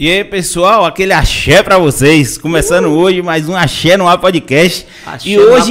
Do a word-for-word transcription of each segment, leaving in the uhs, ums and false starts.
E aí, pessoal, aquele axé pra vocês. Começando uhum. hoje mais um Axé no Ar Podcast. Axé e hoje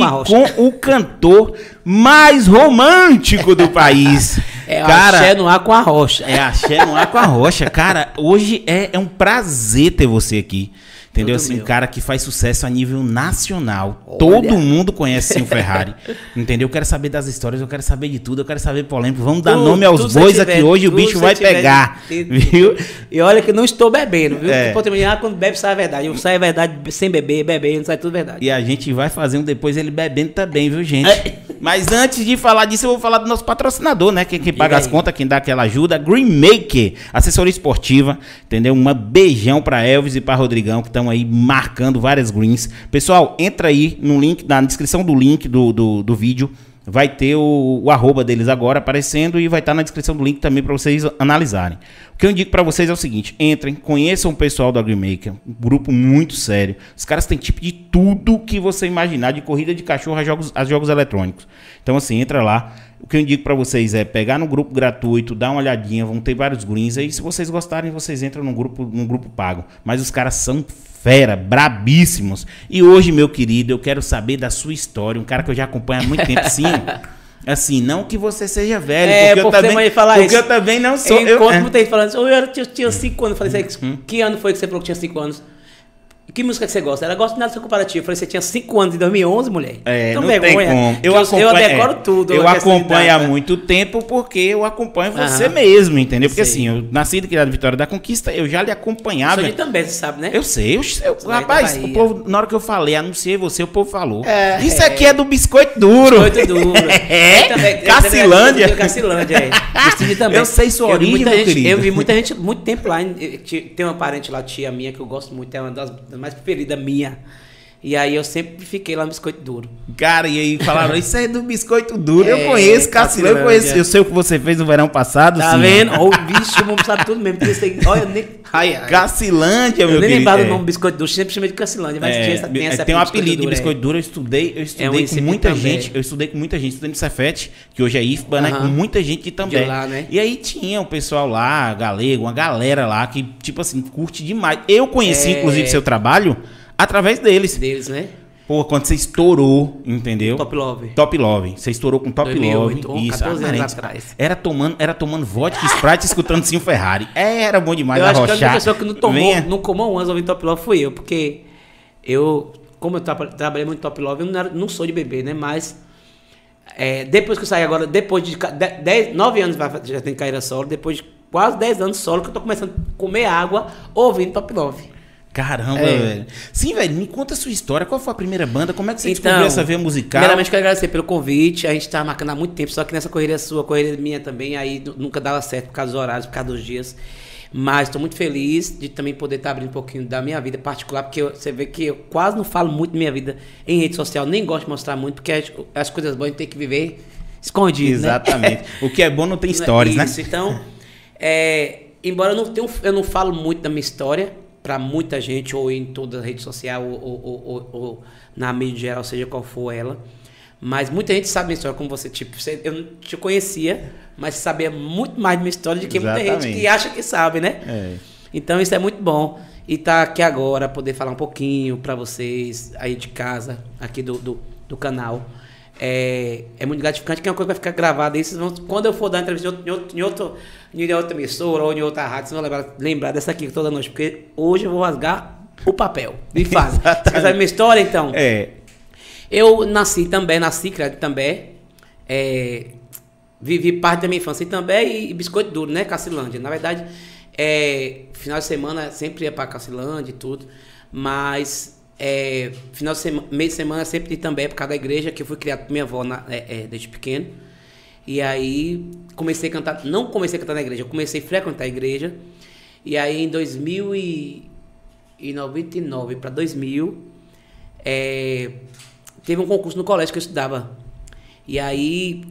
com o cantor mais romântico do país. É cara, Axé no Ar com a Rocha. É Axé no Ar com a Rocha. Cara, hoje é, é um prazer ter você aqui. Entendeu? Tudo assim, meu. Cara que faz sucesso a nível nacional. Olha. Todo mundo conhece sim, o Ferrari. Entendeu? Eu quero saber das histórias, eu quero saber de tudo, eu quero saber polêmico. Vamos tu, dar nome aos bois aqui hoje, o bicho vai pegar. De, viu? E olha que não estou bebendo, viu? É. Pode imaginar, quando bebe sai a verdade. Eu saio a verdade sem beber, bebendo, sai tudo verdade. E a gente vai fazendo depois ele bebendo também, viu, gente? É. Mas antes de falar disso, eu vou falar do nosso patrocinador, né? Quem, quem paga as contas, quem dá aquela ajuda. Green Maker, assessoria esportiva, entendeu? Um beijão pra Elvis e pra Rodrigão, que estão aí marcando várias greens. Pessoal, entra aí no link, na descrição do link do, do, do vídeo. Vai ter o, o arroba deles agora aparecendo e vai estar tá na descrição do link também para vocês analisarem. O que eu indico para vocês é o seguinte: entrem, conheçam o pessoal da Green Maker, um grupo muito sério. Os caras têm tipo de tudo que você imaginar, de corrida de cachorro a jogos, a jogos eletrônicos. Então assim, entra lá. O que eu indico para vocês é pegar no grupo gratuito, dar uma olhadinha, vão ter vários greens aí. Se vocês gostarem, vocês entram num grupo, num grupo pago. Mas os caras são fera, brabíssimos. E hoje, meu querido, eu quero saber da sua história. Um cara que eu já acompanho há muito tempo, sim. Assim, não que você seja velho, é, porque, porque, eu, também, falar porque isso. eu também não sou. Eu encontro muita gente falando, eu tinha cinco anos. Eu falei, hum. que ano foi que você falou que tinha cinco anos? Que música que você gosta? Ela gosta de nada do seu comparativo. Eu falei, você tinha cinco anos em dois mil e onze, mulher? É, então, não vergonha. Tem como. Eu, eu, eu decoro é, tudo. Eu acompanho há muito tempo porque eu acompanho você Aham. mesmo, entendeu? Porque sei. assim, eu nasci e criado Vitória da Conquista, eu já lhe acompanhava. Você também, você sabe, né? Eu sei. Eu, eu, eu, rapaz, o povo, na hora que eu falei, anunciei você, o povo falou. É, Isso é, aqui é do Biscoito Duro. Biscoito Duro. É, também, Cacilândia. Eu, Cacilândia, é. também. Eu sei sua origem, meu querido. Eu vi muita gente, muito tempo lá. Tem uma parente lá, tia minha, que eu gosto muito, é uma das mais preferida minha. E aí eu sempre fiquei lá no Biscoito Duro. Cara, e aí falaram, isso é do Biscoito Duro. É, eu conheço, Cacilândia, eu conheço. Eu sei o que você fez no verão passado. Tá sim. vendo? Ó, o bicho, o mundo sabe tudo mesmo. Olha, eu nem... Ai, ai. Cacilândia, meu querido. Eu nem lembrava é. do nome Biscoito Duro, sempre chamei de Cacilândia, mas é, tinha essa, tem essa Tem um apelido de Biscoito Duro, é. eu estudei, eu estudei é, com muita Itambé. gente, eu estudei com muita gente, estudei no Cefete, que hoje é I F B A, uh-huh. né, com muita gente de Itambé. De lá, né? E aí tinha um pessoal lá, galego, uma galera lá, que tipo assim, curte demais. Eu conheci, é. inclusive, seu trabalho através deles. Deles, né? Pô, quando você estourou, entendeu? Top Love. Top Love. Você estourou com Top dois mil e oito, Love. Isso, quatorze anos atrás. Era tomando, era tomando vodka, Sprite, escutando sim o Ferrari. Era bom demais, eu acho que a única pessoa que não tomou, Venha. não comou um ano ouvindo Top Love fui eu, porque eu, como eu tra- trabalhei muito Top Love, eu não, era, não sou de bebê, né? Mas é, depois que eu saí agora, depois de nove anos já tem carreira solo, depois de quase dez anos solo, que eu tô começando a comer água ouvindo Top Love. Caramba, é. velho. Sim, velho, me conta a sua história. Qual foi a primeira banda? Como é que você então, descobriu essa veia musical? Primeiramente, quero agradecer pelo convite. A gente estava marcando há muito tempo, só que nessa correria sua, correria minha também, aí nunca dava certo por causa dos horários, por causa dos dias. Mas estou muito feliz de também poder estar tá abrindo um pouquinho da minha vida particular, porque eu, você vê que eu quase não falo muito da minha vida em rede social, nem gosto de mostrar muito, porque as, as coisas boas a gente tem que viver escondido. Exatamente. Né? O que é bom não tem histórias, né? Isso, então, é, embora eu não, tenha, eu não falo muito da minha história, para muita gente, ou em toda a rede social, ou, ou, ou, ou na mídia geral, seja qual for ela. Mas muita gente sabe a minha história, como você, tipo, você, eu não te conhecia, mas sabia muito mais da minha história do que Exatamente. muita gente que acha que sabe, né? É. Então isso é muito bom. E tá aqui agora, poder falar um pouquinho para vocês aí de casa, aqui do, do, do canal. É, é muito gratificante, que é uma coisa que vai ficar gravada aí. Vocês vão, quando eu for dar entrevista em, outro, em, outro, em outra emissora ou em outra rádio, vocês vão lembrar, lembrar dessa aqui toda noite, porque hoje eu vou rasgar o papel. De fato. Você sabe a minha história, então? É. Eu nasci também, nasci, criado também. É, vivi parte da minha infância também e, e Biscoito Duro, né? Cacilândia. Na verdade, é, final de semana sempre ia pra Cacilândia e tudo, mas. É, final de semana, meio de semana sempre também por causa da igreja, que eu fui criado por minha avó na, é, é, desde pequeno. E aí comecei a cantar, não comecei a cantar na igreja, eu comecei a frequentar a igreja. E aí em dois mil e nove para dois mil é, teve um concurso no colégio que eu estudava. E aí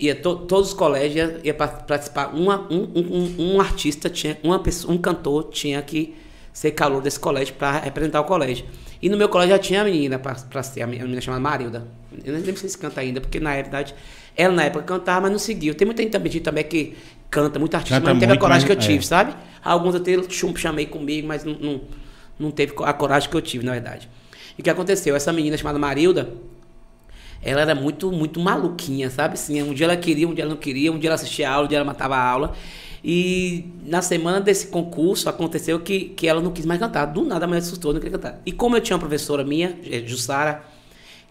ia to, todos os colégios ia, ia participar, uma, um, um, um artista tinha, uma pessoa, um cantor tinha que ser calor desse colégio para representar o colégio. E no meu colégio já tinha a menina para ser, a menina chamada Marilda. Eu não lembro se se canta ainda, porque na verdade, ela na época cantava, mas não seguiu. Tem muita gente também que canta, muito artista, canta mas não teve muito, a coragem mas, que eu tive, é. sabe? Alguns eu até chamei comigo, mas não, não, não teve a coragem que eu tive, na verdade. E o que aconteceu? Essa menina chamada Marilda, ela era muito, muito maluquinha, sabe? Assim, um dia ela queria, um dia ela não queria, um dia ela assistia a aula, um dia ela matava a aula. E na semana desse concurso aconteceu que, que ela não quis mais cantar. Do nada a mulher se assustou, não queria cantar. E como eu tinha uma professora minha, Jussara,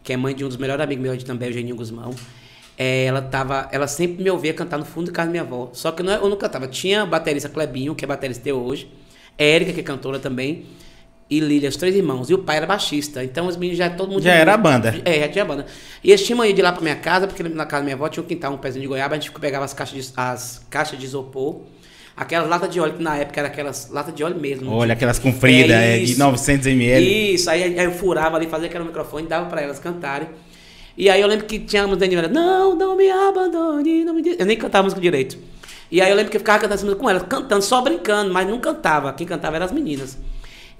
que é mãe de um dos melhores amigos meus de Itambé, o Geninho Guzmão, é, ela, tava, ela sempre me ouvia cantar no fundo de casa da minha avó. Só que eu não, eu não cantava. Tinha baterista Clebinho, que é baterista até hoje, Érica, que é cantora também, e Lília, os três irmãos. E o pai era baixista. Então os meninos já, todo mundo... Já era a banda. É, já tinha banda. E eles tinham ido lá pra minha casa, porque na casa da minha avó tinha um quintal, um pezinho de goiaba, a gente pegava as caixas de, as caixas de isopor, aquelas latas de óleo, que na época era aquelas latas de óleo mesmo. Olha, aquelas compridas, é, é, de novecentos mililitros. Isso, aí, aí eu furava ali, fazia aquele microfone, dava pra elas cantarem. E aí eu lembro que tinha a música da Daniela, não, não me abandone, não me... Eu nem cantava a música direito. E aí eu lembro que eu ficava cantando essa música com elas, cantando, só brincando, mas não cantava. Quem cantava eram as meninas.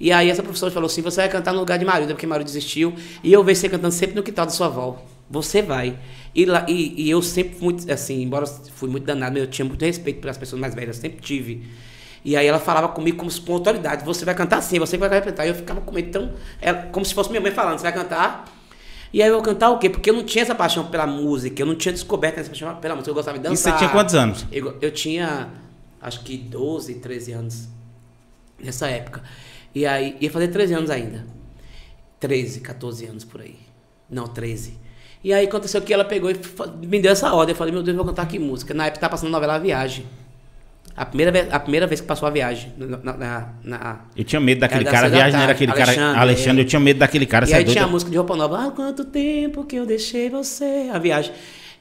E aí essa professora falou assim, você vai cantar no lugar de Marilda, porque Marilda desistiu, e eu vejo você cantando sempre no quintal da sua avó, você vai. E, lá, e, e eu sempre fui muito, assim, embora fui muito danado, eu tinha muito respeito pelas pessoas mais velhas, eu sempre tive. E aí ela falava comigo como se, com autoridade, você vai cantar assim, você vai cantar. E eu ficava com medo, então, ela, como se fosse minha mãe falando, você vai cantar? E aí eu vou cantar o quê? Porque eu não tinha essa paixão pela música, eu não tinha descoberto essa paixão pela música, eu gostava de dançar. E você tinha quantos anos? Eu, eu tinha, acho que doze, treze anos, nessa época. E aí, ia fazer treze anos ainda. treze, quatorze anos por aí. Não, treze. E aí aconteceu que ela pegou e me deu essa ordem. Eu falei, meu Deus, vou cantar que música. Na época tá passando a novela A Viagem. A primeira vez, a primeira vez que passou A Viagem. Na, na, na, eu tinha medo daquele cara. A Viagem era aquele Alexandre, cara. Alexandre, é. Eu tinha medo daquele cara. E aí doida. Tinha a música de Roupa Nova. Há quanto tempo que eu deixei você. A Viagem.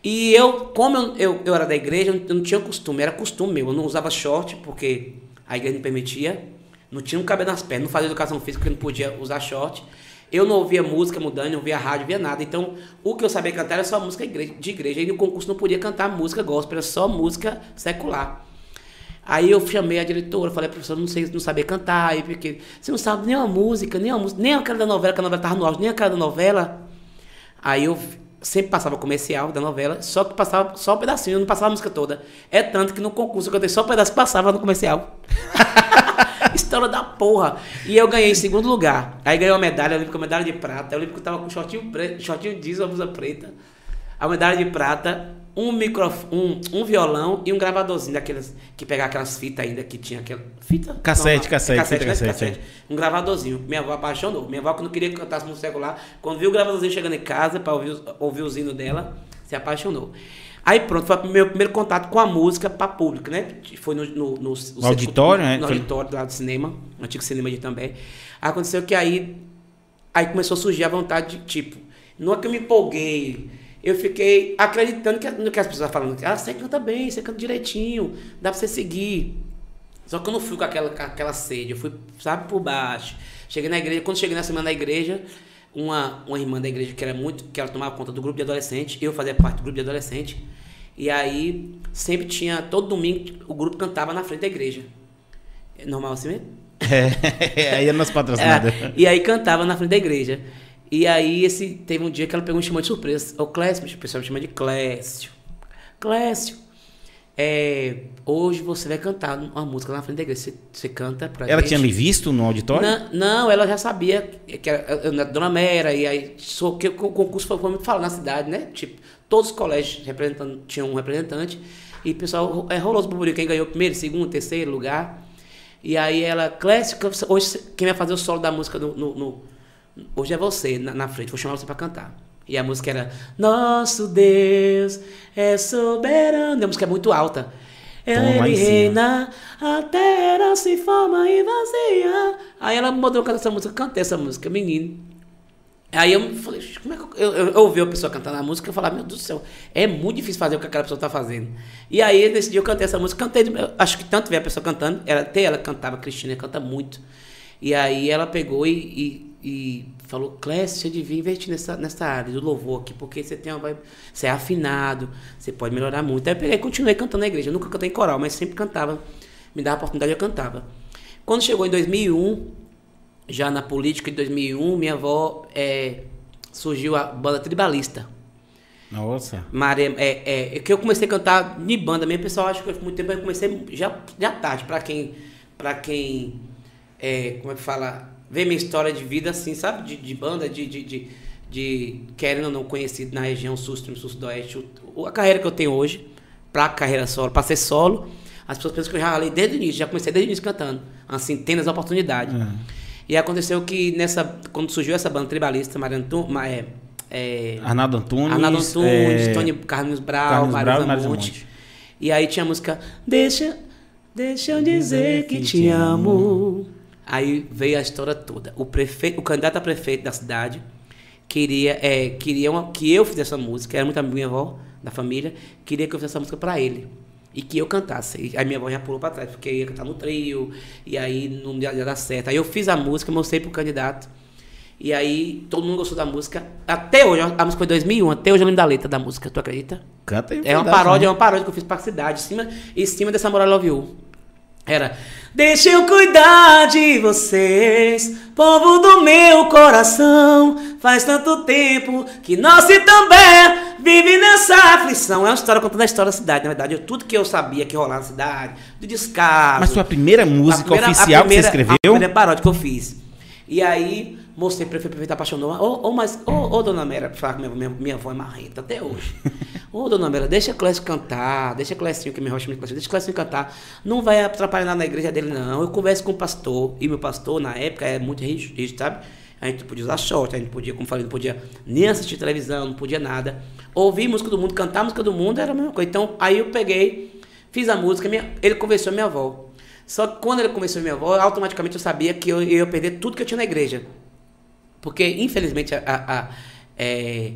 E eu, como eu, eu, eu era da igreja, eu não tinha costume. Era costume meu. Eu não usava short porque a igreja não permitia. Não tinha um cabelo nas pernas, não fazia educação física porque não podia usar short. Eu não ouvia música mudando, não ouvia rádio, não ouvia nada. Então, o que eu sabia cantar era só música de igreja. E no concurso não podia cantar música gospel, era só música secular. Aí eu chamei a diretora, falei, professor, não sei, não sabia cantar. Aí porque você não sabe nenhuma música, nenhuma música, nem aquela da novela, que a novela estava no auge, nem aquela da novela. Aí eu sempre passava comercial da novela, só que passava só um pedacinho, eu não passava a música toda. É tanto que no concurso eu cantei só um pedaço, passava no comercial. História da porra. E eu ganhei em segundo lugar. Aí ganhei uma medalha, eu lembro que a medalha de prata. Eu lembro que eu tava com shortinho preto, shortinho jeans, uma blusa preta. A medalha de prata, um, microfone, um, um violão e um gravadorzinho daqueles que pegava aquelas fitas ainda que tinha aquela. Fita? Cassete, não, cassete, é cassete, cassete, né? cassete, cassete. Um gravadorzinho. Minha avó apaixonou. Minha avó, que não queria que cantasse música secular, quando viu o gravadorzinho chegando em casa pra ouvir, ouvir o zino dela, se apaixonou. Aí pronto, foi o meu primeiro contato com a música para público, né? Foi no, no, no, no auditório, né? No auditório lá do cinema, no antigo cinema de Itambé. Aconteceu que aí, aí começou a surgir a vontade de, tipo, não é que eu me empolguei, eu fiquei acreditando que, no que as pessoas falavam, ah, você canta bem, você canta direitinho, dá para você seguir. Só que eu não fui com aquela, com aquela sede, eu fui, sabe, por baixo. Cheguei na igreja, quando cheguei na semana da igreja, Uma, uma irmã da igreja que era muito, que ela tomava conta do grupo de adolescente, eu fazia parte do grupo de adolescente, e aí sempre tinha, todo domingo o grupo cantava na frente da igreja. Normal assim mesmo? É, aí é nosso patrocinador. É, e aí cantava na frente da igreja. E aí esse, teve um dia que ela pegou e me chamou de surpresa. O Clécio, o pessoal me chama de Clécio. Clécio, é, hoje você vai cantar uma música lá na frente da igreja. Você, você canta pra ela gente. Tinha me visto no auditório? Não, não, ela já sabia que era, eu era Dona Mera, e aí sou, que o concurso foi muito falado na cidade, né? Tipo, todos os colégios representando, tinham um representante, e o pessoal é, rolou os burburinhos, quem ganhou primeiro, segundo, terceiro lugar. E aí ela, Clécio, hoje quem vai fazer o solo da música no, no, no, hoje é você, na, na frente, vou chamar você pra cantar. E a música era Nosso Deus é soberano. A música é muito alta. Ele reina, a terra se forma e vazia. Aí ela mudou cantar essa música, cantei essa música, menino. Aí eu falei, como é que eu, eu, eu ouvi a pessoa cantando a música e falei, meu Deus do céu, é muito difícil fazer o que aquela pessoa está fazendo. E aí nesse dia eu cantei essa música, cantei, acho que tanto ver a pessoa cantando, ela, até ela cantava, a Cristina canta muito. E aí ela pegou e... e E falou, Clécio, você devia investir nessa, nessa área do louvor aqui, porque você tem uma, você é afinado, você pode melhorar muito. Aí eu peguei, continuei cantando na igreja. Eu nunca cantei em coral, mas sempre cantava. Me dava a oportunidade, eu cantava. Quando chegou em dois mil e um, já na política de dois mil e um, minha avó é, surgiu a banda Tribalista. Nossa. Maria, é, é, que eu comecei a cantar de banda mesmo, pessoal, acho que eu fui muito tempo, mas eu comecei já, já tarde, para quem... para quem, é, como é que fala, vê minha história de vida assim, sabe? De, de banda, de, de, de, de querendo ou não conhecido na região sul, sul, sudoeste. O, a carreira que eu tenho hoje, pra carreira solo, pra ser solo, as pessoas pensam que eu já ralei desde o início, já comecei desde o início cantando, assim, tendo as oportunidades. Uhum. E aconteceu que, nessa, quando surgiu essa banda Tribalista, Mariantu, Ma, é, é, Arnaldo Antunes, Arnaldo Antunes é... Tony Carlos Brau, Mário Zamonte. E aí tinha a música Deixa, deixa eu dizer que, que te amo. amo. Aí veio a história toda. O, prefeito, o candidato a prefeito da cidade queria, é, queria uma, que eu fizesse essa música, era muito amiga minha avó, da família, queria que eu fizesse essa música pra ele. E que eu cantasse. Aí minha avó já pulou pra trás, porque eu ia cantar no trio, e aí não ia, ia dar certo. Aí eu fiz a música, mostrei pro candidato, e aí todo mundo gostou da música. Até hoje, a música foi em dois mil e um, até hoje eu lembro da letra da música, tu acredita? Canta aí. É uma paródia, né? É uma paródia que eu fiz pra cidade, em cima, em cima dessa Moral Love You. Era, deixa eu cuidar de vocês, povo do meu coração. Faz tanto tempo que nós e também vive nessa aflição. É uma história contando a história da cidade, na verdade. Eu, tudo que eu sabia que rolava na cidade, do descaso. Mas foi a primeira música a primeira, oficial a primeira, que você escreveu? A primeira paródia que eu fiz. E aí, mostrei para o prefeito, apaixonou. Ô, oh, oh, mas, ô, oh, oh, dona Mera, fala que minha, minha, minha avó é marrenta até hoje. Ô, oh, dona Mera, deixa a Clécio cantar, deixa a Clécio, que me rocha muito, deixa a Clécio cantar. Não vai atrapalhar nada na igreja dele, não. Eu converso com o pastor, e meu pastor, na época, é muito rígido, sabe? A gente podia usar short, a gente podia, como falei, não podia nem assistir televisão, não podia nada. Ouvir música do mundo, cantar música do mundo, era a mesma coisa. Então, aí eu peguei, fiz a música, minha, ele convenceu minha avó. Só que quando ele começou a minha avó, automaticamente eu sabia que eu, eu ia perder tudo que eu tinha na igreja. Porque, infelizmente, a, a, a, é,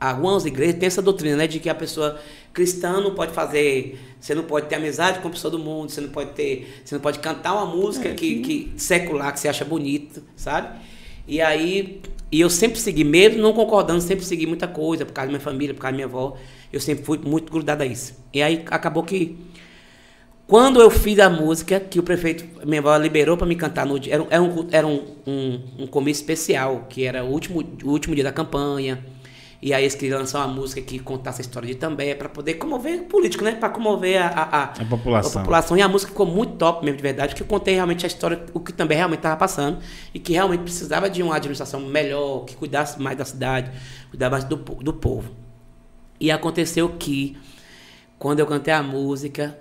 algumas igrejas têm essa doutrina, né? De que a pessoa cristã não pode fazer... Você não pode ter amizade com a pessoa do mundo, você não pode ter, você não pode cantar uma música é, que, que, secular, que você acha bonito, sabe? E aí... E eu sempre segui, mesmo não concordando, sempre segui muita coisa, por causa da minha família, por causa da minha avó. Eu sempre fui muito grudado a isso. E aí, acabou que... Quando eu fiz a música, que o prefeito, minha avó liberou para me cantar no dia, era um, era um, um, um comício especial, que era o último, o último dia da campanha, e aí eles queriam lançar uma música que contasse a história de Itambé, para poder comover o político, né? Para comover a, a, a, a, população. a população. E a música ficou muito top mesmo, de verdade, porque eu contei realmente a história, o que Itambé realmente estava passando, e que realmente precisava de uma administração melhor, que cuidasse mais da cidade, cuidasse mais do, do povo. E aconteceu que, quando eu cantei a música...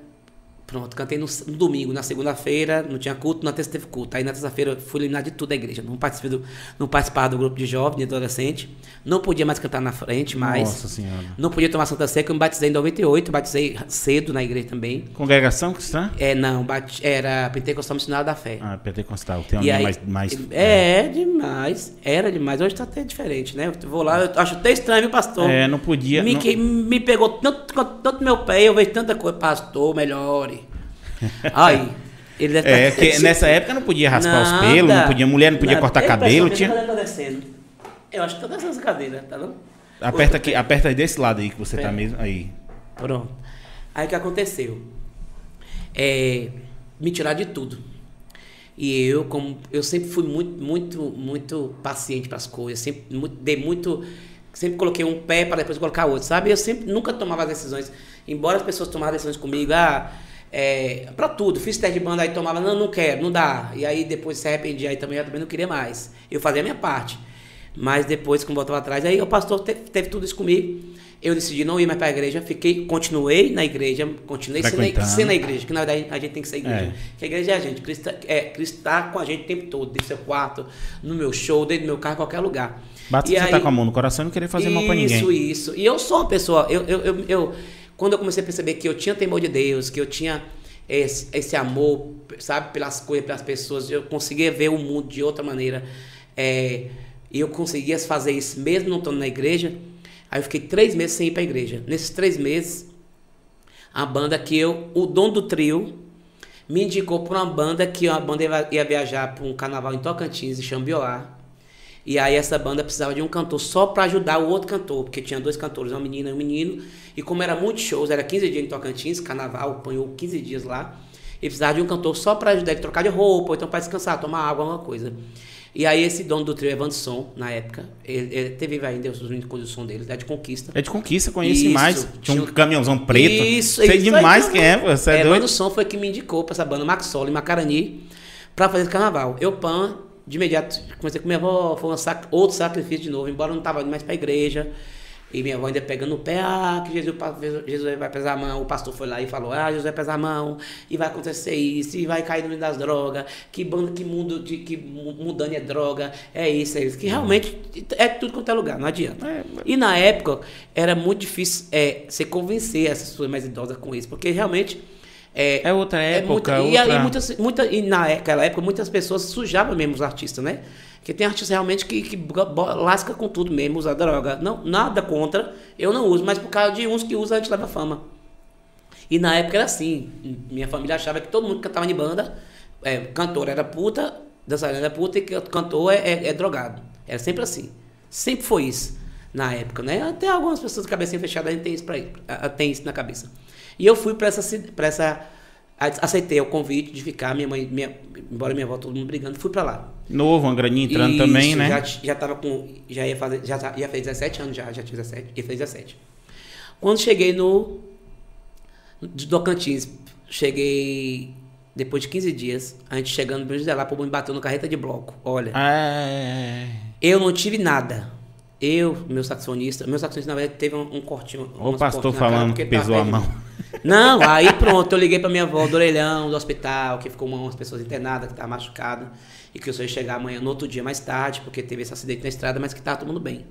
Pronto, cantei no, no domingo, na segunda-feira não tinha culto, na terça teve culto. Aí na terça-feira fui eliminado de tudo da igreja. Não participava do, não participava do grupo de jovens, de adolescente. Não podia mais cantar na frente, mas... Nossa Senhora. Não podia tomar Santa Ceia, que eu me batizei em noventa e oito, batizei cedo na igreja também. Congregação cristã? É, não, bate, era Pentecostal Missionário da Fé. Ah, Pentecostal, tem uma aí, mais, mais... É, é, demais, era demais. Hoje tá até diferente, né? Eu vou lá, eu acho até estranho, viu, pastor? É, não podia... Me, não... Que, me pegou tanto, tanto meu pé, eu vejo tanta coisa, pastor, melhor... Aí, ele deve é, estar... que nessa época não podia raspar nada, os pelos, não podia, mulher não podia nada, cortar eu cabelo. Tinha... Tá descendo. Eu acho que tá descendo essa cadeira, tá vendo? Aperta aqui, aperta desse lado aí que você Pera. tá mesmo. Aí. Pronto. Aí o que aconteceu? É, me tirar de tudo. E eu, como eu sempre fui muito, muito, muito paciente para as coisas, sempre muito, dei muito. Sempre coloquei um pé para depois colocar outro, sabe? Eu sempre nunca tomava as decisões. Embora as pessoas tomassem decisões comigo, ah. É, pra tudo, fiz teste de banda, aí tomava, não, não quero, não dá, e aí depois se arrependia, aí também, eu também não queria mais, eu fazia a minha parte, mas depois que eu voltava atrás, aí o pastor teve, teve tudo isso comigo, eu decidi não ir mais pra igreja, fiquei, continuei na igreja, continuei sendo, sendo a igreja, que na verdade a gente tem que ser igreja, é. que a igreja é a gente, Cristo é, Cristo tá com a gente o tempo todo, dentro do seu quarto, no meu show, dentro do meu carro, em qualquer lugar. Basta que você tá com a mão no coração e não querer fazer isso, mal pra ninguém. Isso, isso, e eu sou uma pessoa, eu, eu, eu, eu quando eu comecei a perceber que eu tinha temor de Deus, que eu tinha esse, esse amor, sabe, pelas coisas, pelas pessoas, eu conseguia ver o mundo de outra maneira. É, e eu conseguia fazer isso mesmo não estando na igreja. Aí eu fiquei três meses sem ir para a igreja. Nesses três meses, a banda que eu, o dono do trio, me indicou para uma banda que a banda ia viajar para um carnaval em Tocantins, em Xambioá. E aí essa banda precisava de um cantor só para ajudar o outro cantor, porque tinha dois cantores, uma menina e um menino, e como era muitos shows, era quinze dias em Tocantins, carnaval, apanhou quinze dias lá, e precisava de um cantor só para ajudar ele a trocar de roupa, ou então para descansar, tomar água, alguma coisa. E aí esse dono do trio, Evanson, na época, ele, ele teve ainda os únicos com o som dele, é de Conquista. É de Conquista, conheci mais. Tinha um caminhãozão preto. Isso, sei isso demais quem é, você é, é doido. Evanson foi que me indicou pra essa banda, Max Solo e Macarani, pra fazer o carnaval. Eu, pan, de imediato, comecei com minha avó, foi um sac... outro sacrifício de novo, embora eu não tava indo mais pra igreja. E minha avó ainda pegando no pé, ah, que Jesus, Jesus vai pesar a mão. O pastor foi lá e falou, ah, Jesus vai pesar a mão, e vai acontecer isso, e vai cair no meio das drogas, que banda, que mundo, de, que mudando é droga, é isso, é isso. Que realmente é tudo quanto é lugar, não adianta. É, mas... E na época era muito difícil é, se convencer essas pessoas mais idosas com isso, porque realmente... É, é outra época, é muita, é outra... E, e, muitas, muita, e naquela época muitas pessoas sujavam mesmo os artistas, né? Porque tem artistas realmente que, que lasca com tudo mesmo, usa droga. Não, nada contra, eu não uso, mas por causa de uns que usam, a gente leva fama. E na época era assim, minha família achava que todo mundo que cantava de banda, é, cantor era puta, dançarina era puta e cantor é, é, é drogado. Era sempre assim, sempre foi isso na época, né? Até algumas pessoas de cabecinha fechada ainda tem isso, pra, tem isso na cabeça. E eu fui para essa, pra essa... Aceitei o convite de ficar, minha mãe, minha, embora minha avó, todo mundo brigando, fui pra lá. Novo, uma graninha entrando. Isso, também, né? Já, já tava com... Já ia fazer... Já, já fez dezessete anos, já, já tinha dezessete. Ia fazer dezessete. Quando cheguei no... De Tocantins, cheguei... Depois de quinze dias, a gente chegando de lá, o povo me bateu no carreta de bloco. Olha... É... Eu não tive nada. Eu, meu saxonista... Meu saxonista, na verdade, teve um, um cortinho... O pastor falando que pisou a mão. Não, aí pronto, eu liguei pra minha avó do orelhão, do hospital, que ficou umas pessoas internadas, que estava machucada, e que eu só ia chegar amanhã, no outro dia, mais tarde, porque teve esse acidente na estrada, mas que tava todo mundo bem.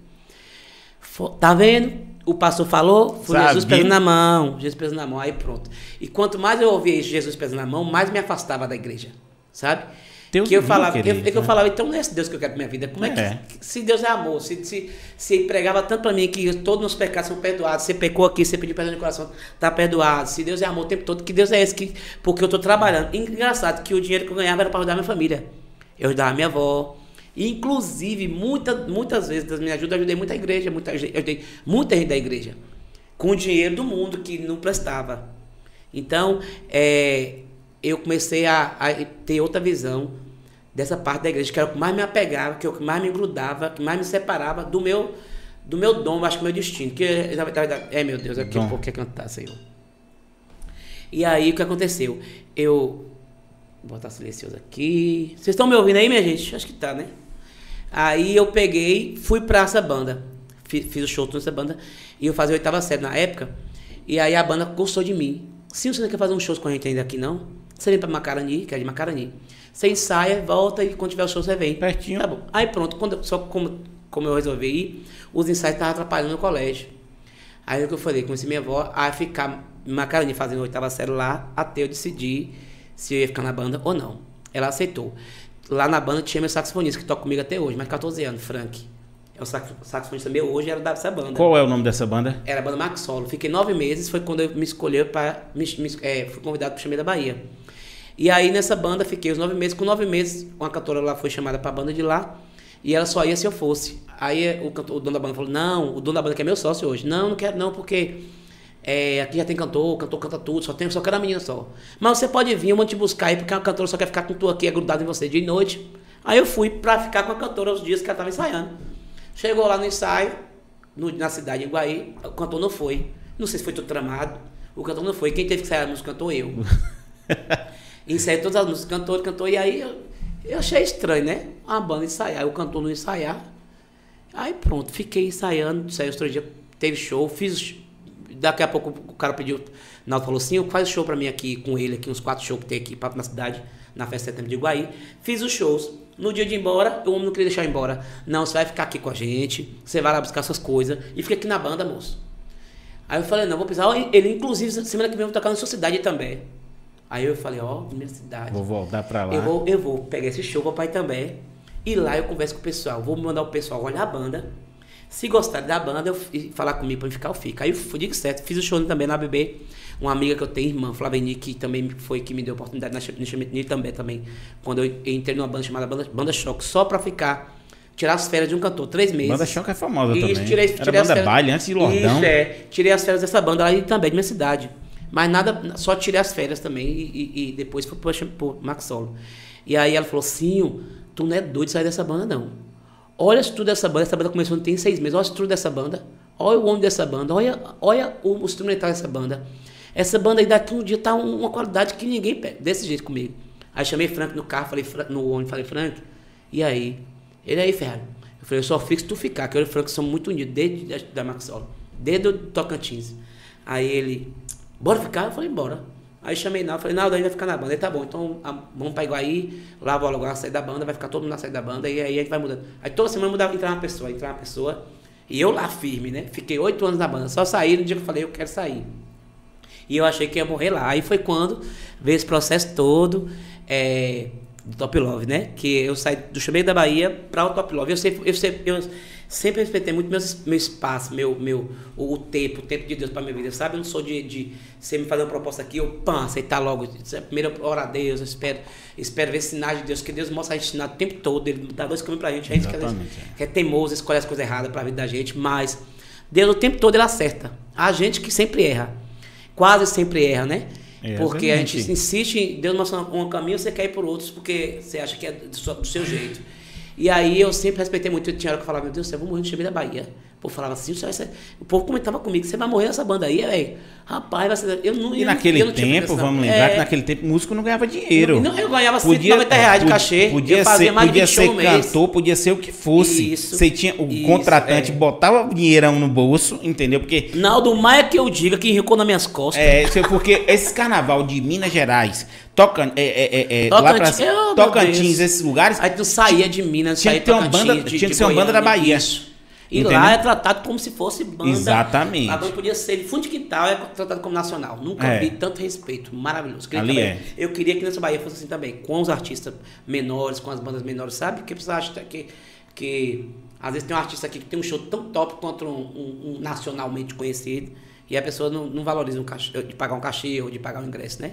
Fo tá vendo? O pastor falou, foi Sabe? Jesus pesando na mão, Jesus pesando na mão, aí pronto. E quanto mais eu ouvia isso, Jesus pesando na mão, mais me afastava da igreja, sabe? Deus que eu falava, querido, que eu, que eu falava, então não é esse Deus que eu quero pra minha vida. Como é, é que, se Deus é amor, se, se, se pregava tanto pra mim que todos os pecados são perdoados, você pecou aqui, você pediu perdão de coração, tá perdoado. Se Deus é amor o tempo todo, que Deus é esse? Que, porque eu tô trabalhando. E engraçado que o dinheiro que eu ganhava era pra ajudar minha família. Eu ajudava minha avó. E, inclusive, muita, muitas vezes das minhas ajudas, eu ajudei muita igreja, muita, eu ajudei muita gente da igreja. Com o dinheiro do mundo que não prestava. Então, é, eu comecei a, a ter outra visão dessa parte da igreja, que era o que mais me apegava, que é o que mais me grudava, que mais me separava do meu, do meu dom, acho que do meu destino. Que é, meu Deus, aqui um pouco quer cantar, Senhor. E aí o que aconteceu? Eu. Vou botar silencioso aqui. Vocês estão me ouvindo aí, minha gente? Acho que tá, né? Aí eu peguei, fui pra essa banda. Fiz, fiz o show nessa banda. E eu fazia oitava série na época. E aí a banda gostou de mim. Se você não quer fazer um show com a gente ainda aqui, não? Você vem pra Macarani, que é de Macarani. Você ensaia, volta e quando tiver o show você vem. Pertinho. Tá bom. Aí pronto, quando eu, só como, como eu resolvi ir, os ensaios estavam atrapalhando o colégio. Aí é o que eu falei, comecei minha avó a ficar em Macarani fazendo oitava série lá, até eu decidir se eu ia ficar na banda ou não. Ela aceitou. Lá na banda tinha meu saxofonista, que toca comigo até hoje, mais catorze anos, Frank. É o sax, saxofonista meu hoje, era dessa banda. Qual é o nome dessa banda? Era a banda Max Solo. Fiquei nove meses, foi quando eu me escolheu para... Me, me, é, fui convidado para o Chamei da Bahia. E aí nessa banda fiquei os nove meses, com nove meses uma cantora lá foi chamada pra banda de lá e ela só ia se eu fosse. Aí o, cantor, o dono da banda falou, não, o dono da banda que é meu sócio hoje, não, não quero não, porque é, aqui já tem cantor, o cantor canta tudo, só, tem, só quero a menina só. Mas você pode vir, eu vou te buscar aí, porque a cantora só quer ficar com tu aqui, é grudado em você dia e noite. Aí eu fui pra ficar com a cantora os dias que ela tava ensaiando. Chegou lá no ensaio, no, na cidade de Guaí, o cantor não foi. Não sei se foi tudo tramado, o cantor não foi, quem teve que sair a música cantou eu. Ensaiei todas as músicas, cantor, cantor, e aí eu, eu achei estranho, né? A banda ensaiar, o cantor não ensaiar. Aí pronto, fiquei ensaiando, saí os três dias, teve show, fiz. Daqui a pouco o cara pediu, Naldo falou assim: faz show pra mim aqui com ele, aqui, uns quatro shows que tem aqui na cidade, na festa de setembro de Iguaí. Fiz os shows. No dia de ir embora, o homem não queria deixar ir embora. Não, você vai ficar aqui com a gente, você vai lá buscar suas coisas e fica aqui na banda, moço. Aí eu falei: não, vou pisar. Ele, inclusive, semana que vem eu vou tocar na sua cidade também. Aí eu falei, ó, minha cidade. Vou voltar pra lá. Eu vou, eu vou pegar esse show, vou pra Itambé. E lá eu converso com o pessoal. Vou mandar o pessoal olhar a banda. Se gostar da banda, eu falar comigo pra eu ficar, eu fico. Aí eu fui, digo certo. Fiz o show também na B B. Uma amiga que eu tenho, irmã, Flaveni, que também foi que me deu a oportunidade no Itambé também. Quando eu entrei numa banda chamada Banda, Banda Choque, só pra ficar, tirar as férias de um cantor, três meses. Banda Choque é famosa e também. Isso, tirei, tirei Era as banda férias, baile antes de Lordão. Isso, é. Tirei as férias dessa banda lá e também de minha cidade. Mas nada, só tirei as férias também e, e, e depois fui pro Max Solo. E aí ela falou, Sinho, tu não é doido de sair dessa banda, não. Olha a estrutura dessa banda, essa banda começou não tem seis meses, olha a estrutura dessa banda, olha o homem dessa banda, olha, olha o instrumental dessa banda. Essa banda aí daqui um dia tá uma qualidade que ninguém pega, desse jeito comigo. Aí chamei Frank no carro, falei no ônibus, falei, Frank, e aí? Ele aí, Ferraro. Eu falei, eu só fico se tu ficar, que eu e o Frank somos muito unidos, desde da, da Max Solo, desde o Tocantins. Aí ele, bora ficar? Eu falei, bora. Aí chamei Naldo, falei, Naldo, a gente vai ficar na banda. Ele, tá bom, então a, vamos pra Iguaí, lá vou alugar a saída da banda, vai ficar todo mundo na saída da banda, e aí a gente vai mudando. Aí toda semana mudava, entrava uma pessoa, entrava uma pessoa, e eu lá firme, né? Fiquei oito anos na banda, só saí no dia que eu falei, eu quero sair. E eu achei que ia morrer lá. Aí foi quando veio esse processo todo é, do Top Love, né? Que eu saí do Chamei da Bahia para o Top Love. Eu sempre, eu sempre, eu sempre respeitei muito meus, meu espaço, meu, meu, o, o tempo, o tempo de Deus para minha vida, sabe? Eu não sou de, de você me fazer uma proposta aqui, eu pã, aceitar logo. Primeiro eu oro a Deus, eu espero, espero ver sinais de Deus, que Deus mostra a gente sinal o tempo todo. Ele dá dois caminhos para a gente. A gente quer, quer teimoso, escolhe as coisas erradas para a vida da gente, mas Deus o tempo todo ele acerta. A gente que sempre erra. Quase sempre erra, né? É, porque a gente insiste em Deus mostrar um caminho, você quer ir por outros, porque você acha que é do seu jeito. E aí eu sempre respeitei muito. Tinha hora que eu falava, meu Deus do céu, eu vou morrer no Chamei da Bahia. O povo falava assim, o povo comentava comigo, você vai morrer nessa banda aí, velho. Rapaz, vai ser... eu não, E eu, naquele eu não tinha tempo, vamos lembrar é... que naquele tempo o músico não ganhava dinheiro. Não, eu ganhava cento e noventa reais de cachê. Podia eu fazia ser, mais podia ser cantor, podia ser o que fosse. Isso, você tinha, o isso, contratante é. botava dinheirão no bolso, entendeu? Porque... Naldo, mais é que eu diga que enricou nas minhas costas. É, porque esse carnaval de Minas Gerais... Toca, é, é, é, Tocantins, lá pra, eu, Tocantins esses lugares. Aí tu saía de Minas, tinha que ter uma banda, de, tinha que ser uma banda da Bahia. Isso. E entendeu? Lá é tratado como se fosse banda. Exatamente. A banda podia ser de fundo de quintal, é tratado como nacional. Nunca é. vi tanto respeito, maravilhoso. Queria Ali também, é. Eu queria que nessa Bahia fosse assim também, com os artistas menores, com as bandas menores, sabe? Porque você acha que, que às vezes tem um artista aqui que tem um show tão top quanto um, um, um nacionalmente conhecido e a pessoa não, não valoriza um cachê, de pagar um cachê ou de pagar um ingresso, né?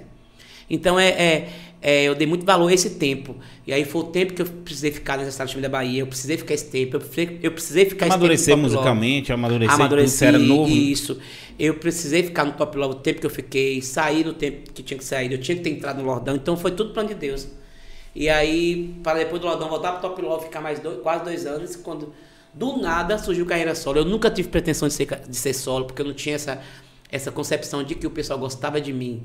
Então, é, é, é, eu dei muito valor a esse tempo. E aí foi o tempo que eu precisei ficar nessa história do Chamei da Bahia. Eu precisei ficar esse tempo. Eu precisei, eu precisei ficar amadurecer esse tempo. Musicalmente, amadurecer musicalmente, amadurecer quando você era novo. Isso. Eu precisei ficar no Top Love o tempo que eu fiquei. Sair no tempo que tinha que sair. Eu tinha que ter entrado no Lordão. Então, foi tudo plano de Deus. E aí, para depois do Lordão voltar pro Top Love, ficar mais dois, quase dois anos, quando do nada surgiu carreira solo. Eu nunca tive pretensão de ser, de ser solo, porque eu não tinha essa, essa concepção de que o pessoal gostava de mim.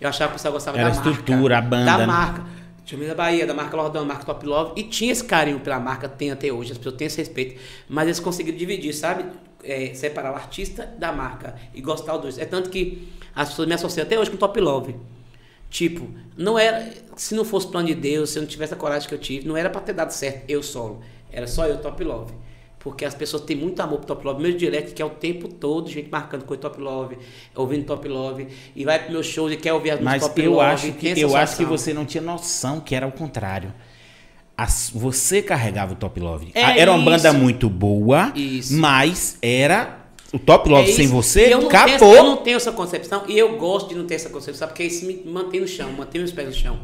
Eu achava que o pessoal gostava Era da marca. Era a estrutura, a banda. Da marca. Chamei da Bahia, da marca Lordão, da marca Top Love. E tinha esse carinho pela marca, tem até hoje. As pessoas têm esse respeito. Mas eles conseguiram dividir, sabe? É, separar o artista da marca. E gostar dos dois. É tanto que as pessoas me associam até hoje com Top Love. Tipo, não era... Se não fosse o plano de Deus, se eu não tivesse a coragem que eu tive, não era pra ter dado certo eu solo. Era só eu, Top Love. Porque as pessoas têm muito amor pro Top Love. Meu direct que é o tempo todo, gente marcando com o Top Love, ouvindo Top Love, e vai pro meu show e quer ouvir as músicas Top Love. Mas eu, acho que, eu acho que você não tinha noção que era o contrário. As, você carregava o Top Love. É era uma isso. banda muito boa, isso. mas era o Top Love é sem você, eu capô. Tenho, eu não tenho essa concepção, e eu gosto de não ter essa concepção, porque isso me mantém no chão, mantém meus pés no chão.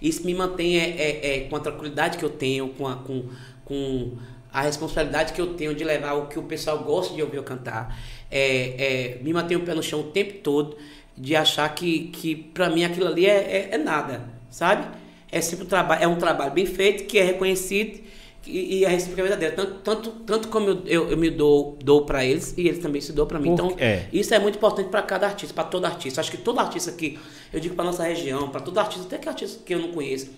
Isso me mantém é, é, é, com a tranquilidade que eu tenho, com... A, com, com a responsabilidade que eu tenho de levar o que o pessoal gosta de ouvir eu cantar, é, é, me manter o pé no chão o tempo todo, de achar que, que pra mim aquilo ali é, é, é nada, sabe? É sempre um trabalho, é um trabalho bem feito, que é reconhecido e, e é recíproca verdadeira. Tanto, tanto, tanto como eu, eu, eu me dou, dou pra eles, e eles também se dão pra mim. Porque então, é. isso é muito importante pra cada artista, pra todo artista. Acho que todo artista aqui, eu digo pra nossa região, pra todo artista, até que artista que eu não conheço,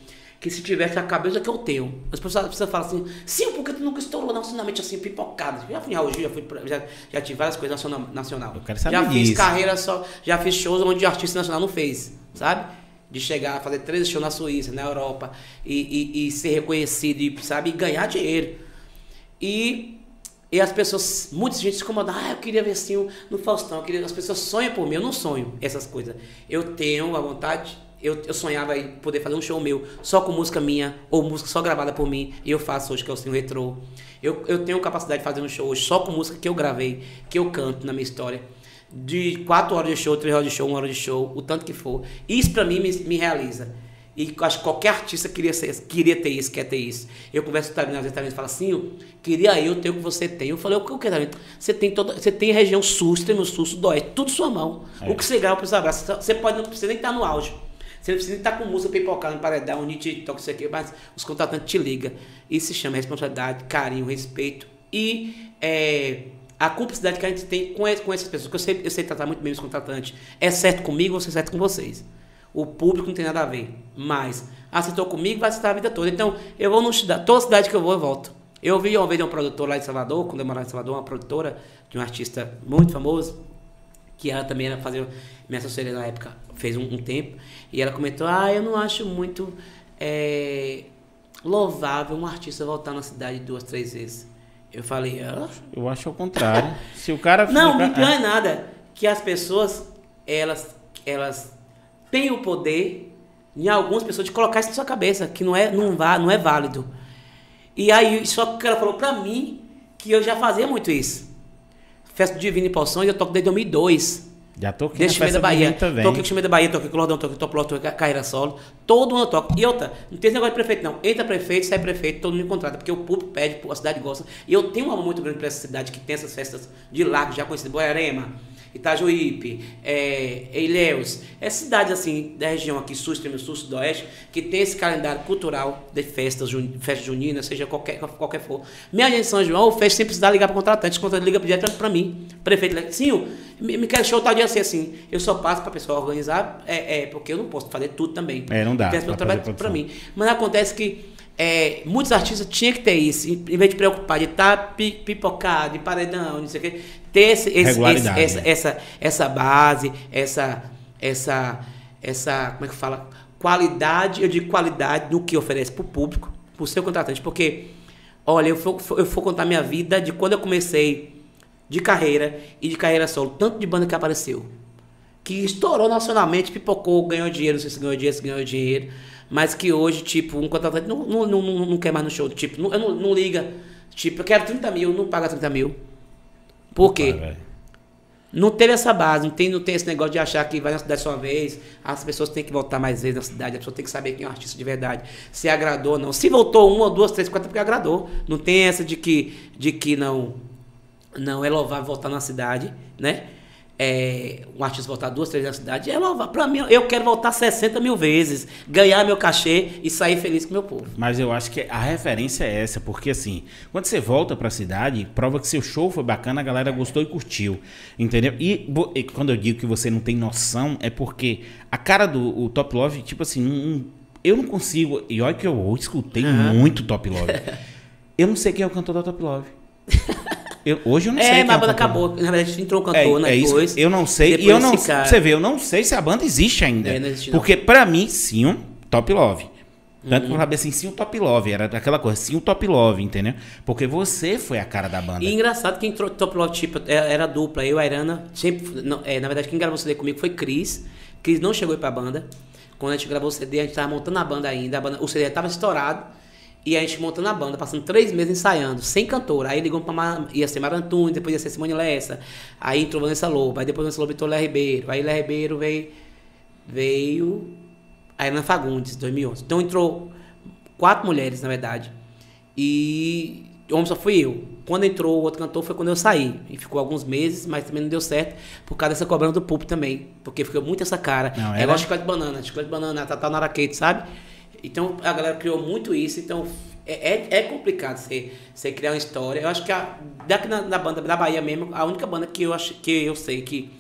que se tivesse a cabeça que eu tenho. As pessoas precisam falar assim, sim, porque tu nunca estourou nacionalmente assim, pipocado. Já fui em Raul Gil, já, fui, já, já tive várias coisas nacional. nacional. Eu quero saber já fiz isso. carreira só, já fiz shows onde o artista nacional não fez, sabe? De chegar a fazer treze shows na Suíça, na Europa, e, e, e ser reconhecido, e, sabe? E ganhar dinheiro. E, e as pessoas, muita gente se incomoda, ah, eu queria ver assim no Faustão, eu queria... as pessoas sonham por mim, eu não sonho essas coisas. Eu tenho a vontade... Eu, eu sonhava em poder fazer um show meu só com música minha, ou música só gravada por mim, e eu faço hoje, que é o Senhor Retrô. Eu, eu tenho capacidade de fazer um show hoje só com música que eu gravei, que eu canto na minha história. De quatro horas de show, três horas de show, uma hora de show, o tanto que for. Isso pra mim me, me realiza. E acho que qualquer artista queria, ser, queria ter isso, quer ter isso. Eu converso com o Tarinho, às vezes o Tarinho fala assim, queria eu ter o que você tem. Eu falei, o que eu quero, Tarinho? Você tem toda, você tem região sul, extremo sul, sudoeste, tudo sua mão. É. O que você grava, eu preciso abraçar. Você pode não precisa nem estar no auge. Você não precisa estar com música pipocada, em paredão, nitido, toca isso aqui, mas os contratantes te ligam. Isso se chama responsabilidade, carinho, respeito e é, a cumplicidade que a gente tem com, com essas pessoas. Porque eu sei, eu sei tratar muito bem os contratantes. É certo comigo, você é certo com vocês. O público não tem nada a ver, mas aceitou comigo, vai aceitar a vida toda. Então, eu vou no cidade, toda cidade que eu vou, eu volto. Eu vi uma vez de um produtor lá de Salvador, quando eu morava em Salvador, uma produtora de um artista muito famoso, que ela também era fazer, minha assessoria na época, fez um, um tempo, e ela comentou, ah, eu não acho muito é, louvável um artista voltar na cidade duas, três vezes. Eu falei, ah, eu acho ao contrário. Se o cara... Não, fica... não ganha nada, que as pessoas, elas, elas têm o poder, em algumas pessoas, de colocar isso na sua cabeça, que não é, não vá, não é válido. E aí, só que ela falou pra mim que eu já fazia muito isso. Festa do Divino em Poções, eu toco desde dois mil e dois. Já toquei na Chamei da Bahia. Toquei com Chamei da Bahia, toquei com Lordão, toquei com Top Love, toquei com Carreira Solo. Todo ano eu toco. E outra, não tem esse negócio de prefeito, não. Entra prefeito, sai prefeito, todo mundo contrata, porque o público pede, a cidade gosta. E eu tenho um amor muito grande pra essa cidade, que tem essas festas de lá, que já conheci, Boiarema, Itajuípe, é, Ilhéus. É cidade, assim, da região aqui, sul, extremo sul, sudoeste, que tem esse calendário cultural de festas, jun... festa junina, seja qualquer, qualquer for. Minha gente de São João, o festa sempre precisa ligar para o contratante, o contratante liga direto para mim. Prefeito, sim, me, me quer show tal dia assim, assim. Eu só passo para a pessoa organizar, é, é, porque eu não posso fazer tudo também. É, não dá. Tem pessoas trabalham tudo para mim. Mas acontece que é, muitos artistas tinham que ter isso, em vez de preocupar, de estar pipocado, de paredão, não sei o quê. Ter esse, esse, esse, essa, essa, essa base, essa, essa, essa, como é que fala? Qualidade, eu digo qualidade no que oferece para o público, para o seu contratante. Porque, olha, eu vou eu for contar minha vida de quando eu comecei de carreira e de carreira solo, tanto de banda que apareceu, que estourou nacionalmente, pipocou, ganhou dinheiro, não sei se ganhou dinheiro, se ganhou dinheiro, mas que hoje, tipo, um contratante não, não, não, não quer mais no show, tipo, não, não, não liga, tipo, eu quero trinta mil, não paga trinta mil. Por quê? Opa, não teve essa base, não tem, não tem esse negócio de achar que vai na cidade só uma vez, as pessoas têm que voltar mais vezes na cidade, a pessoa tem que saber quem é um artista de verdade, se agradou ou não. Se voltou uma, duas, três, quatro, porque agradou. Não tem essa de que, de que não, não é louvável voltar na cidade, né? É, um artista voltar duas, três na cidade, é louvável. Pra mim, eu quero voltar sessenta mil vezes, ganhar meu cachê e sair feliz com meu povo. Mas eu acho que a referência é essa, porque assim, quando você volta pra cidade, prova que seu show foi bacana, a galera gostou e curtiu, entendeu? E, e quando eu digo que você não tem noção, é porque a cara do o Top Love, tipo assim, um, eu não consigo, e olha que eu escutei uhum. muito Top Love. Eu não sei quem é o cantor da Top Love. Eu, hoje eu não é, sei. É, mas a banda acabou. Na verdade, entrou um cantor, é, né? É depois, isso. Eu não sei. E eu não, você vê, eu não sei se a banda existe ainda. É, não existe, porque não. Pra mim, sim, um Top Love. Tanto uhum. que eu falava assim, sim, um Top Love. Era aquela coisa, sim, um Top Love, entendeu? Porque você foi a cara da banda. E engraçado que entrou Top Love, tipo, era dupla. Eu, a Irana, sempre. Não, é, na verdade, quem gravou o C D comigo foi Cris. Cris não chegou aí pra banda. Quando a gente gravou o C D, a gente tava montando a banda ainda. A banda, o C D tava estourado. E a gente montando a banda, passando três meses ensaiando, sem cantora. Aí ligou pra Mar... ia ser Mar Antunes, depois ia ser Simone Lessa. Aí entrou Vanessa Lobo, aí depois Vanessa Lobo entrou Léa Ribeiro. Aí Léa Ribeiro veio... veio... a Helena Fagundes, dois mil e onze. Então entrou quatro mulheres, na verdade. E... o homem só fui eu. Quando entrou o outro cantor foi quando eu saí. E ficou alguns meses, mas também não deu certo por causa dessa cobrança do público também. Porque ficou muito essa cara. Não, é igual chiclete de banana, chiclete de banana, Tatá Naraquete, sabe? Então, a galera criou muito isso. Então, é, é, é complicado você, você criar uma história. Eu acho que a, daqui na, na banda da Bahia mesmo, a única banda que eu, acho, que eu sei que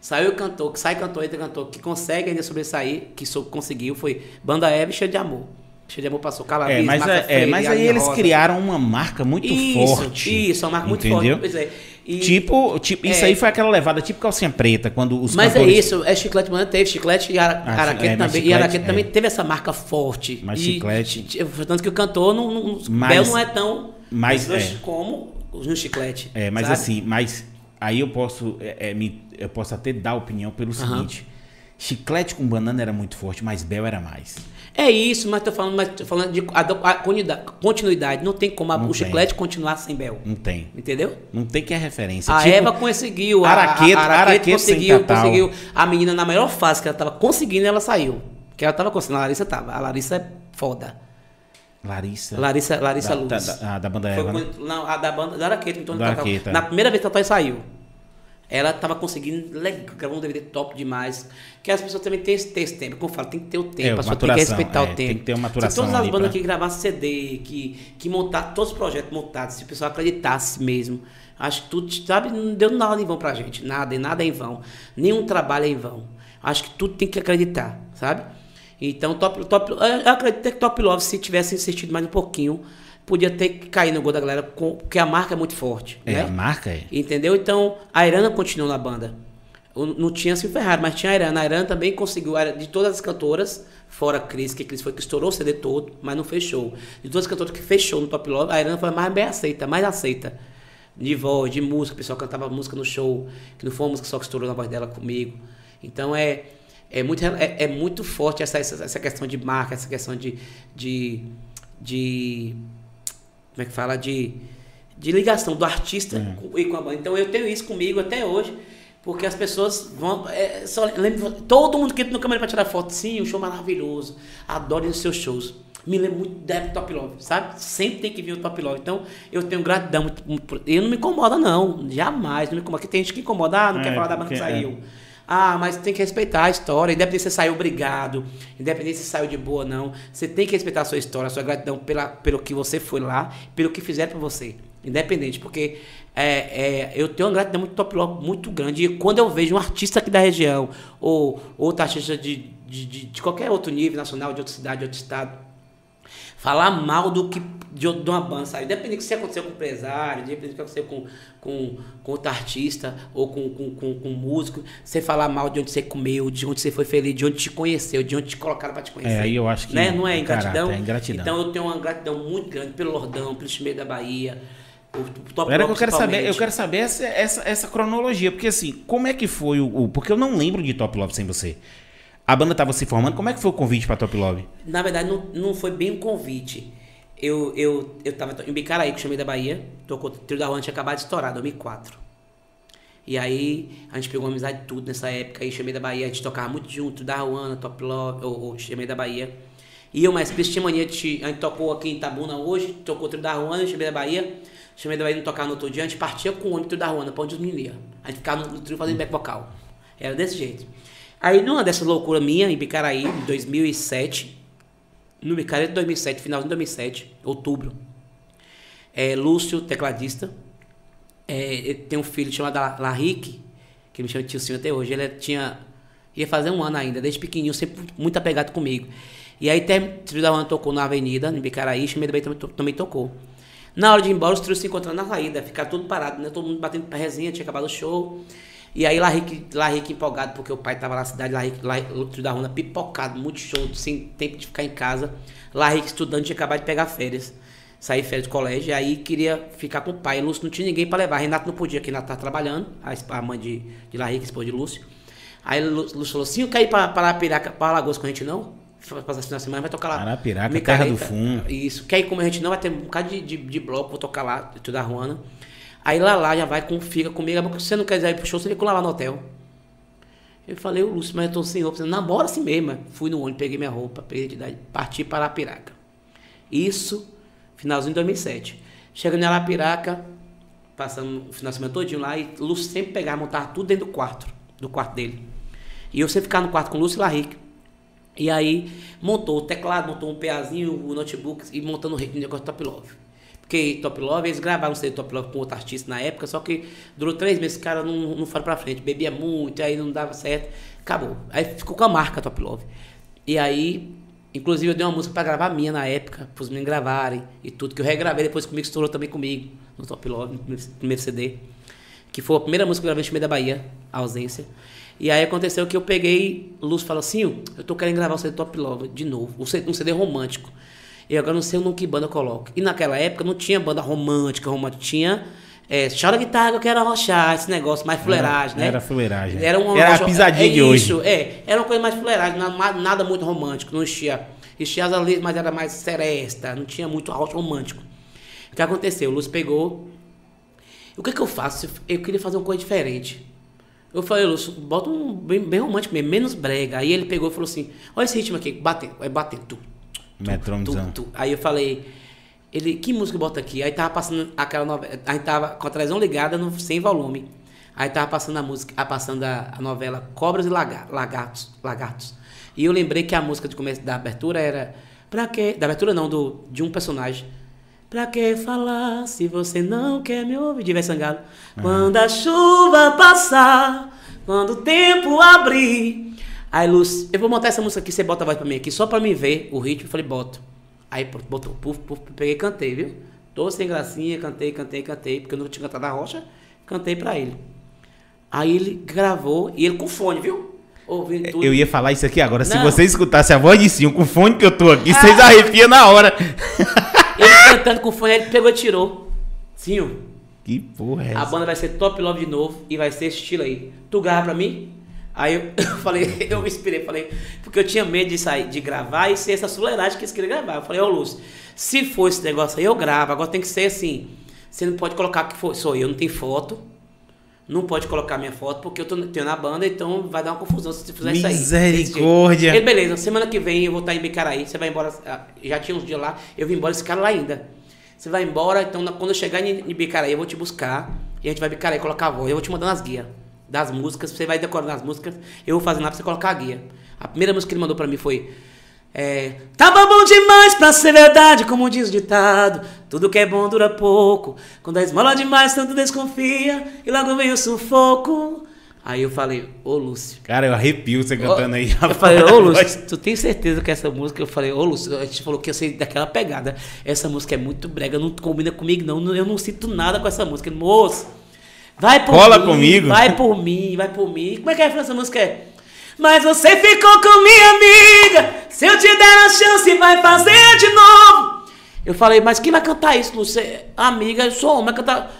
saiu cantor, que sai cantor, entra cantor, que consegue ainda sobressair, que so, conseguiu, foi Banda Elvis, Cheio de Amor. Cheio de Amor passou Calabresa, é, mas, é, Freire, é, mas aí eles Rosa. Criaram uma marca muito isso, forte. Isso, uma marca muito entendeu? Forte. Pois é. E, tipo, tipo é, isso aí foi aquela levada, tipo Calcinha Preta, quando os mas cantores... é isso, é Chiclete, mano, teve Chiclete e Araquete é, também, e Araquete é. também teve essa marca forte. Mas e, Chiclete... tanto que o cantor, não, não, mas, Bel não é tão mas, é. como no Chiclete. É, mas sabe? Assim, mas aí eu posso, é, é, me, eu posso até dar opinião pelo uhum. seguinte, Chiclete com banana era muito forte, mas Bel era mais... É isso, mas tô falando, mas tô falando de a, a, continuidade. Não tem como a, não o tem. Chiclete continuar sem Bel. Não tem. Entendeu? Não tem que é referência. A tipo, Eva conseguiu. A Araqueta, a, a Araqueta Araqueta conseguiu, conseguiu. A menina na melhor fase que ela tava conseguindo, ela saiu. Que ela tava conseguindo. A Larissa tava. A Larissa é foda. Larissa? Larissa, Larissa da, Luz. Da, da, da banda Eva. Foi, né? Não, a da banda da Araqueta. Então da Araqueta. Na primeira vez que a Tatá saiu. Ela estava conseguindo gravar um D V D top demais. Que as pessoas também têm esse, têm esse tempo. Como eu falo, tem que ter o tempo. É, a pessoa tem que respeitar é, o tempo. Tem que ter uma maturação. Se todas as bandas pra... que gravassem C D, que, que montassem, todos os projetos montados, se o pessoal acreditasse mesmo. Acho que tudo, sabe, não deu nada em vão pra gente. Nada, nada é em vão. Nenhum trabalho é em vão. Acho que tudo tem que acreditar, sabe? Então, top, top, eu acredito que Top Love, se tivesse insistido mais um pouquinho, podia ter que cair no gol da galera, porque a marca é muito forte. É, né? A marca é. Entendeu? Então, a Irana continuou na banda. Não tinha Silvio Ferraro, mas tinha a Irana. A Irana também conseguiu, de todas as cantoras, fora a Cris, que a Cris foi que estourou o C D todo, mas não fechou. De todas as cantoras que fechou no Top Love, a Irana foi mais bem aceita, mais aceita. De voz, de música, o pessoal cantava música no show, que não foi uma música só que estourou na voz dela comigo. Então, é... É muito, é, é muito forte essa, essa, essa questão de marca, essa questão de, de, de como é que fala? De, de ligação do artista é. com, e com a banda. Então eu tenho isso comigo até hoje, porque as pessoas vão... É, só lembro, todo mundo que entra no camarim para tirar foto, sim, um show maravilhoso, adorem os seus shows. Me lembro muito da época do Top Love, sabe? Sempre tem que vir o Top Love. Então, eu tenho gratidão. Eu não me incomoda, não. Jamais. Não me incomoda. Porque tem gente que incomoda, ah, não é, quer falar da banda que saiu. É. Ah, mas tem que respeitar a história, independente se você saiu obrigado, independente se saiu de boa ou não, você tem que respeitar a sua história, a sua gratidão pela, pelo que você foi lá, pelo que fizeram pra você, independente, porque é, é, eu tenho uma gratidão muito Top Love, muito grande, e quando eu vejo um artista aqui da região, ou outro artista de, de, de, de qualquer outro nível nacional, de outra cidade, de outro estado, falar mal do que de uma banda saiu, independente do que aconteceu com o empresário, independente do que aconteceu com, com, com outro artista ou com, com, com, com músico, você falar mal de onde você comeu, de onde você foi feliz, de onde te conheceu, de onde te colocaram para te conhecer. É, aí eu acho que... Né? Não é ingratidão? É ingratidão. Então eu tenho uma gratidão muito grande pelo Lordão, pelo Chamei da Bahia, Top Era que eu quero saber, eu quero saber essa, essa, essa cronologia, porque assim, como é que foi o, o... Porque eu não lembro de Top Love sem você. A banda estava se formando, como é que foi o convite para Top Love? Na verdade, não, não foi bem um convite. Eu, eu, eu tava em Bicaraí, que eu chamei da Bahia, tocou o Trio da Ruana, tinha acabado de estourar, dois mil e quatro. E aí, a gente pegou uma amizade de tudo nessa época, aí Chamei da Bahia, a gente tocava muito junto, da Ruana, Top Love, ou, ou Chamei da Bahia. E eu, mas Cris tinha mania de... A gente tocou aqui em Itabuna hoje, tocou o Trio da Ruana, Chamei da Bahia. Chamei da Bahia não tocava no outro dia, a gente partia com o ônibus do Trio da Ruana, pra onde os meninos iam. A gente ficava no trio fazendo back vocal. Era desse jeito. Aí, numa dessa loucura minha, em Bicaraí, em dois mil e sete, no Bicaraí de dois mil e sete, final de dois mil e sete, outubro, é, Lúcio, tecladista, é, ele tem um filho chamado Larrique, que me chama de tiozinho até hoje, ele tinha, ia fazer um ano ainda, desde pequenininho, sempre muito apegado comigo. E aí, o Trio da Ruana tocou na avenida, em Bicaraí, e Chamei da Bahia também tocou. Na hora de ir embora, os trios se encontraram na saída, ficaram tudo parado, né? Todo mundo batendo pra resenha, tinha acabado o show... E aí Larrique, Larrique empolgado, porque o pai tava na cidade, Larrique, Larrique, o Trio da Ruana pipocado, muito show, sem tempo de ficar em casa. Larrique estudante tinha acabado de pegar férias, sair férias do colégio, e aí queria ficar com o pai. Lúcio não tinha ninguém para levar, Renato não podia, que Renato tava trabalhando, a mãe de, de Larrique, esposa de Lúcio. Aí Lúcio falou assim, eu quero ir pra, pra, pra, pra Alagoas com a gente não? Passar final de semana, vai tocar lá. Arapiraca, Terra do Fundo. Isso, quer ir como a gente não, vai ter um bocado de, de, de bloco, vou tocar lá, Trio da Ruana. Aí lá lá já vai, com, fica comigo, se você não quiser ir pro show, você fica lá, lá no hotel. Eu falei, o Lúcio, mas eu tô sem roupa. Falei, namora assim mesmo. Fui no ônibus, peguei minha roupa, peguei a identidade, parti para Arapiraca. Isso, finalzinho de dois mil e sete. Chegando em Arapiraca, passando o final de semana todinho lá, e o Lúcio sempre pegava, montava tudo dentro do quarto, do quarto dele. E eu sempre ficava no quarto com o Lúcio e Larrique. E aí, montou o teclado, montou um PAzinho, o notebook, e montando o negócio Top Love. Porque Top Love, eles gravaram um C D Top Love com outro artista na época, só que durou três meses, o cara não, não foi pra frente, bebia muito, aí não dava certo, acabou. Aí ficou com a marca Top Love. E aí, inclusive eu dei uma música pra gravar minha na época, pros meninos gravarem e tudo, que eu regravei depois comigo, que estourou também comigo, no Top Love, no primeiro C D, que foi a primeira música que eu gravei no Chamei da Bahia, A Ausência. E aí aconteceu que eu peguei, Lúcio falou assim, eu tô querendo gravar o C D Top Love de novo, um C D romântico. E agora não sei o nome que banda eu coloco. E naquela época não tinha banda romântica, romântica. Tinha é, chora guitarra que eu quero arrochar, esse negócio mais fuleiragem, né? Era fuleiragem. Era, uma, era uma, a pisadinha é, de isso, hoje. É, era uma coisa mais fuleiragem, nada muito romântico. Não existia, existia as ali, mas era mais seresta, não tinha muito rock romântico. O que aconteceu? O Lúcio pegou. O que é que eu faço? Eu queria fazer uma coisa diferente. Eu falei, Lúcio, bota um bem, bem romântico mesmo, menos brega. Aí ele pegou e falou assim, olha esse ritmo aqui, batendo, é batendo tudo. Tu, tu, tu. Aí eu falei, ele, que música bota aqui? Aí tava passando aquela novela, aí tava com a televisão ligada no, sem volume. Aí tava passando a música, a, passando a, a novela Cobras e Lagar, Lagartos, Lagartos. E eu lembrei que a música de começo da abertura era pra que, da abertura não, do, de um personagem. Pra que falar se você não quer me ouvir? De Versangalo. Uhum. Quando a chuva passar, quando o tempo abrir. Aí, Lúcio, eu vou montar essa música aqui, você bota a voz pra mim aqui, só pra mim ver o ritmo. Eu falei, boto. Aí, botou, puf, puf, peguei e cantei, viu? Tô sem gracinha, cantei, cantei, cantei, porque eu não tinha cantado a rocha, cantei pra ele. Aí ele gravou, e ele com fone, viu? Ouvindo tudo. Eu ia falar isso aqui agora, não. Se você escutasse a voz de Cinho com o fone que eu tô aqui, ah. vocês arrepiam na hora. Ele cantando com o fone, ele pegou e tirou. Cinho. Que porra é essa? A banda vai ser Top Love de novo, e vai ser esse estilo aí. Tu grava pra mim? Aí eu, eu falei, eu me inspirei, falei, porque eu tinha medo de sair, de gravar e ser essa suleiragem que eles queriam gravar. Eu falei, ô oh, Lúcio, se for esse negócio aí, eu gravo. Agora tem que ser assim, você não pode colocar que for, sou eu, não tem foto, não pode colocar minha foto, porque eu tô, tenho na banda, então vai dar uma confusão se você fizer isso aí. Misericórdia! Ele, beleza, semana que vem eu vou estar em Bicaraí, você vai embora, já tinha uns dias lá, eu vim embora, esse cara lá ainda. Você vai embora, então quando eu chegar em, em Bicaraí, eu vou te buscar, e a gente vai Bicaraí colocar a voz, eu vou te mandando as guias das músicas, você vai decorando as músicas, eu vou fazendo lá pra você colocar a guia. A primeira música que ele mandou pra mim foi é, tava bom demais pra ser verdade, como diz o ditado, tudo que é bom dura pouco, quando a esmola demais tanto desconfia, e logo vem o sufoco. Aí eu falei, ô Lúcio... Cara, eu arrepio você cantando ô, aí. Eu falei, ô Lúcio, tu tem certeza que essa música... Eu falei, ô Lúcio, a gente falou que eu sei daquela pegada, essa música é muito brega, não combina comigo não, eu não sinto nada com essa música. Ele, moço... Vai por Cola mim, comigo. vai por mim, vai por mim. Como é que é essa música? É? Mas você ficou com minha amiga, se eu te der a chance vai fazer de novo. Eu falei, mas quem vai cantar isso, Lúcio? Amiga, eu sou homem, vai cantar...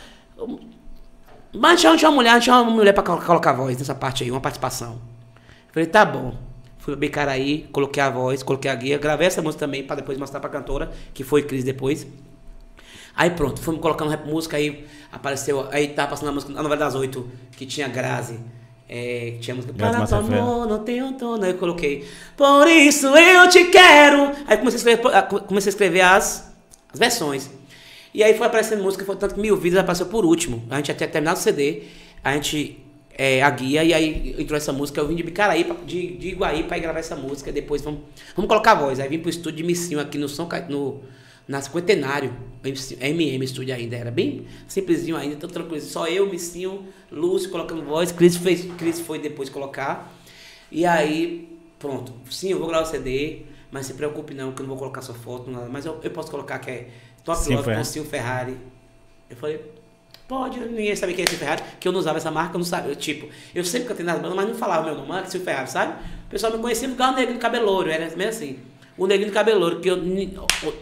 Mas chama uma mulher, chama uma mulher pra colocar a voz nessa parte aí, uma participação. Eu falei, tá bom. Fui pro Bicaraí, coloquei a voz, coloquei a guia, gravei essa música também pra depois mostrar pra cantora, que foi Cris depois. Aí pronto, fomos colocando música, aí apareceu, aí tava passando a música, a novela das oito, que tinha Grazi, é, que tinha música, para tu amor, não tenho dono, aí eu coloquei, por isso eu te quero, aí comecei a escrever, comecei a escrever as, as versões, e aí foi aparecendo música, foi tanto que mil vídeos, apareceu por último, a gente até terminado o C D, a gente, é, a guia, e aí entrou essa música, eu vim de Bicaraí, pra, de, de Iguaí pra ir gravar essa música, depois vamos, vamos colocar a voz, aí vim pro estúdio de Missinho aqui no São no na cinquentenário, M M Studio ainda, era bem simplesinho ainda, tão tranquilo, só eu, Missinho, Lúcio colocando voz, Cris, fez, Cris foi depois colocar, e aí, pronto, sim, eu vou gravar o C D, mas se preocupe não, que eu não vou colocar sua foto, nada, mas eu, eu posso colocar que é Top sim, Love com Silvio Ferrari. Eu falei, pode, ninguém sabia quem é Silvio Ferrari, que eu não usava essa marca, eu não sabia, eu, tipo, eu sempre cantei nas bandas, mas não falava meu nome, Silvio Ferrari, sabe? O pessoal me conhecia porque era o Neguinho do Cabelo Louro, era meio assim. O Neguinho do Cabelo Louro, que eu,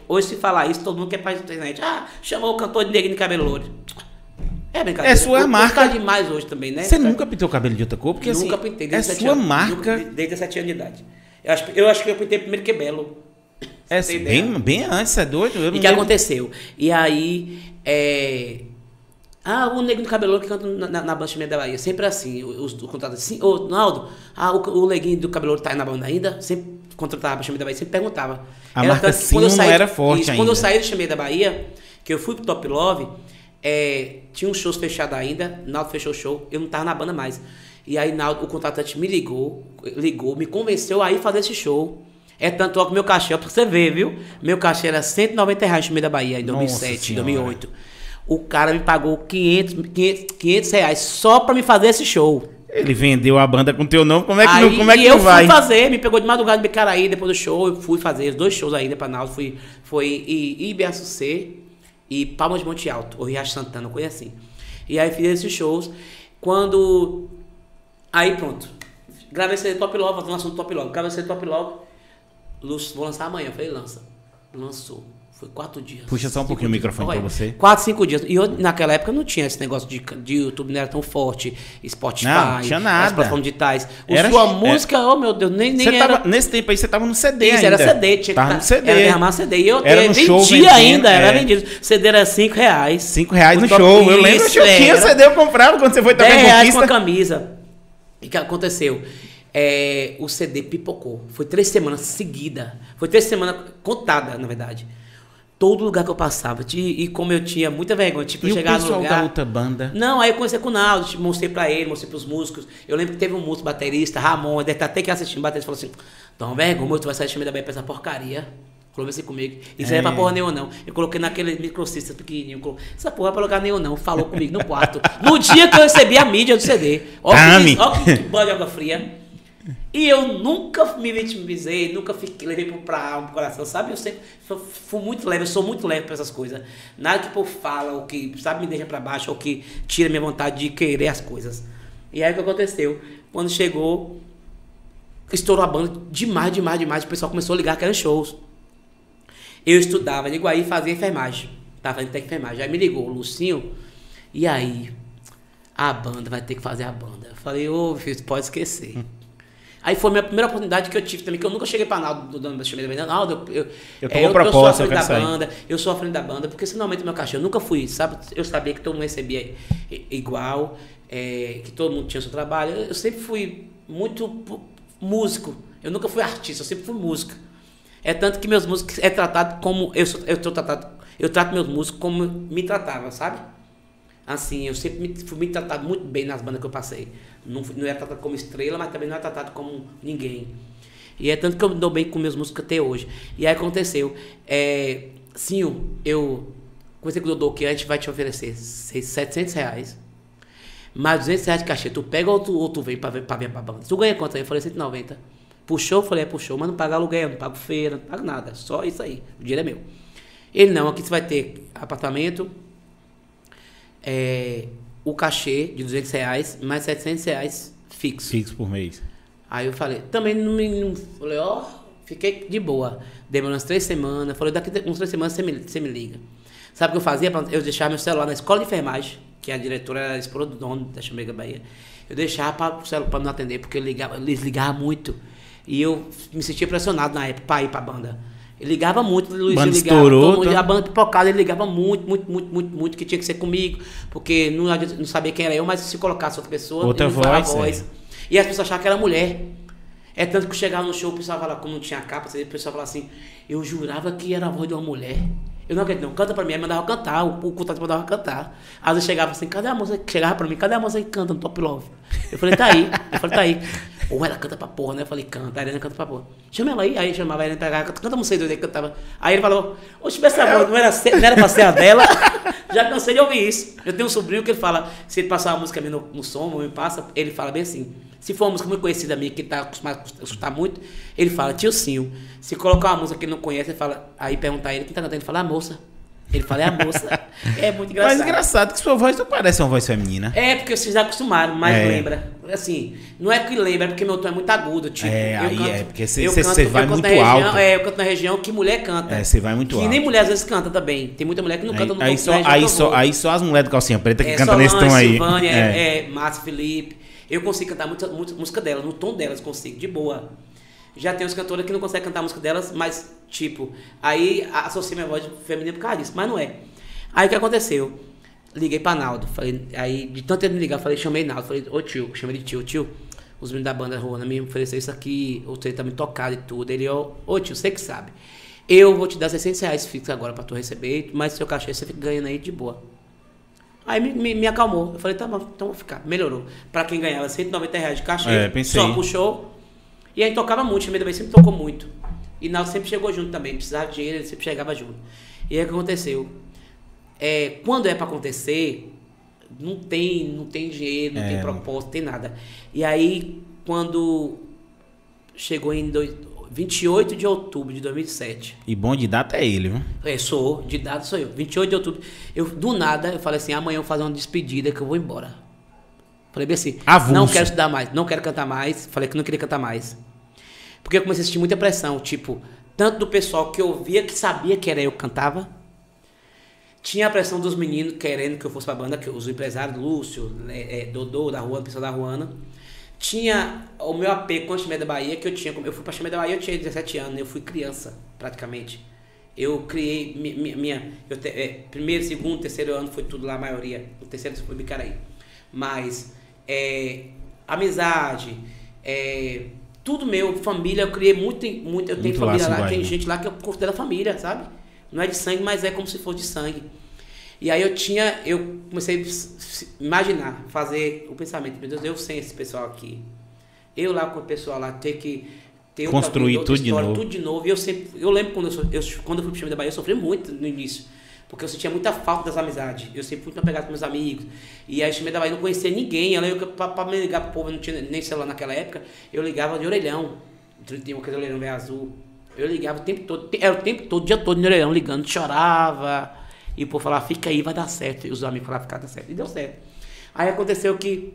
hoje se falar isso, todo mundo quer fazer internet. Ah, chamou o cantor de Neguinho do Cabelo Louro. É brincadeira. É sua eu, marca. Tá demais hoje também, né? Você nunca pintou o cabelo de outra cor? Porque nunca assim, pintei. Desde é sete sua anos. marca. Desde, desde sete anos de idade. Eu acho, eu acho que eu pintei primeiro que Belo. É, bem, bem antes, você é doido? E o que aconteceu? E aí, é... Ah, o Neguinho do Cabelo Louro que canta na, na, na Banda Chamei da Bahia. Sempre assim. Os contratados assim, ô, oh, Naldo, ah, o, o Neguinho do Cabelo Louro tá aí na banda ainda? Sempre. Contratava a Chamei da Bahia, sempre perguntava. A era marca sim não saí, era forte isso, ainda. Quando eu saí do Chamei da Bahia, que eu fui pro Top Love, é, tinha uns shows fechados ainda, Naldo fechou o show, eu não tava na banda mais. E aí Naldo, o contratante me ligou, ligou, me convenceu a ir fazer esse show. É tanto que meu cachê, ó, pra você ver, viu? Meu cachê era cento e noventa reais no Chamei da Bahia, em dois mil e sete, dois mil e oito. O cara me pagou quinhentos reais só pra me fazer esse show. Ele vendeu a banda com teu nome, como é que aí, não, como é que não vai? Aí eu fui fazer, me pegou de madrugada de Bicaraí, depois do show, eu fui fazer os dois shows ainda pra Naldo, fui, foi em Ibiaçucê e Palmas de Monte Alto, ou Riacho Santana, coisa assim. E aí fiz esses shows, quando... Aí pronto, gravei esse Top Love, vou lançar um Top Love, gravei esse Top Love, Lúcio, vou lançar amanhã, eu falei, lança, lançou. Foi quatro dias. Puxa só um pouquinho o microfone pra você. Quatro, cinco dias. E eu, naquela época não tinha esse negócio de, de YouTube, não era tão forte. Spotify, não, tinha nada. As plataformas digitais. Era, sua música, era, oh meu Deus, nem, nem era... Tava, nesse tempo aí você tava no C D isso, ainda. Era C D. Tinha tava que, no C D. Era derramar C D. E eu, era eu no vendia show vendido, ainda, é. Era vendido. C D era cinco reais. Cinco reais no show. Isso, eu lembro que eu tinha o C D, eu comprava quando você foi também conquista. dez reais com a camisa. E o que aconteceu? É, o C D pipocou. Foi três semanas seguida. Foi três semanas contada, na verdade. todo lugar que eu passava. E, e como eu tinha muita vergonha, tipo, eu chegava no lugar... E o pessoal da outra banda? Não, aí eu comecei com o Naldo, tipo, mostrei pra ele, mostrei pros músicos. Eu lembro que teve um músico, baterista, Ramon, deve estar até que assistindo, baterista, falou assim, então vergonha, tu vai sair de Chamei da Bahia pra essa porcaria. Falou assim comigo, isso é. Não é pra porra nenhuma não. Eu coloquei naquele microcista pequenininho, coloquei, essa porra é pra lugar nenhum não. Falou comigo no quarto. No dia que eu recebi a mídia do C D. Ó que, que, que banho de água fria. E eu nunca me vitimizei, nunca fiquei, levei para o coração, sabe? Eu sempre fui muito leve, eu sou muito leve para essas coisas. Nada que o povo fala, ou que, sabe, me deixa para baixo, ou que tira minha vontade de querer as coisas. E aí o que aconteceu? Quando chegou, estourou a banda demais, demais, demais. O pessoal começou a ligar que eram shows. Eu estudava em Iguaí e fazia enfermagem. Tava fazendo técnica de enfermagem. Aí me ligou o Lucinho, e aí? A banda, vai ter que fazer a banda. Eu falei, ô, oh, filho, pode esquecer. Hum. Aí foi a minha primeira oportunidade que eu tive também, que eu nunca cheguei para Naldo, do Chamei da Bahia. Naldo, eu, eu, é, eu, eu sou a frente da banda, eu sou a frente da banda, porque senão aumenta o meu cachê. Eu nunca fui, sabe? Eu sabia que todo mundo recebia igual, é, que todo mundo tinha seu trabalho. Eu, eu sempre fui muito músico, eu nunca fui artista, eu sempre fui músico. É tanto que meus músicos é tratado como, eu, sou, eu, tô tratado, eu trato meus músicos como me tratava, sabe? Assim, eu sempre me, fui me tratado muito bem nas bandas que eu passei. Não, não era tratado como estrela, mas também não era tratado como ninguém. E é tanto que eu me dou bem com meus músicos até hoje. E aí aconteceu. É, sim, eu comecei com o Dodô, que a gente vai te oferecer setecentos reais, mais duzentos reais de cachê. Tu pega ou tu, ou tu vem pra vir pra, pra banda. Tu ganha quanto aí? Eu falei cento e noventa. Puxou? Eu falei, é, puxou. Mas não paga aluguel, não pago feira, não pago nada. Só isso aí. O dinheiro é meu. Ele, não, aqui você vai ter apartamento... É, o cachê de duzentos reais mais setecentos reais fixo. Fixo por mês. Aí eu falei, também não me... Não, falei, ó, fiquei de boa. Demorou umas três semanas. Falei, daqui umas três semanas você me, você me liga. Sabe o que eu fazia? Eu deixava meu celular na escola de enfermagem, que a diretora era a esposa do dono da Chamei da Bahia. Eu deixava para não atender, porque eu ligava, eles ligavam muito. E eu me sentia pressionado na época para ir para a banda. Ele ligava muito, o Luiz ligava, estourou, mundo, tá? A banda pipocada, ele ligava muito, muito, muito, muito, muito, que tinha que ser comigo, porque não, não sabia quem era eu, mas se colocasse outra pessoa, outra voz, voz. É. E as pessoas achavam que era mulher. É tanto que chegava no show, o pessoal falava, como não tinha capa, o pessoal falava assim, eu jurava que era a voz de uma mulher. Eu não acredito, não, canta pra mim, aí mandava cantar, o, o contrato mandava cantar. Às vezes chegava assim, cadê a moça? Chegava pra mim, cadê a moça que canta no Top Love? Eu falei, tá aí, eu falei, tá aí. Ou ela canta pra porra, né? Eu falei, canta, a Irana canta pra porra. Chama ela aí, aí chamava a Irana pra cá, canta vocês dois aí, cantava. Aí ele falou, oxe, mas essa voz não era, ser, não era pra ser a dela. Já cansei de ouvir isso. Eu tenho um sobrinho que ele fala, se ele passar uma música minha no, no som, ou me passa, ele fala bem assim. Se for uma música muito conhecida minha, que tá acostumado a escutar muito, ele fala, tiozinho. Se colocar uma música que ele não conhece, ele fala, aí perguntar ele, quem tá cantando? Ele fala, a moça. Ele fala, é a moça. É muito engraçado. Mas engraçado que sua voz não parece uma voz feminina. É, porque vocês já acostumaram, mas é. Lembra. Assim, não é que lembra, é porque meu tom é muito agudo. Tipo, é, eu aí canto, é, porque você vai muito região, alto. É, eu canto na região que mulher canta. É, você vai muito que alto. Que nem mulher às vezes canta também. Tem muita mulher que não canta no aí, tom aí, aí, só, aí só as mulheres do Calcinha Preta que é, cantam nesse tom aí. Silvânia, é, é, é Márcio Felipe. Eu consigo cantar muita, muita música delas, no tom delas consigo, de boa. Já tem os cantores que não conseguem cantar a música delas, mas, tipo, aí associei minha voz feminina por causa disso, mas não é. Aí o que aconteceu? Liguei pra Naldo, falei, aí de tanto ele me ligar, falei, chamei Naldo, falei, ô tio, chamei de tio, tio, os meninos da Banda Ruana me ofereceram isso aqui, o tio tá me tocado e tudo, ele, ó, ô tio, você que sabe, eu vou te dar seiscentos reais fixos agora pra tu receber, mas seu cachê você fica ganhando aí de boa. Aí me, me, me acalmou, eu falei, tá bom, então vou ficar, melhorou. Pra quem ganhava cento e noventa reais de cachê, é, pensei. Só puxou. E aí tocava muito, Chamei da Bahia sempre tocou muito. E Naldo sempre chegou junto também, precisava de dinheiro, ele sempre chegava junto. E aí o que aconteceu? É, quando é pra acontecer, não tem, não tem dinheiro, não é. Tem propósito, não tem nada. E aí, quando chegou em dois, vinte e oito de outubro de dois mil e sete... E bom de data é ele, viu? É, sou, de data sou eu. vinte e oito de outubro, eu, do nada, eu falei assim, amanhã eu vou fazer uma despedida que eu vou embora. Falei bem assim, avulso. Não quero estudar mais, não quero cantar mais. Falei que não queria cantar mais. Porque eu comecei a sentir muita pressão, tipo, tanto do pessoal que eu via, que sabia que era eu que cantava. Tinha a pressão dos meninos querendo que eu fosse pra banda, que os empresários, Lúcio, é, é, Dodô, da Ruana, pessoal da Ruana. Tinha o meu apego com a Chamei da Bahia, que eu tinha, eu fui pra Chamei da Bahia, eu tinha dezessete anos, eu fui criança, praticamente. Eu criei, minha, minha eu te, é, primeiro, segundo, terceiro ano, foi tudo lá, a maioria. O terceiro foi Bicaraí. Mas... É, amizade, é, tudo meu, família, eu criei muito, muito eu tenho muito família lá, lá, tem gente lá que eu considero família, sabe? Não é de sangue, mas é como se fosse de sangue. E aí eu tinha, eu comecei a imaginar, fazer o pensamento, meu Deus, eu sem esse pessoal aqui. Eu lá com o pessoal lá, ter que ter construir tudo de novo. Tudo de novo. E eu sempre, eu lembro quando eu, so, eu, quando eu fui pro Chamei da Bahia, eu sofri muito no início, porque eu sentia muita falta das amizades. Eu sempre fui muito apegado com meus amigos. E aí o Chamei da Bahia não conhecia ninguém. Eu, pra, pra me ligar pro povo, não tinha nem celular naquela época, eu ligava de orelhão. Tinha uma coisa de orelhão meio azul. Eu ligava o tempo todo, era o tempo todo, o dia todo de orelhão, ligando, chorava. E o povo falava, fica aí, vai dar certo. E os amigos falavam, fica, dá certo. E deu certo. Aí aconteceu que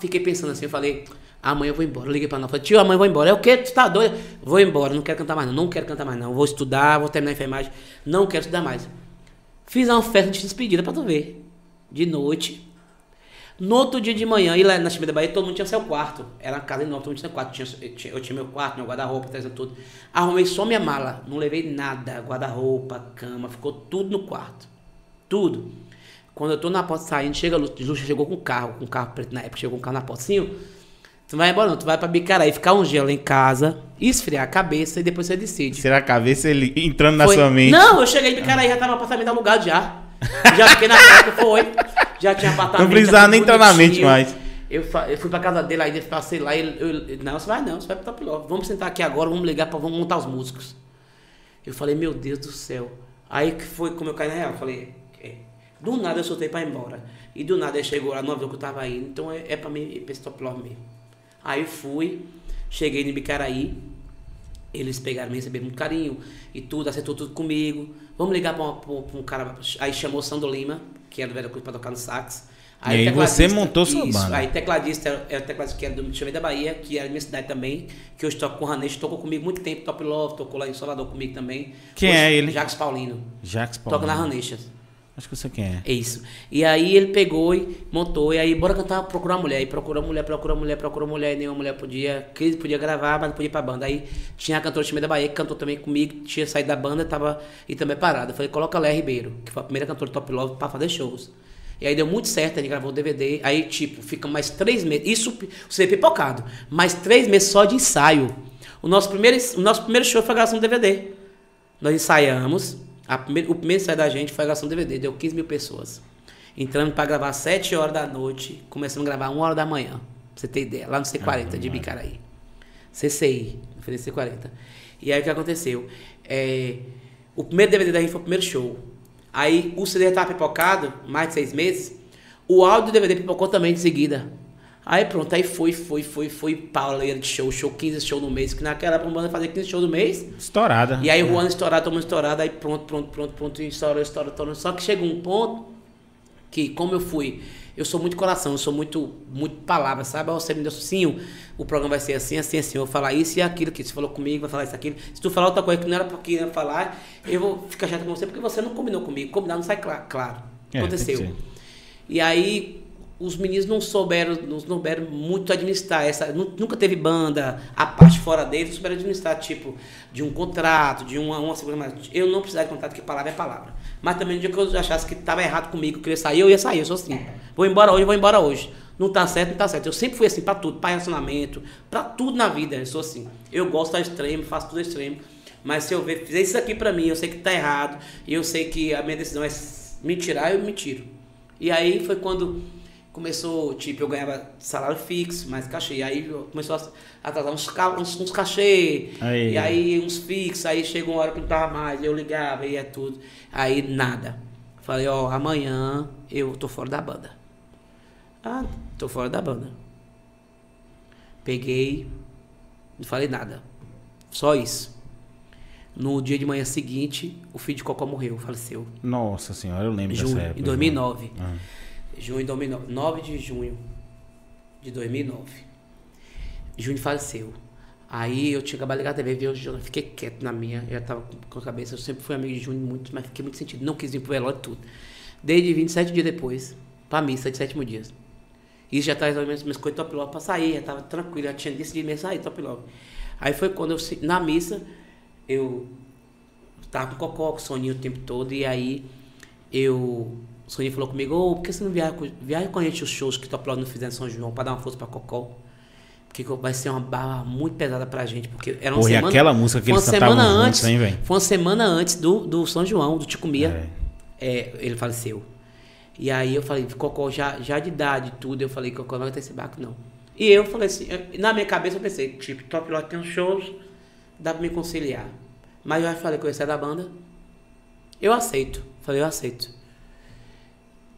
fiquei pensando assim, eu falei, amanhã eu vou embora. Eu liguei pra ela, falei, tio, amanhã eu vou embora. É o quê? Tu tá doido? Vou embora, não quero cantar mais não, não quero cantar mais não. Vou estudar, vou terminar a enfermagem, não quero estudar mais. Fiz uma festa de despedida pra tu ver. De noite. No outro dia de manhã, e lá na Chamei da Bahia, todo mundo tinha seu quarto. Era uma casa enorme, todo mundo tinha seu quarto. Tinha, eu, tinha, eu tinha meu quarto, meu guarda-roupa, tudo. Arrumei só minha mala, não levei nada. Guarda-roupa, cama, ficou tudo no quarto. Tudo. Quando eu tô na porta saindo, chega a Lúcio, Lúcio chegou com um carro, com um carro preto na época, chegou um carro na portinha. Tu vai embora não, tu vai pra Bicaraí, ficar um gelo em casa, esfriar a cabeça e depois você decide. Será a cabeça ele entrando na foi. Sua mente? Não, eu cheguei em Bicaraí, já tava no apartamento alugado já. Já fiquei na casa, foi. Já tinha apartamento. Não precisava nem entrar na mente mais. Eu, eu fui pra casa dele, aí passei lá e eu, eu, não, você vai não, você vai pro Top Love. Vamos sentar aqui agora, vamos ligar, pra, vamos montar os músicos. Eu falei, meu Deus do céu. Aí que foi como eu caí na real, eu falei, do nada eu soltei pra ir embora. E do nada ele chegou lá, não viu que eu tava indo, então é, é pra mim, é pra esse Top Love mesmo. Aí eu fui, cheguei no Bicaraí, eles pegaram, me receberam muito carinho e tudo, acertou tudo comigo. Vamos ligar pra, uma, pra, pra um cara, aí chamou o Sandro Lima, que era do Veracruz, pra tocar no sax. Aí, e aí você montou sua isso, banda. Aí tecladista, era, era tecladista que era do Chamei da Bahia, que era da minha cidade também, que hoje toca com o Ranês, tocou comigo muito tempo, Top Love, tocou lá em Salvador comigo também. Quem hoje, é ele? Jacques Paulino. Jacques Paulino. Toca na Ranês. Acho que você quer. É isso. E aí ele pegou e montou. E aí, bora cantar, procurar mulher. E procurou mulher, procurou mulher, procurou mulher. E nenhuma mulher podia. Cris podia gravar, mas não podia ir pra banda. Aí tinha a cantora Chamei da Bahia, que cantou também comigo. Tinha saído da banda tava, e também parada. Eu falei, coloca a Léa Ribeiro, que foi a primeira cantora do Top Love, pra fazer shows. E aí deu muito certo, a gente gravou o D V D. Aí, tipo, fica mais três meses. Isso, você é pipocado. Mais três meses só de ensaio. O nosso primeiro, o nosso primeiro show foi a gravação do D V D. Nós ensaiamos. A primeira, o primeiro ensaio da gente foi a gravação do D V D, deu quinze mil pessoas. Entrando para gravar às sete horas da noite, começando a gravar uma hora da manhã, pra você ter ideia, lá no C quarenta ah, de Bicaraí. C C I, no C quarenta. E aí o que aconteceu? É, o primeiro D V D da gente foi o primeiro show. Aí o C D estava pipocado, mais de seis meses, o áudio do D V D pipocou também de seguida. Aí pronto, aí foi, foi, foi, foi pauleira de show, show, quinze shows no mês, que naquela época a banda fazia quinze shows no mês. Estourada. E aí o Juan estourado, todo mundo estourado, aí pronto, pronto, pronto, pronto, estourou, estourou, estourou. Só que chegou um ponto que, como eu fui, eu sou muito coração, eu sou muito, muito palavra, sabe? Você me deu assim, o programa vai ser assim, assim, assim, eu vou falar isso e aquilo, que você falou comigo, vai falar isso e aquilo. Se tu falar outra coisa que não era pra que ia falar, eu vou ficar chato com você, porque você não combinou comigo, combinar não sai claro. claro. É, aconteceu. E aí... Os meninos não souberam, não souberam muito administrar essa. Nunca teve banda, a parte fora deles, não souberam administrar, tipo, de um contrato, de uma, uma segurança. Eu não precisava de contrato, porque palavra é palavra. Mas também no dia que eu achasse que estava errado comigo, que eu queria sair, eu ia sair, eu sou assim. Vou embora hoje, vou embora hoje. Não tá certo, não tá certo. Eu sempre fui assim pra tudo, pra relacionamento, pra tudo na vida, eu sou assim. Eu gosto ao extremo, faço tudo ao extremo. Mas se eu ver, fizer isso aqui pra mim, eu sei que tá errado, e eu sei que a minha decisão é me tirar, eu me tiro. E aí foi quando. Começou, tipo, eu ganhava salário fixo, mais cachê. Aí começou a atrasar uns, uns, uns cachê, aí. E aí uns fixos. Aí chegou uma hora que não tava mais, eu ligava, ia tudo. Aí nada. Falei, ó, amanhã eu tô fora da banda. Ah, tô fora da banda. Peguei, não falei nada. Só isso. No dia de manhã seguinte, o filho de Cocó morreu, faleceu. Nossa senhora, eu lembro dessa época. Em dois mil e nove. Ah. Junho de dois mil e nove, nove de junho de dois mil e nove. Junho faleceu. Aí eu tinha acabado de ligar a T V, eu fiquei quieto na minha, já tava com a cabeça. Eu sempre fui amigo de Junho muito, mas fiquei muito sentido. Não quis vir pro velório e tudo. Desde vinte e sete dias depois, pra missa de sétimo dias. Isso já tava resolvendo minhas coisas Top Love pra sair, já tava tranquilo, já tinha decidido mesmo sair Top Love. Aí foi quando eu, na missa, eu tava com cocó, com soninho o tempo todo, e aí eu. O Soninho falou comigo, ô, oh, por que você não viaja, viaja com a gente os shows que Top Love não fizeram em São João, pra dar uma força pra Cocó? que vai ser uma barra muito pesada pra gente, porque era uma Porra, semana... E aquela música que eles cantavam antes, juntos, hein, velho? Foi uma semana antes do, do São João, do Ticumia, é. É, ele faleceu. E aí eu falei, Cocó, já, já de idade tudo, eu falei, Cocó, não vai ter esse barco, não. E eu falei assim, na minha cabeça eu pensei, tipo, Top Love tem uns shows, dá pra me conciliar. Mas eu falei que eu ia sair da banda, eu aceito, falei, eu aceito.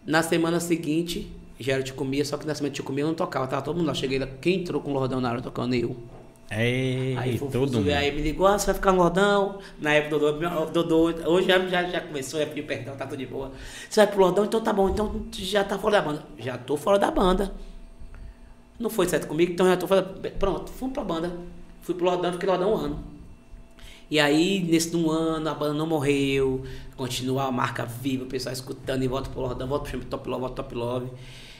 Na semana seguinte... Já era Ticumia, só que na semana de Ticumia eu não tocava, tava todo mundo lá. Cheguei lá, quem entrou com o Lordão na hora tocando? Eu. Ei, aí foi, todo mundo. Aí me ligou, ah, você vai ficar no Lordão? Na época do Dodô, Dodô hoje já, já começou, já pediu perdão, tá tudo de boa. Você vai pro Lordão? Então tá bom, então já tá fora da banda. Já tô fora da banda. Não foi certo comigo, então já tô fora. Pronto, fui pra banda. Fui pro Lordão, fiquei Lordão um ano. E aí, nesse um ano, a banda não morreu, continua a marca viva, o pessoal escutando e volta pro Lordão, volta pro Chamei Top Love, volta pro Top Love.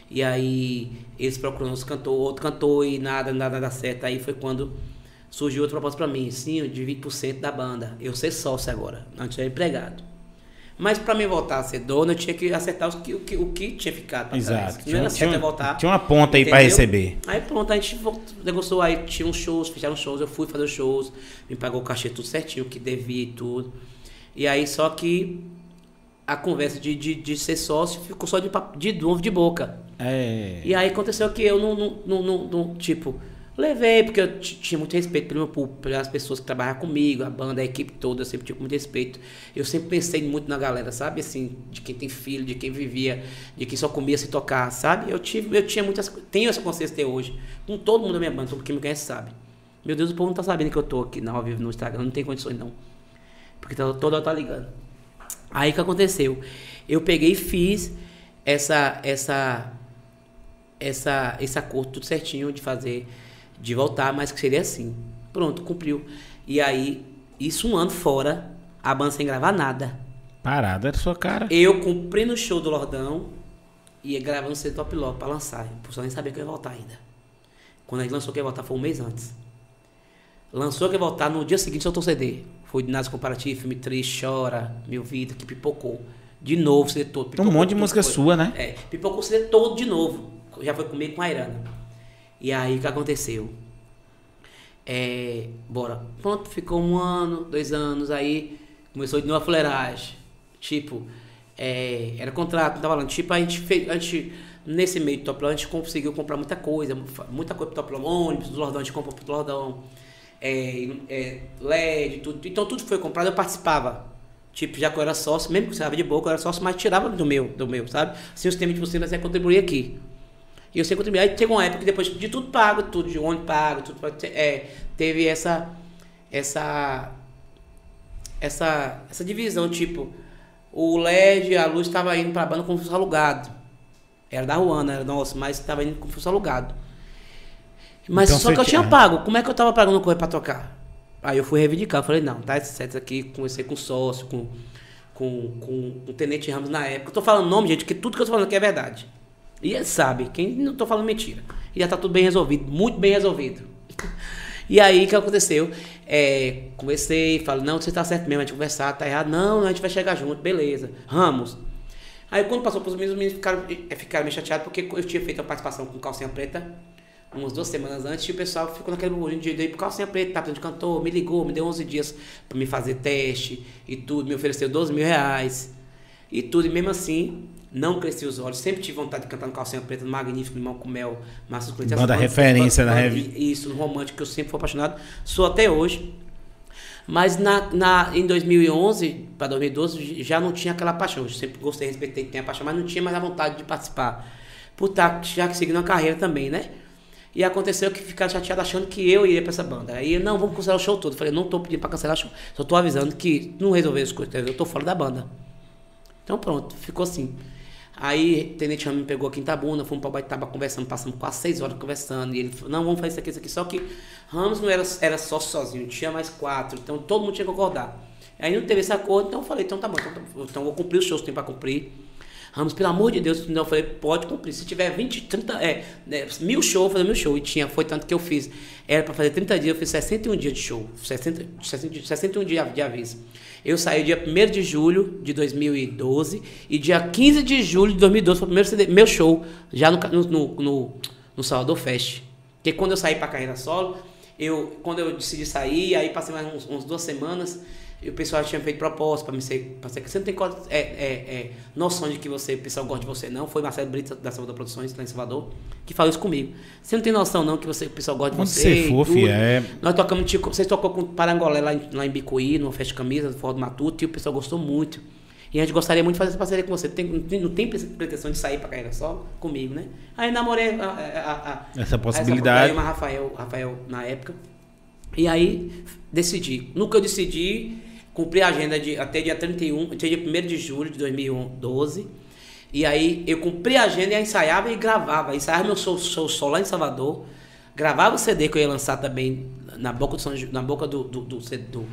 E aí, eles procuram outro cantor, outro cantor e nada, nada dá certo. Aí foi quando surgiu outra proposta pra mim, sim, eu divido vinte por cento da banda, eu ser sócio agora, antes eu era empregado. Mas pra mim voltar a ser dono, eu tinha que acertar o que, o que, o que tinha ficado pra trás. Exato. Tinha, tinha, voltar, tinha uma ponta aí, entendeu? Pra receber. Aí pronto, a gente voltou, negociou, aí tinha uns shows, fecharam shows, eu fui fazer os shows, me pagou o cachê tudo certinho, que devia e tudo. E aí só que a conversa de, de, de ser sócio ficou só de papo, de novo de boca. É. E aí aconteceu que eu não, não, não, não, não tipo... Levei, porque eu tinha muito respeito pelo meu público, pelas pessoas que trabalhavam comigo, a banda, a equipe toda, eu sempre tive muito respeito. Eu sempre pensei muito na galera, sabe? Assim, de quem tem filho, de quem vivia, de quem só comia se tocar, sabe? Eu, tive, eu tinha muitas, tenho essa consciência até hoje. Com todo mundo da minha banda, todo mundo que me conhece sabe. Meu Deus, o povo não tá sabendo que eu tô aqui ao vivo no Instagram, não tem condições não. Porque toda hora tá ligando. Aí o que aconteceu? Eu peguei e fiz essa, essa, essa, esse acordo tudo certinho de fazer... De voltar, mas que seria assim. Pronto, cumpriu. E aí, isso um ano fora, a banda sem gravar nada. Parada era sua cara. Eu cumpri no show do Lordão e gravando o Top Love pra lançar. O pessoal nem sabia que eu ia voltar ainda. Quando a gente lançou que ia voltar, foi um mês antes. Lançou que ia voltar, no dia seguinte soltou o C D. Foi de Ginásio Comparativo, Filme Triste, Chora, Meu Vida, que pipocou. De novo o C D todo. Pipocou, um monte de música coisa. Sua, né? É, pipocou o C D todo de novo. Já foi comigo com a Irana. E aí, o que aconteceu? É, bora. Pronto, ficou um ano, dois anos, aí começou de novo a fuleiragem. Tipo, é, era contrato, não tava falando. Tipo, a gente fez, a gente, nesse meio do Top Love, a gente conseguiu comprar muita coisa, muita coisa pro Top Love, ônibus do Lordão, a gente comprou pro Lordão, é, é, L E D, tudo. Então, tudo foi comprado, eu participava. Tipo, já que eu era sócio, mesmo que eu saia de boca, eu era sócio, mas tirava do meu, do meu, sabe? Se o sistema de vocês vai contribuir aqui. E eu sei contribuir. Aí chegou uma época que depois de tudo pago, tudo de ônibus pago, tudo pago, é, teve essa, essa, essa, essa divisão, tipo, o L E D, a luz estava indo para a banda como fosse alugado. Era da Ruana, era nosso, mas estava indo como fosse alugado. Mas então, só que eu tinha pago. Como é que eu estava pagando correr para tocar? Aí eu fui reivindicar, eu falei, não, tá esse certo aqui, comecei com sócio, com, com, com o Tenente Ramos na época. Eu tô falando nome, gente, que tudo que eu tô falando aqui é verdade. E ele sabe, quem não tô falando mentira. E já tá tudo bem resolvido, muito bem resolvido. E aí, o que aconteceu? É, comecei, falo, não, você tá certo mesmo, a gente conversar, tá errado. Não, a gente vai chegar junto, beleza. Ramos. Aí, quando passou pros meninos, os meninos ficaram, ficaram meio chateados, porque eu tinha feito a participação com Calcinha Preta, umas duas semanas antes, e o pessoal ficou naquele bolinho de ir pro Calcinha Preta, tá precisando de cantor, me ligou, me deu onze dias pra me fazer teste e tudo, me ofereceu doze mil reais e tudo, e mesmo assim... Não cresci os olhos, sempre tive vontade de cantar no Calcinha Preta, no Magnífico, no Mão com Mel, Márcio Cris. Banda referência na revista. Isso, no Romântico, que eu sempre fui apaixonado, sou até hoje. Mas na, na, em dois mil e onze para dois mil e doze já não tinha aquela paixão. Eu sempre gostei, respeitei, tenho a paixão, mas não tinha mais a vontade de participar. Por estar já seguindo a carreira também, né? E aconteceu que ficaram chateados achando que eu iria pra essa banda. Aí, não, vamos cancelar o show todo. Eu falei, não tô pedindo pra cancelar o show, só tô avisando que não resolver as coisas, eu tô fora da banda. Então pronto, ficou assim. Aí o Tenente Rami me pegou aqui em Itabuna, fomos para Baitaba conversando, passamos quase seis horas conversando. E ele falou, não, vamos fazer isso aqui, isso aqui. Só que Ramos não era, era só sozinho, tinha mais quatro, então todo mundo tinha que concordar. Aí não teve esse acordo, então eu falei, então tá bom, então, então vou cumprir o show, se tem para cumprir. Ramos, pelo amor de Deus, não, eu falei, pode cumprir. Se tiver vinte, trinta, é, é, mil shows, eu falei, mil shows. E tinha, foi tanto que eu fiz. Era para fazer trinta dias, eu fiz sessenta e um dias de show, sessenta, sessenta, sessenta e um dias de aviso. Eu saí dia primeiro de julho de dois mil e doze e dia quinze de julho de dois mil e doze foi o primeiro C D, meu show, já no, no, no, no Salvador Fest, Porque quando eu saí para carreira solo, eu, quando eu decidi sair, aí passei mais uns, uns duas semanas, e o pessoal tinha feito proposta para mim ser, pra ser... Você não tem é, é, é, noção de que você, o pessoal gosta de você, não. Foi Marcelo Brito, da Salvador Produções, lá em Salvador, que falou isso comigo. Você não tem noção, não, que você, o pessoal gosta de Onde você. Você for, filho, é... Nós tocamos... Vocês tocou com Parangolé, lá em, lá em Bicuí, numa festa de camisa, no Forró do Matuto, e o pessoal gostou muito. E a gente gostaria muito de fazer essa parceria com você. Tem, não tem pretensão de sair para carreira solo comigo, né? Aí namorei a, a, a, essa possibilidade. Essa, aí, Rafael, Rafael, na época. E aí, decidi. No que eu decidi, cumpri a agenda de, até dia trinta e um, até dia primeiro de julho de dois mil e doze. E aí, eu cumpri a agenda e ensaiava e gravava. Ensaiava meu show, show só lá em Salvador. Gravava o C D que eu ia lançar também na boca do, São, na boca do, do, do, do,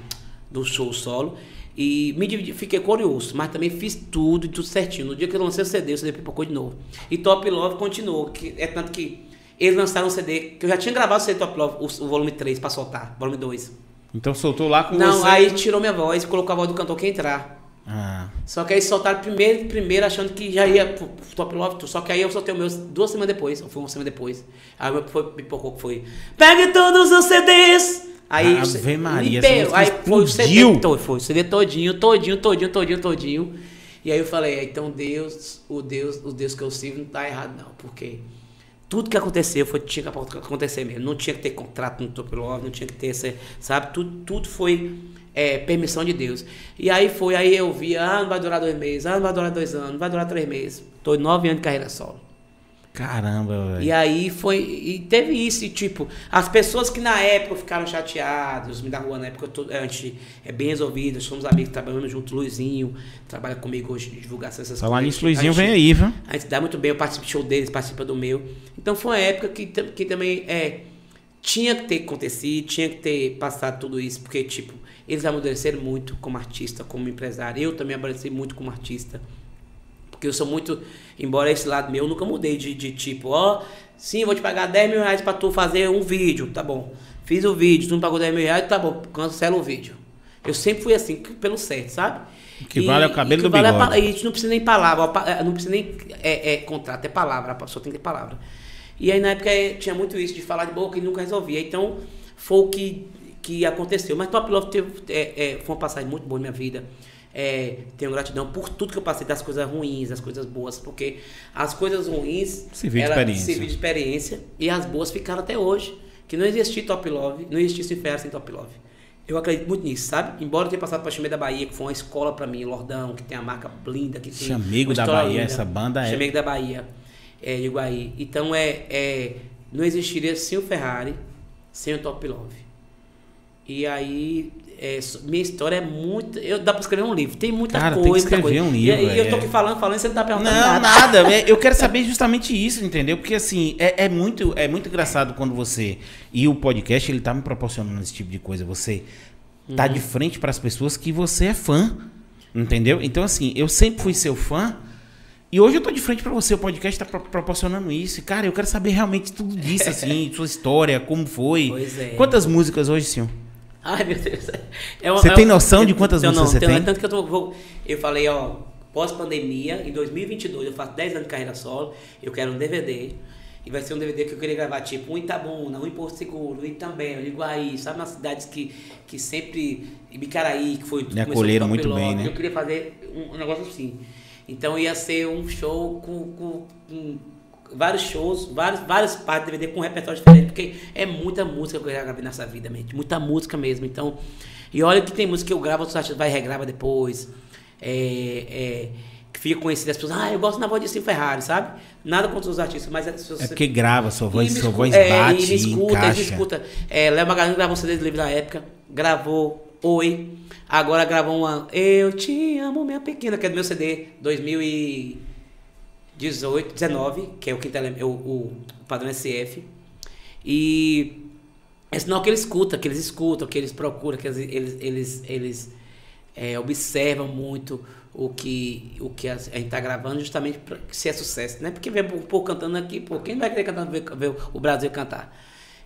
do show solo. E me dividi, fiquei curioso, mas também fiz tudo, tudo certinho. No dia que eu lancei o C D, o C D pipocou de novo. E Top Love continuou, que é tanto que eles lançaram um C D, que eu já tinha gravado o C D Top Love, o, o volume três, pra soltar, volume dois. Então soltou lá com Não, você? Não, aí tirou minha voz e colocou a voz do cantor que ia entrar. Ah. Só que aí soltaram primeiro, primeiro achando que já ia pro Top Love, só que aí eu soltei o meu duas semanas depois, ou foi uma semana depois. Aí o meu foi, pipocou, foi... Pegue todos os C Ds! Aí, Ave Maria, liberou, aí foi o C D todo, foi o C D todinho, todinho, todinho, todinho, todinho. E aí eu falei, então Deus, o Deus, o Deus que eu sirvo não tá errado não, porque tudo que aconteceu foi tinha que acontecer mesmo. Não tinha que ter contrato no Top Love, não tinha que ter essa, sabe? Tudo, tudo foi é, permissão de Deus. E aí foi, aí eu vi, ah, não vai durar dois meses, ah, não vai durar dois anos, não vai durar três meses. Tô nove anos de carreira solo. Caramba, velho. E aí foi. E teve isso, e tipo, as pessoas que na época ficaram chateadas, me da rua na época, eu tô, a gente é bem resolvido, somos amigos, trabalhamos junto, Luizinho, trabalha comigo hoje de divulgação, essas Falar coisas. Falar nisso, Luizinho gente, vem aí, viu? A gente dá muito bem, eu participo do show deles, participa do meu. Então foi uma época que, que também é, tinha que ter acontecido, tinha que ter passado tudo isso, porque, tipo, eles amadureceram muito como artista, como empresário. Eu também amadureci muito como artista. Porque eu sou muito, embora esse lado meu, eu nunca mudei de, de tipo, ó, sim, vou te pagar dez mil reais pra tu fazer um vídeo, tá bom. Fiz o vídeo, tu me pagou dez mil reais, tá bom, cancela o vídeo. Eu sempre fui assim, pelo certo, sabe? O que e, vale é o cabelo do vale bigode. A, e a gente não precisa nem palavra, não precisa nem é, é, contrato, é palavra, a pessoa tem que ter palavra. E aí na época tinha muito isso de falar de boca e nunca resolvia, então foi o que, que aconteceu. Mas Top Love teve, é, é, foi uma passagem muito boa na minha vida. É, tenho gratidão por tudo que eu passei, das coisas ruins, das coisas boas, porque as coisas ruins serviu de, serviu de experiência e as boas ficaram até hoje. Que não existia Top Love, não existisse inferno sem Top Love. Eu acredito muito nisso, sabe? Embora eu tenha passado para Chamei da Bahia, que foi uma escola para mim, Lordão, que tem a marca linda que tem. Chamei da Bahia, linda. Essa banda é. Chamei da Bahia, é, Iguaí. Então é, é, não existiria sem o Ferrari, sem o Top Love. E aí. É, minha história é muito... Eu, dá pra escrever um livro. Tem muita Cara, coisa. Tem que escrever coisa. um livro. E, e eu tô aqui falando, falando, você não tá perguntando não, nada. Não, nada. Eu quero saber justamente isso, entendeu? Porque, assim, é, é, muito, é muito engraçado quando você... E o podcast, ele tá me proporcionando esse tipo de coisa. Você uhum. tá de frente pras pessoas que você é fã, entendeu? Então, assim, eu sempre fui seu fã. E hoje eu tô de frente pra você. O podcast tá pro proporcionando isso. Cara, eu quero saber realmente tudo disso, assim. Sua história, como foi. Pois é. Quantas músicas hoje, senhor? Ai, meu Deus. É uma, você é tem uma... noção de quantas músicas você tem? Tanto que eu, tô, vou... eu falei, ó, pós-pandemia, em dois mil e vinte e dois, eu faço dez anos de carreira solo, eu quero um D V D, e vai ser um D V D que eu queria gravar, tipo, um Itabuna, um em Porto Seguro, um Itambé, um Iguaí, sabe, nas cidades que, que sempre... Bicaraí, que foi... Me acolheram muito Top bem, né? Eu queria fazer um, um negócio assim. Então ia ser um show com... com, com vários shows, vários, várias partes de D V D com um repertório diferente, porque é muita música que eu já gravei nessa vida, mente, muita música mesmo. Então, e olha que tem música que eu gravo, outros artistas vai e regrava depois, é, é, que fica conhecido, as pessoas, ah, eu gosto da voz de Silvio Ferraro, sabe? Nada contra os artistas, mas... É, se você... é porque grava, sua voz, sua voz bate, é, e me escuta, encaixa. E me escuta. É, Léo Macarani gravou um C D de livro na época, gravou Oi, agora gravou uma Eu Te Amo, Minha Pequena, que é do meu C D, dois mil e dezoito, dezenove, que é o, quinta, o, o padrão S F. E é sinal que eles escutam, que eles escutam, que eles procuram, que eles, eles, eles, eles é, observam muito o que, o que a gente tá gravando, justamente pra, se é sucesso, né? Porque ver o povo cantando aqui, pô, quem vai querer cantar, ver, ver o Brasil cantar?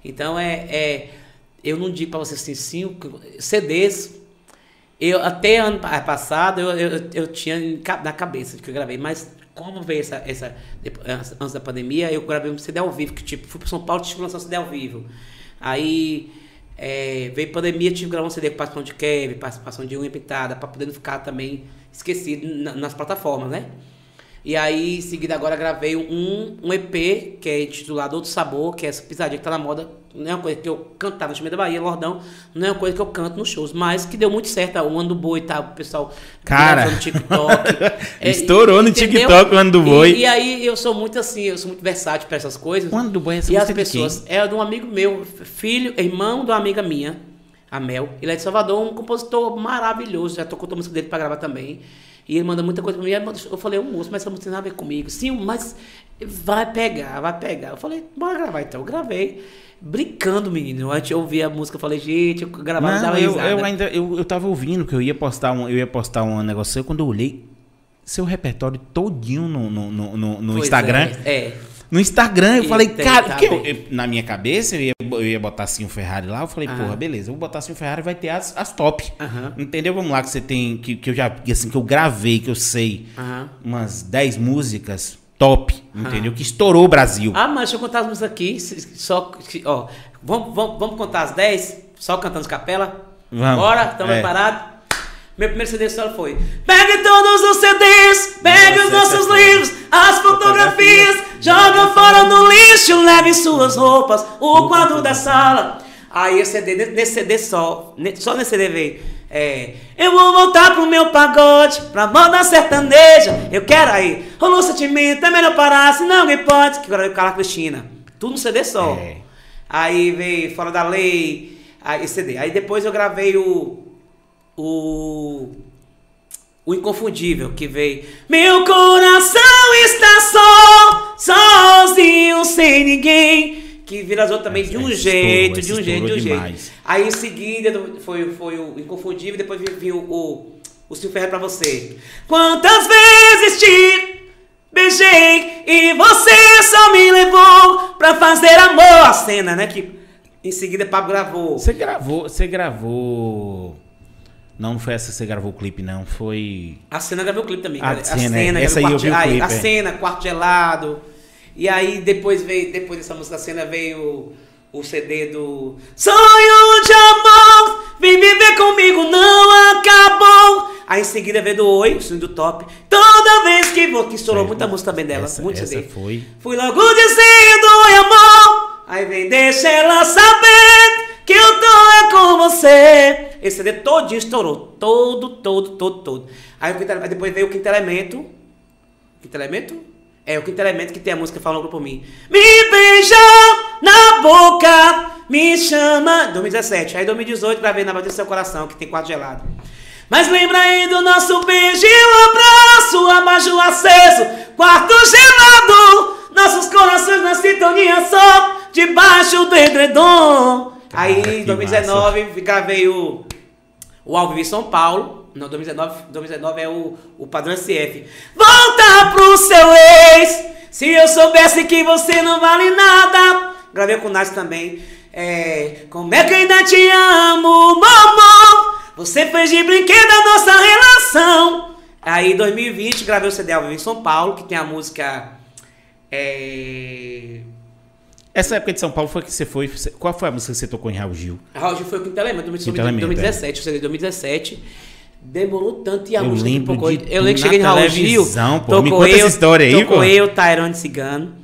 Então é, é eu não digo para vocês assim, cinco C Ds. Eu, até ano passado, eu, eu, eu tinha na cabeça que eu gravei, mas como veio essa, essa antes da pandemia, eu gravei um C D ao vivo, que tipo, fui para São Paulo e tive que lançar um C D ao vivo. Aí é, veio pandemia, tive que gravar um C D com participação de Kevin, participação de Unha Pintada, para poder não ficar também esquecido na, nas plataformas, né? E aí, em seguida, agora gravei um, um E P, que é intitulado Outro Sabor, que é essa pisadinha que tá na moda. Não é uma coisa que eu cantava no Chamei da Bahia, Lordão, não é uma coisa que eu canto nos shows, mas que deu muito certo. O Ano do Boi, tá? O pessoal cara no TikTok. é, estourou e, no entendeu? TikTok o Ano do Boi. E, e aí eu sou muito assim, eu sou muito versátil para essas coisas. O Ano do Boi é essa E as pessoas. É de um amigo meu, filho, irmão de uma amiga minha, a Mel. Ele é de Salvador, um compositor maravilhoso. Já tocou a música dele para gravar também. E ele manda muita coisa pra mim. Eu falei, ô moço, mas essa música tem nada a ver comigo. Sim, mas vai pegar, vai pegar. Eu falei, bora gravar então. Eu gravei, brincando, menino. Antes eu ouvi a música, eu falei, gente, eu gravava, não, dava eu, risada. Eu ainda, eu, eu tava ouvindo que eu ia postar um, eu ia postar um negócio. Quando eu olhei, seu repertório todinho no, no, no, no, no Instagram. É, é. No Instagram, eu e falei, cara, porque eu, eu, na minha cabeça eu ia, eu ia botar assim o Ferrari lá, eu falei, ah, porra, beleza, eu vou botar assim o Ferrari, vai ter as, as top. Uh-huh. Entendeu? Vamos lá, que você tem, que, que eu já, assim, que eu gravei, que eu sei, uh-huh, umas dez músicas top, entendeu? Uh-huh. Que estourou o Brasil. Ah, mas deixa eu contar as músicas aqui, só, ó, vamos, vamos, vamos contar as dez, só cantando de capela? Vamos. Bora, estamos preparados? Meu primeiro C D só foi: pegue todos os C Ds, pegue os nossos livros, as fotografias, joga fora no lixo, leve suas roupas, o quadro da sala. Aí esse C D, nesse C D só, só nesse C D veio: é, eu vou voltar pro meu pagode, pra moda sertaneja, eu quero aí. Rolou sentimento, é melhor parar, senão ninguém pode. Que agora eu calo a Cristina. Tudo no C D só. É. Aí veio Fora da Lei, aí C D. Aí depois eu gravei o. O, o Inconfundível, que veio. Meu coração está só, sozinho, sem ninguém. Que vira as outras também, é, de um é, jeito, estourou, de um jeito, de um demais. jeito. Aí em seguida foi, foi o Inconfundível, depois viu o, o Silvio Ferraro pra você. Quantas vezes te beijei e você só me levou pra fazer amor. A cena, né? Que em seguida o Pablo gravou. Você gravou, você gravou. Não, não foi essa que você gravou o clipe, não. Foi... A cena gravou o clipe também. A, a cena, cena essa aí eu vi o clipe. A cena, Quarto Gelado. E aí, depois veio, depois dessa música, a cena veio o, o C D do... Sonho de amor, vem viver comigo, não acabou. Aí, em seguida, veio do Oi, o sonho do Top. Toda vez que vou... Que estourou muita música também dela. Essa, muito essa C D. Foi... Fui logo dizendo, oi, amor. Aí vem, deixa ela saber... que eu tô é com você. Esse C D todinho estourou. Todo, todo, todo, todo. Aí o quinto, depois veio o Quinto Elemento. Quinto Elemento? É, o Quinto Elemento que tem a música Falou Por Mim. Me beija na boca, me chama. dois mil e dezessete. Aí dois mil e dezoito gravei Na Batida do Seu Coração, que tem Quadro Gelado. Mas lembra aí do nosso beijo e o abraço, amajo aceso, quarto gelado. Nossos corações na sintonia só, debaixo do edredom. Caraca, aí, em dois mil e dezenove, massa. Gravei o, o Ao Vivo em São Paulo. Não, dois mil e dezenove, dois mil e dezenove é o, o Padrão S F. Volta pro seu ex, se eu soubesse que você não vale nada. Gravei com o Nath também. É, como é que ainda te amo, mamão? Você fez de brinquedo a nossa relação. Aí, em dois mil e vinte, gravei o C D Ao Vivo em São Paulo, que tem a música... É... Essa época de São Paulo foi que você foi... Qual foi a música que você tocou em Raul Gil? Raul Gil foi o Quinto Elemento, dois mil e dezessete, o C D de dois mil e dezessete. Demorou tanto e a eu música que tocou... De, eu lembro que cheguei em Raul Gil, pô, tocou, me conta eu, essa história aí, tocou pô. eu, Tairone Cigano,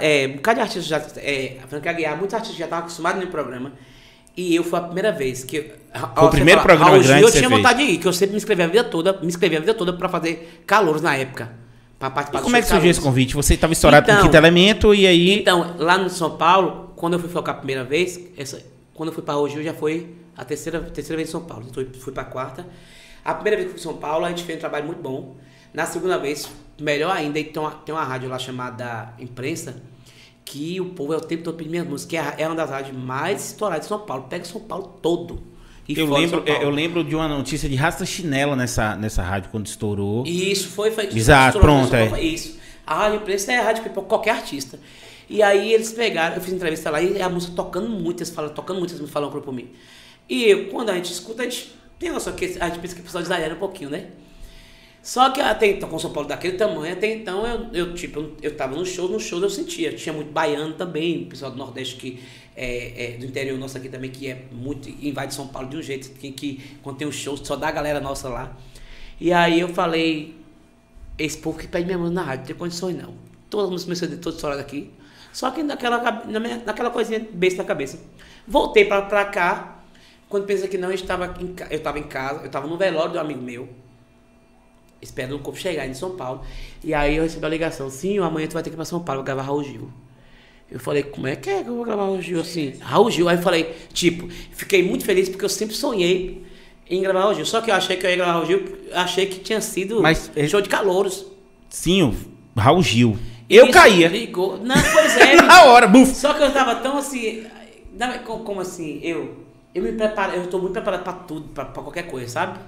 é, um bocado de artistas já... É, a Frank Aguiar, muitos artistas já estavam acostumados no programa. E eu fui a primeira vez que... Foi ó, o primeiro fala, programa Raul grande Gil, eu tinha fez. vontade de ir, que eu sempre me inscrevi a vida toda, me inscrevi a vida toda pra fazer calouros na época. Pra participar. E como é que surgiu esse convite? Você estava estourado então, com o Quinto Elemento e aí... Então, lá no São Paulo, quando eu fui focar a primeira vez, essa, quando eu fui para Raul Gil já foi a terceira, terceira vez em São Paulo. Então, eu fui para a quarta. A primeira vez que eu fui em São Paulo, a gente fez um trabalho muito bom. Na segunda vez, melhor ainda, então, tem uma rádio lá chamada Imprensa, que o povo é o tempo todo pedindo minhas músicas, que é uma das rádios mais estouradas de São Paulo. Pega São Paulo todo. Eu lembro, eu lembro de uma notícia de Rasta Chinela nessa, nessa rádio, quando estourou. Isso, foi... foi Exato, pronto, é. Foi isso. A Rádio Imprensa é a rádio para qualquer artista. E aí eles pegaram, eu fiz entrevista lá e a música tocando muito, eles falam, tocando muito, eles me falam por mim. E eu, quando a gente escuta, a gente Tem noção que a gente pensa que o pessoal exagera um pouquinho, né? Só que até então, com o São Paulo daquele tamanho, até então eu, eu tipo, eu, eu tava no show, no show eu sentia. Tinha muito baiano também, pessoal do Nordeste que é, é, do interior nosso aqui também, que é muito, invade São Paulo de um jeito, que, que quando tem um show, só dá a galera nossa lá. E aí eu falei, esse povo que pede minha mão na rádio, não tem condições não. Todas as músicas de todos os daqui. Só que naquela, na minha, naquela coisinha besta na cabeça. Voltei pra, pra cá, quando pensa que não, eu estava em, eu estava em casa, eu estava no velório de um amigo meu. Espero no corpo chegar em São Paulo. E aí eu recebi a ligação: sim, amanhã tu vai ter que ir pra São Paulo gravar Raul Gil. Eu falei, como é que é que eu vou gravar Raul Gil assim? Raul Gil. Aí eu falei, tipo, fiquei muito feliz porque eu sempre sonhei em gravar Raul Gil. Só que eu achei que eu ia gravar Raul Gil, achei que tinha sido Mas, show de calouros. Sim, Raul Gil. Eu Isso caía. Ligou. Não, pois é. Na hora, buf. Só que eu tava tão assim. Como assim? Eu, eu me preparo, eu tô muito preparado pra tudo, pra, pra qualquer coisa, sabe?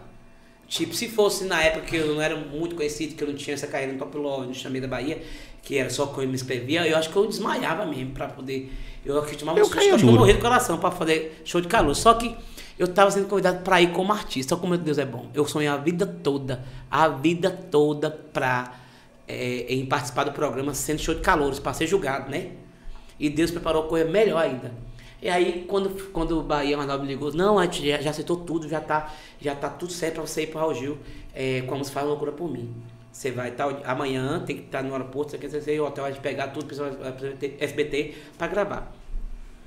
Tipo, se fosse na época que eu não era muito conhecido, que eu não tinha essa carreira no Top Love, no Chamei da Bahia, que era só quando eu me escrevia, eu acho que eu desmaiava mesmo pra poder... Eu acostumava um susto, eu acho que eu morri do coração pra fazer show de calor. Só que eu tava sendo convidado pra ir como artista. Olha como meu Deus é bom. Eu sonhei a vida toda, a vida toda pra... É, em participar do programa sendo show de calor, pra ser julgado, né? E Deus preparou coisa melhor ainda. E aí, quando, quando o Bahia Arnaldo me ligou, não, a gente já, já aceitou tudo, já tá, já tá tudo certo pra você ir pro Raul Gil, é, como se faz loucura por mim. Você vai tal, tá, amanhã tem que estar tá no aeroporto, você quer dizer, o hotel vai pegar tudo, pessoal S B T pra gravar.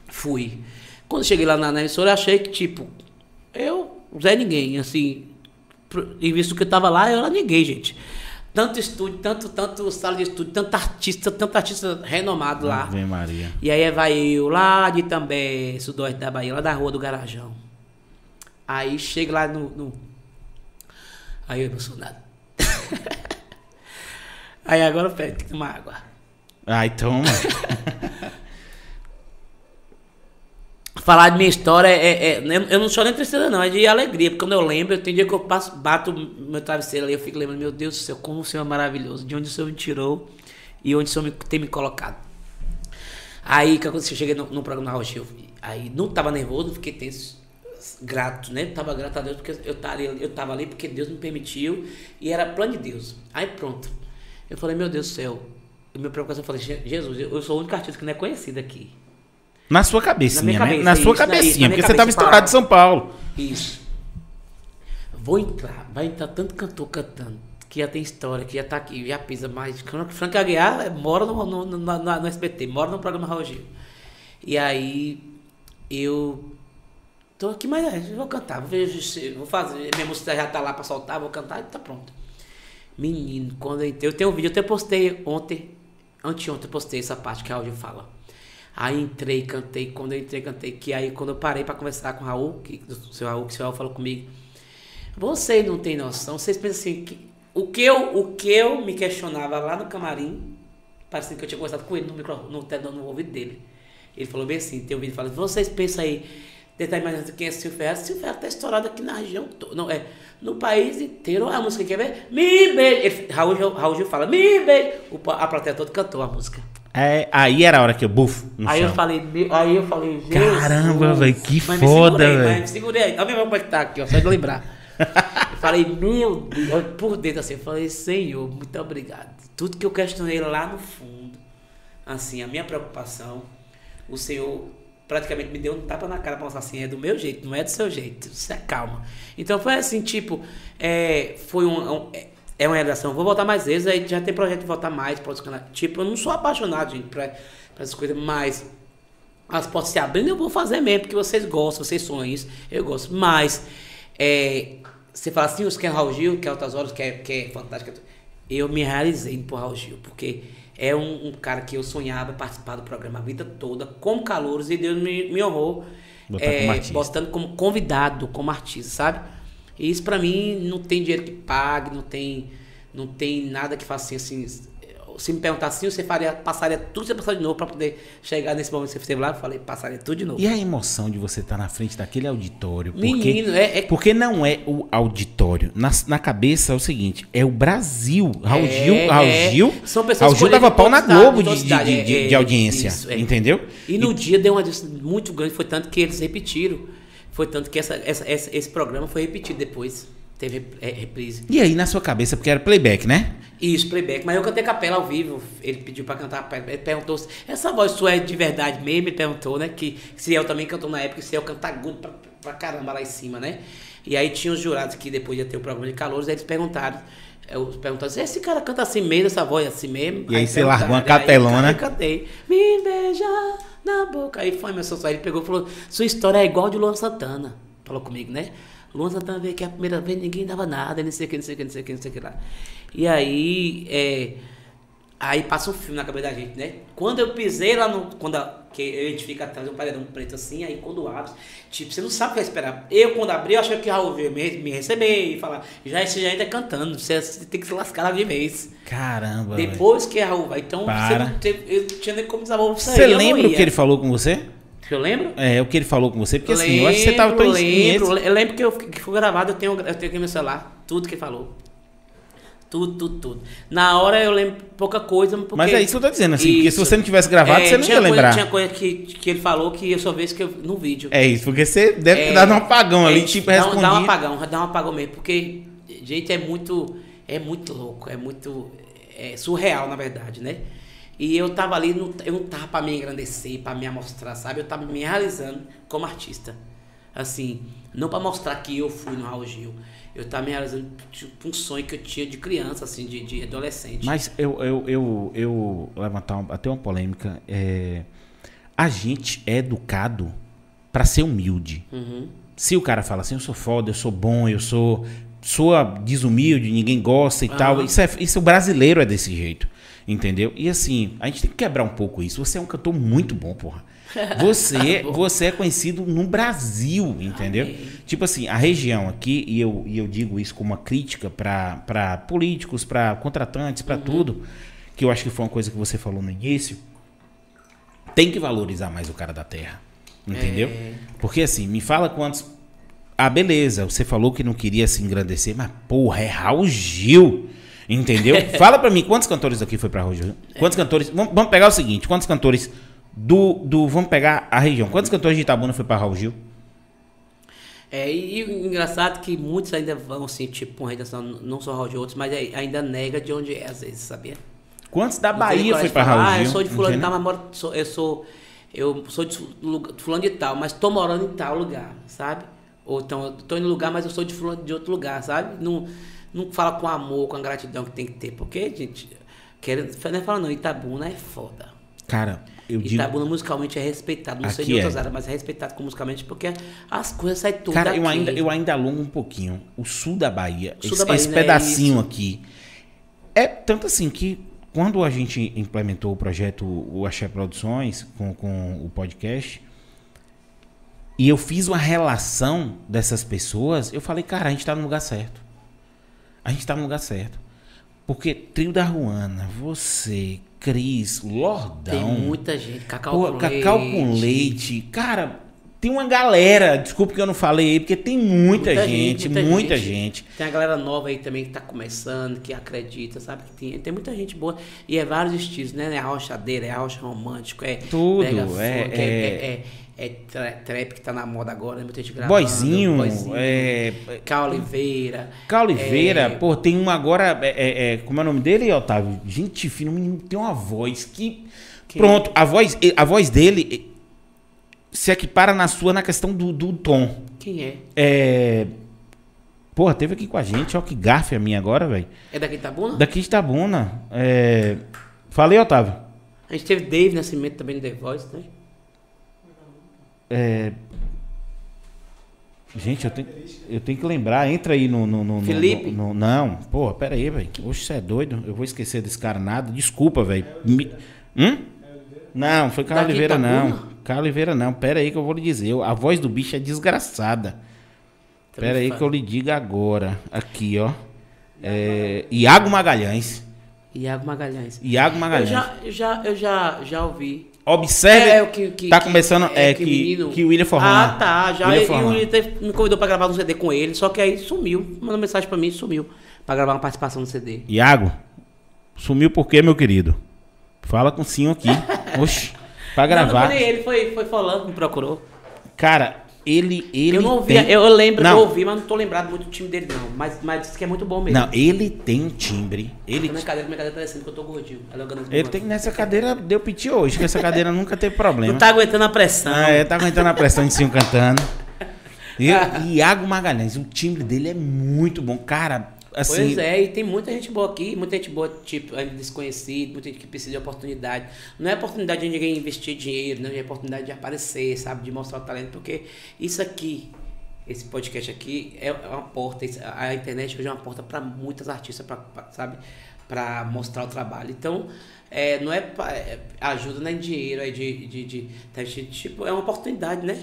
Fui. Quando cheguei lá na, na emissora, eu achei que, tipo, eu, Zé Ninguém, assim, pro, e visto que eu tava lá, eu era ninguém, gente. Tanto estúdio, tanto, tanto sala de estúdio, tanto artista, tanto artista renomado lá. Vem Maria. E aí vai eu lá de Itambé, sudoeste da Bahia, lá da Rua do Garajão. Aí chego lá no... no... Aí eu emocionado. Aí agora eu pego, tem que tomar água. Ai, toma. Falar de minha história é, é, eu não choro nem tristeza não, é de alegria, porque quando eu lembro, eu tenho dia que eu passo, bato meu travesseiro ali, eu fico lembrando, meu Deus do céu, como o Senhor é maravilhoso, de onde o Senhor me tirou e onde o Senhor me, tem me colocado. Aí, quando eu cheguei no, no programa Raul Gil, aí não estava nervoso, não fiquei tenso, grato, né? Estava grato a Deus, porque eu estava ali, eu estava ali porque Deus me permitiu e era plano de Deus. Aí pronto, eu falei, meu Deus do céu, e minha preocupação, eu falei, Jesus, eu, eu sou o único artista que não é conhecido aqui. Na sua cabecinha, na cabeça, né? Na isso, sua cabecinha, isso, na porque cabeça, você tava estourado em São Paulo. Isso. Vou entrar, vai entrar tanto cantor cantando, que já tem história, que já tá aqui, já pisa mais. Frank Aguiar mora no, no, no, no, no S B T, mora no programa Raul Gil. E aí, eu tô aqui, mas vou cantar, vou, ver, vou fazer, minha música já tá lá pra soltar, vou cantar e tá pronto. Menino, quando eu entrei, eu tenho um vídeo, eu até postei ontem, anteontem eu postei essa parte que a Raul Gil fala. Aí entrei, cantei, quando eu entrei, cantei, que aí quando eu parei pra conversar com o Raul, que o seu Raul, que o seu Raul falou comigo, vocês não tem noção, vocês pensam assim, que, o, que eu, o que eu me questionava lá no camarim, parecendo que eu tinha conversado com ele no, micro, no, no, no ouvido dele, ele falou bem assim, tem ouvido, fala, vocês pensam aí, tentar imaginar quem é Silvio Ferraro, Silvio Ferraro tá estourado aqui na região, não, é, no país inteiro, a música quer ver, me beije, Raul, Raul Gil fala, me beije, a plateia toda cantou a música. É, aí era a hora que eu bufo no aí chão. Eu falei, aí eu falei, Jesus, caramba, velho, que mas foda, velho. Mas me segurei, aí. Olha minha mão como é que tá aqui, ó, só de lembrar. Eu falei, meu Deus, por dentro assim, eu falei, Senhor, muito obrigado. Tudo que eu questionei lá no fundo, assim, a minha preocupação, o Senhor praticamente me deu um tapa na cara pra falar assim, é do meu jeito, não é do seu jeito, se acalma. Então foi assim, tipo, é, foi um... um é, é uma redação, vou voltar mais vezes, aí já tem projeto de voltar mais para outros canais. Tipo, eu não sou apaixonado, gente, para essas coisas, mas as portas se abrindo eu vou fazer mesmo, porque vocês gostam, vocês sonham isso, eu gosto. Mas, é, você fala assim, os que é Raul Gil, que é Altas Horas, que é, que é fantástico. Eu me realizei por Raul Gil, porque é um, um cara que eu sonhava participar do programa a vida toda, como calouros, e Deus me, me honrou, é, como botando como convidado, como artista, sabe? E isso pra mim não tem dinheiro que pague, não tem, não tem nada que faça assim, assim. Se me perguntar assim, você faria, passaria tudo, você passaria de novo pra poder chegar nesse momento que você esteve lá, eu falei, passaria tudo de novo. E a emoção de você estar na frente daquele auditório? Porque, menino, é, é... porque não é o auditório. Na, na cabeça é o seguinte, é o Brasil. Raul Gil, é, Raul Gil, é. São pessoas Raul Gil dava pau na Globo de, de, de, de, de audiência, é, isso, é. Entendeu? E no e... dia deu uma audiência muito grande, foi tanto que eles repetiram. Foi tanto que essa, essa, essa, esse programa foi repetido depois. Teve reprise. E aí, na sua cabeça, porque era playback, né? Isso, playback. Mas eu cantei capela ao vivo. Ele pediu pra cantar. Ele perguntou se essa voz sua é de verdade mesmo. Ele perguntou, né? Que se eu também cantou na época, se eu cantar agudo pra, pra caramba lá em cima, né? E aí tinha os jurados que depois ia ter o programa de calouros. Eles perguntaram. Eu perguntava assim, esse cara canta assim mesmo, essa voz assim mesmo. E aí, aí você largou uma capelona. Aí eu cantei, me beija na boca. Aí foi, meu só. Ele pegou e falou, sua história é igual a de Luan Santana. Falou comigo, né? Luan Santana veio aqui a primeira vez, ninguém dava nada, não sei o que, não sei o que, não sei o que, não sei o que lá. E aí, é, aí passa um filme na cabeça da gente, né? Quando eu pisei lá no... Quando a, que a gente fica atrás de um paredão preto assim, aí quando abre, tipo, você não sabe o que vai esperar. Eu, quando abri, eu achei que Raul veio me, me receber e falar, já esse já ainda cantando, você tem que se lascar lá de vez. Caramba, depois véio. Que Raul vai, então você não teve, eu tinha nem como desabar sair. Você lembra o que ele falou com você? Eu lembro? É, o que ele falou com você, porque lembro, assim, eu acho que você tava tão lembro, lembro, eu lembro que eu que foi gravado, eu tenho, eu tenho aqui no meu celular, tudo que ele falou. Tudo, tudo, tudo. Na hora eu lembro pouca coisa, porque... Mas é isso que eu tô dizendo, assim, isso. Porque se você não tivesse gravado, é, você não ia coisa, lembrar. Tinha coisa que, que ele falou que eu só vejo que eu, no vídeo. É isso, porque você deve é, dar um apagão é, ali, tipo, dá, respondido. Dá um apagão, dá um apagão mesmo, porque, gente, é muito, é muito louco, é muito é surreal, na verdade, né? E eu tava ali, eu não tava pra me engrandecer, pra me amostrar, sabe? Eu tava me realizando como artista. Assim, não pra mostrar que eu fui no Raul Gil. Eu tava me realizando tipo um sonho que eu tinha de criança, assim, de, de adolescente. Mas eu, eu, eu, eu levantar uma, até uma polêmica. É, a gente é educado pra ser humilde. Uhum. Se o cara fala assim, eu sou foda, eu sou bom, eu sou, sou desumilde, ninguém gosta e ah, tal. Isso, é, isso o brasileiro é desse jeito. Entendeu? E assim, a gente tem que quebrar um pouco isso. Você é um cantor muito bom, porra. Você, você é conhecido no Brasil, entendeu? Amém. Tipo assim, a região aqui, e eu, e eu digo isso como uma crítica para políticos, para contratantes, para uhum. tudo, que eu acho que foi uma coisa que você falou no início, tem que valorizar mais o cara da terra, entendeu? É. Porque assim, me fala quantos... Ah, beleza, você falou que não queria se engrandecer, mas porra, é Raul Gil. Entendeu? Fala pra mim, quantos cantores daqui foi pra Raul Gil? Quantos cantores... Vamos, vamos pegar o seguinte, quantos cantores do, do... Vamos pegar a região. Quantos cantores de Itabuna foi pra Raul Gil? É, e, e engraçado que muitos ainda vão, assim, tipo, não só Raul Gil, outros, mas ainda nega de onde é, às vezes, sabia? Quantos da Bahia foi pra Raul Gil? Ah, eu sou de fulano de tal, mas moro, sou, eu sou... Eu sou de fulano de tal, mas tô morando em tal lugar, sabe? Ou então, tô indo em lugar, mas eu sou de fulano de outro lugar, sabe? Não... Não fala com amor, com a gratidão que tem que ter. Porque, gente, quero, não é falar não, Itabuna é foda. Cara, eu digo... Itabuna musicalmente é respeitado. Não sei de outras áreas, mas é respeitado musicalmente porque as coisas saem todas aqui. Cara, eu ainda, eu ainda alongo um pouquinho. O sul da Bahia, sul esse, da Bahia esse pedacinho é aqui. É tanto assim que quando a gente implementou o projeto o Axé Produções com, com o podcast... E eu fiz uma relação dessas pessoas, eu falei, cara, a gente tá no lugar certo. A gente tá no lugar certo. Porque Trio da Ruana, você, Cris, Lordão... Tem muita gente. Cacau, pô, com, cacau leite. com leite. Cara, tem uma galera. Desculpa que eu não falei aí, porque tem muita, muita gente, gente. Muita, muita gente. gente. Tem a galera nova aí também que tá começando, que acredita, sabe? Que tem, tem muita gente boa. E é vários estilos, né? É rochadeira, é rocha romântico, é... Tudo. Funk, é... é, é, é, é... É trap que tá na moda agora, né? Gravando, boizinho, boizinho é... Cal Oliveira. Cal Oliveira, é... pô, tem um agora. É, é, como é o nome dele, Otávio? Gente fina, o menino tem uma voz que. que... Pronto, a voz, a voz dele se equipara na sua na questão do, do tom. Quem é? É. Porra, teve aqui com a gente, ó, que gafe a minha agora, velho. É daqui de Itabuna? Daqui de Itabuna. É... Falei, Otávio. A gente teve Dave Nascimento também no The Voice, né? É... Gente, eu tenho, eu tenho que lembrar. Entra aí no... no, no Felipe? No, no, não, pô, pera aí, velho. Oxe, você é doido? Eu vou esquecer desse cara nada. Desculpa, velho. Me... Hum? Não, foi Carla Oliveira, não. Carla Oliveira, não. Pera aí que eu vou lhe dizer. A voz do bicho é desgraçada. Pera aí que eu lhe diga agora. Aqui, ó. É... Iago Magalhães. Iago Magalhães. Iago Magalhães. Eu já, eu já, eu já, já ouvi... Observe, é, é, que, que, tá começando que, é, é, que, menino... que o William Forlan. Ah, tá, já William e, o William teve, me convidou pra gravar um C D com ele, só que aí sumiu, mandou mensagem pra mim e sumiu pra gravar uma participação no C D. Iago, sumiu por quê, meu querido? Fala com o senhor aqui. Oxi, pra gravar. Não, não foi ele, foi, foi Forlan que me procurou. Cara, Ele, ele eu não ouvi, tem... eu lembro, não. eu ouvi, mas não tô lembrado muito do time dele não, mas, mas disse que é muito bom mesmo. Não, ele tem um timbre. Ele... Minha cadeira, minha cadeira tá descendo que eu tô gordinho. Ela ele tem, nessa cadeira deu piti hoje, que essa cadeira nunca teve problema. Não tá aguentando a pressão. Ah, é, tá aguentando a pressão de cima cantando. E Iago Magalhães, o timbre dele é muito bom, cara. Assim... Pois é, e tem muita gente boa aqui, muita gente boa, tipo, desconhecida, muita gente que precisa de oportunidade. Não é oportunidade de ninguém investir dinheiro, não é oportunidade de aparecer, sabe, de mostrar o talento, porque isso aqui, esse podcast aqui, é uma porta, a internet hoje é uma porta para muitas artistas, pra, pra, sabe, para mostrar o trabalho. Então, é, não é, pra, é ajuda, não é dinheiro, é de, de, de, de, tipo, é uma oportunidade, né?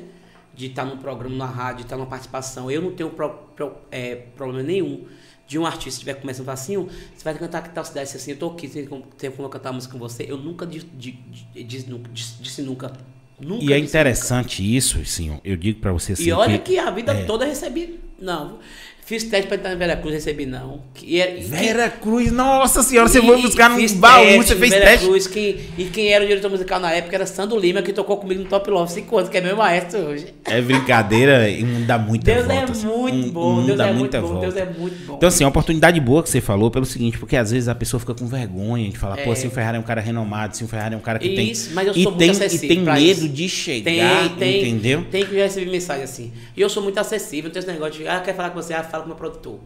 De estar num programa, na rádio, de estar numa participação. Eu não tenho pro, pro, é, problema nenhum de um artista que estiver começando a falar assim, você vai cantar que tal cidade, assim, eu tô aqui, tem como, tem como eu cantar a música com você. Eu nunca disse nunca, disse nunca. Nunca e é interessante nunca. Isso, sim, eu digo pra você assim. E olha que, que a vida é... toda eu recebi, não. Fiz teste pra entrar em Veracruz, recebi não. E era, e Veracruz, que... nossa senhora, e, você foi buscar num baú, você fez Veracruz, teste. Que, e quem era o diretor musical na época era Sandro Lima, que tocou comigo no Top Love cinco anos, que é meu maestro hoje. É brincadeira e não dá muita Deus volta. É assim. Muito bom, não Deus dá é muito volta. bom, Deus é muito bom. Então assim, uma oportunidade boa que você falou pelo seguinte, porque às vezes a pessoa fica com vergonha de falar, é. pô, assim, o Ferrari é um cara renomado, assim, o Ferrari é um cara que tem... Isso, mas eu sou e muito tem, acessível. E tem medo isso. de chegar, tem, tem, entendeu? Tem que receber mensagem assim. E eu sou muito acessível, não tem esse negócio de, ah, quer falar com você, ah, fala com o meu produtor.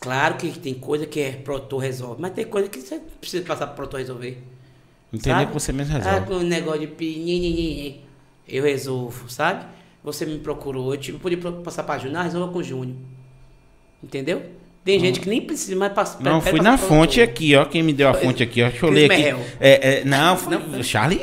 Claro que tem coisa que é produtor resolve, mas tem coisa que você precisa passar pro produtor resolver. Entender que você mesmo resolve. Ah, com o negócio de pi, eu resolvo, sabe? Você me procurou, eu tipo, podia passar pra Júnior, ah, resolva com o Júnior. Entendeu? Tem gente que nem precisa mais passar. Não, fui na fonte aqui, ó, quem me deu a fonte aqui, ó, deixa eu ler aqui. É, é, não, foi o Charlie.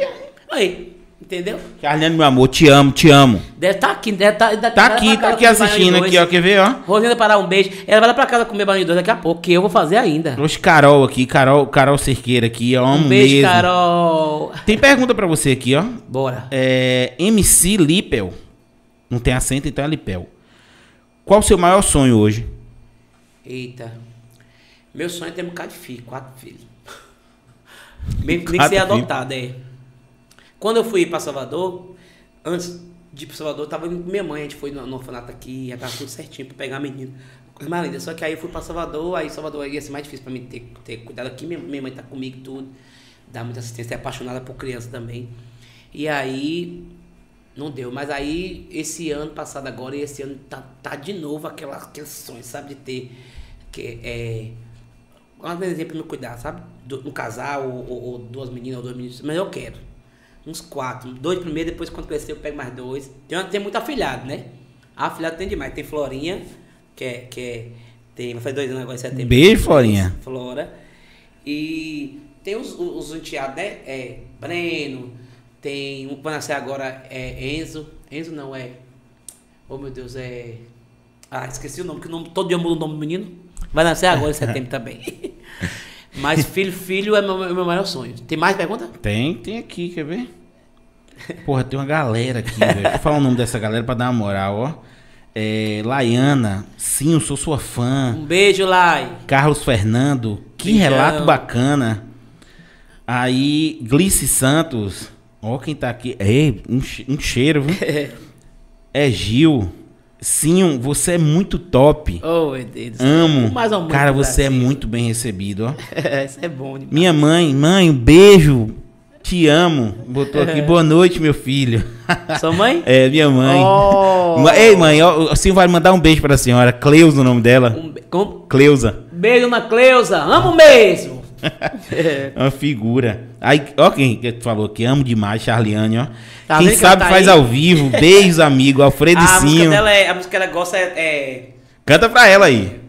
Aí. Entendeu? Charliane, meu amor, te amo, te amo. Deve estar tá aqui, deve estar... Tá, tá aqui, tá aqui assistindo aqui, ó, quer ver, ó? Rosinda Pará, um beijo. Ela vai lá pra casa comer banho dois daqui a pouco, que eu vou fazer ainda. Trouxe Carol aqui, Carol, Carol Cerqueira aqui, ó, um beijo, mesmo. Carol. Tem pergunta pra você aqui, ó. Bora. É, M C Lipel, não tem acento, então é Lipel. Qual o seu maior sonho hoje? Eita, meu sonho é ter um bocado de filho, quatro filhos. Mesmo que ser adotado, é. Quando eu fui para Salvador, antes de ir para Salvador, eu tava indo com minha mãe, a gente foi no orfanato aqui, já tava tudo certinho para pegar a menina. Mas linda, só que aí eu fui para Salvador, aí Salvador ia ser mais difícil para mim ter, ter cuidado aqui, minha, minha mãe tá comigo e tudo, dá muita assistência, é apaixonada por criança também. E aí, não deu, mas aí esse ano passado agora, e esse ano tá, tá de novo aquela, aquele sonho, sabe, de ter... Que, é, uma nenenzinha para me cuidar, sabe, do, um casal, ou, ou, ou duas meninas, ou dois meninos, mas eu quero. Uns quatro, dois primeiro, depois quando crescer eu pego mais dois. Tem, tem muito afilhado, né? Afilhado tem demais. Tem Florinha, que é. Que é tem, faz dois anos agora em setembro. Beijo, Florinha. Flora. E tem os, os, os enteados, né? É Breno, tem um que vai nascer agora, é Enzo. Enzo não, é. Oh meu Deus, é. Ah, esqueci o nome, que o nome todo dia muda o nome do menino. Vai nascer agora em setembro também. Mas filho, filho é o meu, meu maior sonho. Tem mais pergunta? Tem, tem aqui, quer ver? Porra, tem uma galera aqui, velho. Deixa eu falar o nome dessa galera pra dar uma moral, ó. É, Laiana, sim, eu sou sua fã. Um beijo, Lai. Carlos Fernando, que Beijão. Relato bacana. Aí, Glice Santos, ó quem tá aqui. Ei, um, um cheiro, viu? É Gil. Sim, você é muito top. Oh, meu Deus. Amo. Mais ou menos, cara, você é muito bem recebido, ó. Isso é bom demais. Minha mãe, mãe, um beijo. Te amo. Botou aqui, boa noite, meu filho. Sua mãe? É, minha mãe. Oh. Ei, mãe, ó, a senhora vai mandar um beijo pra senhora. Cleusa, o nome dela. Um be... Como? Cleusa. Beijo na Cleusa. Amo mesmo. É uma figura. Aí, ó, quem falou que amo demais, Charliane, ó. Tá, quem sabe que faz aí. Ao vivo. Beijos, amigo. Alfredo a música dela é, a música que ela gosta é, é. Canta pra ela aí.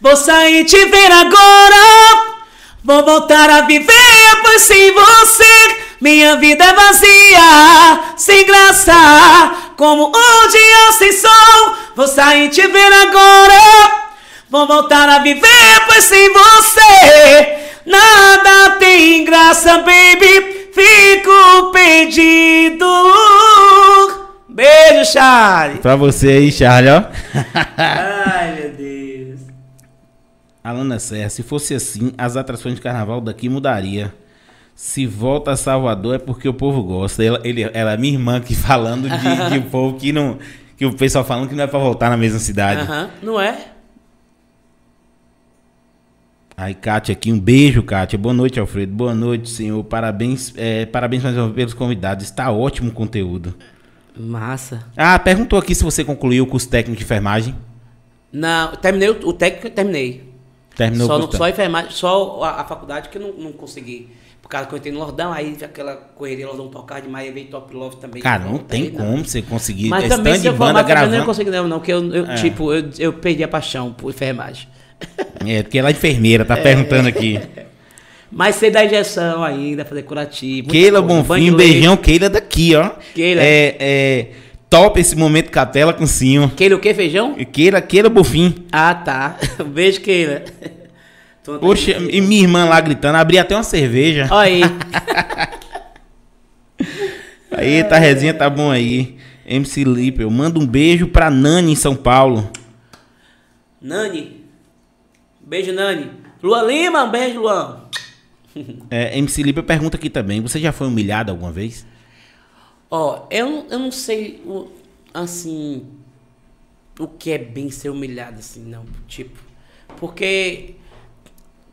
Vou sair te ver agora. Vou voltar a viver, pois sem você minha vida é vazia, sem graça, como um dia sem sol. Vou sair te ver agora. Vou voltar a viver, pois sem você nada tem graça, baby. Fico perdido. Beijo, Charlie. Pra você aí, Charlie, ó. Ai, meu Deus. Alana Serra, se fosse assim, as atrações de carnaval daqui mudaria. se volta a Salvador é porque o povo gosta. Ela, ele, ela é minha irmã aqui falando de, de um povo que não... Que o pessoal falando que não é pra voltar na mesma cidade. Uhum. Não é? Aí, Kátia aqui, um beijo, Kátia. Boa noite, Alfredo. Boa noite, senhor. Parabéns, é, parabéns mais uma vez pelos convidados. Está ótimo o conteúdo. Massa. Ah, perguntou aqui se você concluiu o curso técnico de enfermagem. Não, terminei o, o técnico, eu terminei. Terminou só, o curso. Só, enfermagem, só a, a faculdade que eu não, não consegui. Por causa que eu entrei no Lordão, aí aquela correria Lordão tocar demais, aí veio Top Love também. Cara, não, não tem tá aí, como não. Você conseguir... Mas também se eu for, mas eu não consegui não, não, porque eu, eu é. tipo, eu, eu perdi a paixão por enfermagem. É, porque ela é enfermeira, tá é. perguntando aqui. Mas sei da injeção ainda, fazer curativo. Keila Bonfim, um beijão, Keila daqui, ó. Keila. É, é, top esse momento Capela com Cinho. Keila o quê, feijão? Keila, Keila Bonfim. Ah, tá. Um beijo, Keila. Poxa, e minha irmã lá gritando, abri até uma cerveja. Olha aí. Aí, tá, resenha tá bom aí. M C Lippel, manda um beijo pra Nani em São Paulo. Nani. Beijo, Nani. Lua Lima, um beijo, Luan. É, M C Lippel pergunta aqui também, você já foi humilhado alguma vez? Ó, oh, eu, eu não sei, assim, o que é bem ser humilhado, assim, não. Tipo, porque...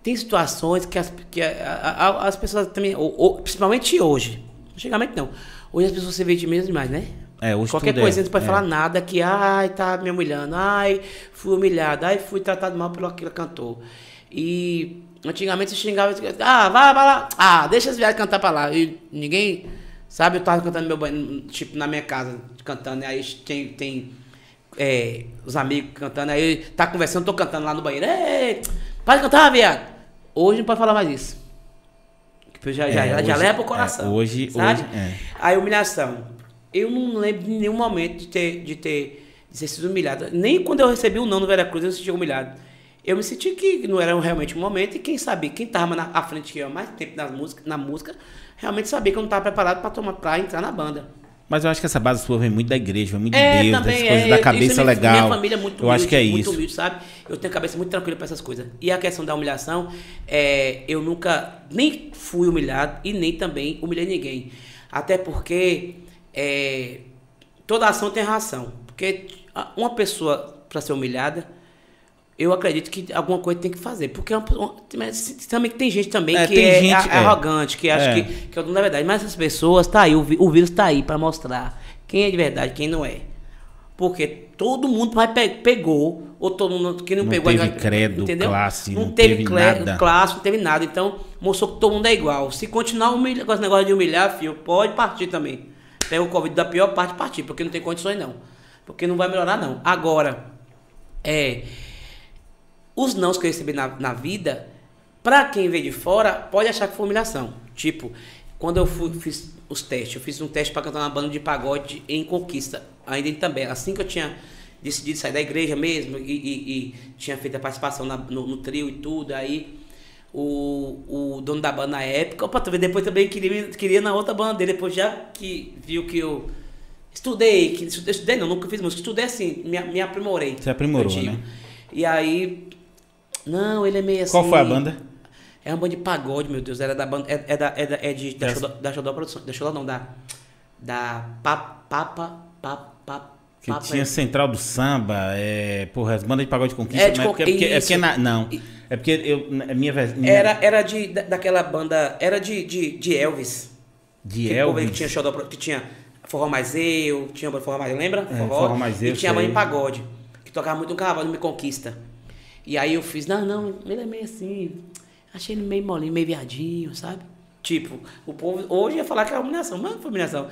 Tem situações que as, que a, a, as pessoas também, ou, ou, principalmente hoje, antigamente não, hoje as pessoas se veem de menos demais, né? É, hoje qualquer coisinha é, você pode é. falar nada que, ai, tá me humilhando, ai, fui humilhado, ai, fui tratado mal pelo aquele cantor. E antigamente você xingava, ah, vai, vai lá, ah, deixa as viagens cantar pra lá. E ninguém, sabe, eu tava cantando meu banho, tipo, na minha casa, cantando, e aí tem... tem é, os amigos cantando, aí tá conversando, tô cantando lá no banheiro, ei, para de cantar, viado. Hoje não pode falar mais isso. Já, é, já, hoje, já leva pro coração. É, hoje, sabe? Hoje, é. A humilhação. Eu não lembro de nenhum momento de ter, de ter de ter sido humilhado. Nem quando eu recebi o não no Veracruz eu me senti humilhado. Eu me senti que não era realmente um momento e quem sabia, quem tava na à frente que eu há mais tempo na música, na música, realmente sabia que eu não tava preparado pra, tomar, pra entrar na banda. Mas eu acho que essa base sua vem muito da igreja, vem muito é, de Deus, também, das coisas é, da cabeça é legal. Minha família é muito humilde, eu acho que é muito isso. Humilde, sabe? Eu tenho a cabeça muito tranquila para essas coisas. E a questão da humilhação, é, eu nunca nem fui humilhado e nem também humilhei ninguém. Até porque é, toda ação tem reação. Porque uma pessoa, para ser humilhada, eu acredito que alguma coisa tem que fazer. Porque uma, mas também tem gente também é, que é gente, a, é. arrogante, que acha é. que, que eu não é verdade. Mas essas pessoas, tá aí, o, o vírus tá aí para mostrar quem é de verdade, quem não é. Porque todo mundo vai pe- pegou, ou todo mundo que não, não pegou... Teve agora, credo, classe, não, não teve credo, classe, não teve classe, não teve nada. Então, mostrou que todo mundo é igual. Se continuar humilha, com esse negócio de humilhar, filho, pode partir também. Pega o Covid da pior parte, partir, porque não tem condições, não. Porque não vai melhorar, não. Agora, é... Os nãos que eu recebi na, na vida, pra quem vem de fora, pode achar que foi humilhação. Tipo, quando eu fui, fiz os testes, eu fiz um teste pra cantar na banda de pagode em Conquista, ainda em Itambé. Assim que eu tinha decidido sair da igreja mesmo, e, e, e tinha feito a participação na, no, no trio e tudo, aí o, o dono da banda na época, opa, depois também queria, queria na outra banda dele, depois já que viu que eu estudei, que estudei, estudei não, nunca fiz música, estudei assim, me, me aprimorei. Você aprimorou, eu, né? E aí... Não, ele é meio assim... Qual foi a banda? É uma banda de pagode, meu Deus. Era da banda... É, é, da, é, da, é de... Da Xodó, da Xodó Produções. Da Xodó não, da... Da... Papa... Papa... Papa... Que papa, tinha é. Central do Samba, é... Porra, as bandas de pagode de Conquista... É de Conquista. É porque... É porque na, não. É porque eu... Minha... minha... Era, era de... Da, daquela banda... Era de, de, de Elvis. De que Elvis? Que tinha Xodó... Que tinha Forró Mais Eu... Tinha Forró Mais... Lembra? É, forró, forró Mais Eu. E tinha a banda de pagode. Que tocava muito um cavalo Me Conquista. E aí eu fiz, não, não, ele é meio assim, achei ele meio molinho, meio viadinho, sabe? Tipo, o povo hoje ia falar que era humilhação, mas não foi humilhação.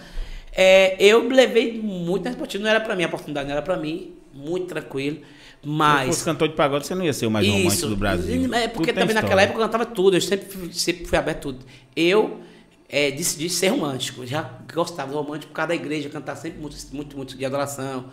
É, eu levei muito na esportiva, não era pra mim, a oportunidade não era pra mim, muito tranquilo, mas... Se fosse cantor de pagode, você não ia ser o mais isso, romântico do Brasil. É, porque também história. Naquela época eu cantava tudo, eu sempre, sempre fui aberto tudo. Eu é, decidi ser romântico, já gostava do romântico por causa da igreja, cantar sempre muito, muito, muito de adoração.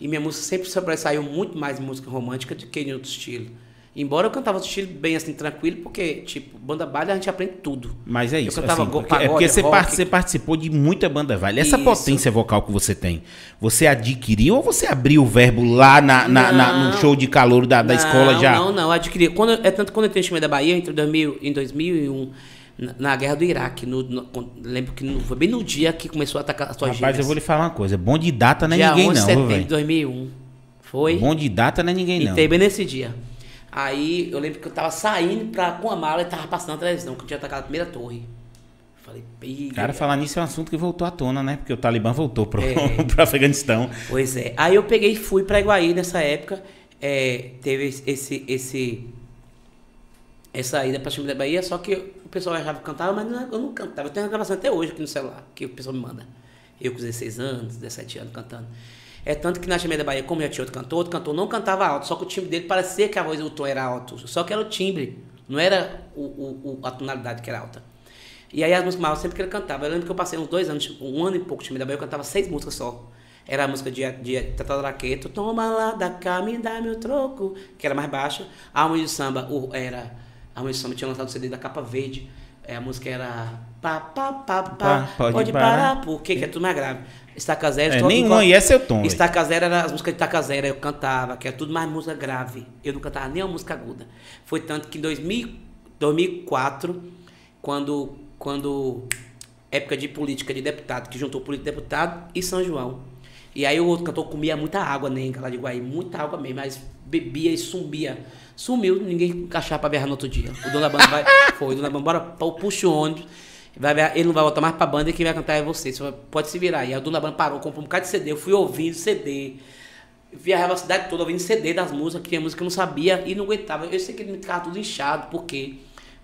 E minha música sempre sobressaiu muito mais música romântica do que em outro estilo. Embora eu cantava outro estilo bem assim, tranquilo, porque, tipo, banda baile a gente aprende tudo. Mas é isso. Eu cantava assim, go- pagode, é porque você, part- você participou de muita banda baile. Essa isso. potência vocal que você tem, você adquiriu ou você abriu o verbo lá na, na, não, na, no show de calouro da, da não, escola já? Não, não, adquiri. Quando, é tanto quando eu entrei no Chamei da Bahia, entre dois mil, em dois mil e um na, na guerra do Iraque. No, no, lembro que no, foi bem no dia que começou a atacar as suas gêmeas. Rapaz, eu vou lhe falar uma coisa. Bom de data não é ninguém não. Dia onze de setembro de dois mil e um. Foi. Bom de data não é ninguém não. E teve bem nesse dia. Aí eu lembro que eu tava saindo pra, com a mala e tava passando a televisão, que eu tinha atacado a primeira torre. Falei, pega. Cara, falar nisso é um assunto que voltou à tona, né? Porque o Talibã voltou pro, é. pro Afeganistão. Pois é. Aí eu peguei e fui pra Iguaí nessa época. É, teve esse, esse, essa ida pra Chamei da Bahia, só que o pessoal achava que cantava, mas não, eu não cantava. Eu tenho uma gravação até hoje aqui no celular, que o pessoal me manda. Eu com dezesseis anos, dezessete anos cantando. É tanto que na Chamei da Bahia, como já tinha outro cantor, outro cantor não cantava alto, só que o timbre dele parecia que a voz do tom era alto, só que era o timbre, não era o, o, a tonalidade que era alta. E aí as músicas mais sempre que ele cantava. Eu lembro que eu passei uns dois anos, tipo, um ano e pouco de Chamei da Bahia, eu cantava seis músicas só. Era a música de, de Tataraqueto, toma lá da cá, me dá meu troco, que era mais baixa. A música de samba era, a música de samba tinha lançado o C D da Capa Verde. A música era pá, pá, pá, pá, pode, pode parar, parar porque que é tudo mais grave. Estaca Zero, é, nem conhece o tom. Estaca Zero era as músicas de Estaca Zero, eu cantava, que era tudo mais música grave. Eu não cantava nem uma música aguda. Foi tanto que em dois mil, dois mil e quatro, quando, quando época de política de deputado, que juntou político de deputado e São João. E aí o outro cantor comia muita água, né, lá de Guaí, muita água mesmo, mas bebia e sumia. Sumiu, ninguém achava pra berrar no outro dia. O dono da banda vai, foi, o dono da banda, bora, puxa o ônibus, vai berrar, ele não vai voltar mais pra banda e quem vai cantar é você, você pode se virar. E aí o dono da banda parou, comprou um bocado de C D, eu fui ouvindo C D, viajava a cidade toda ouvindo C D das músicas, que tinha música que eu não sabia e não aguentava. Eu sei que ele ficava tudo inchado, porque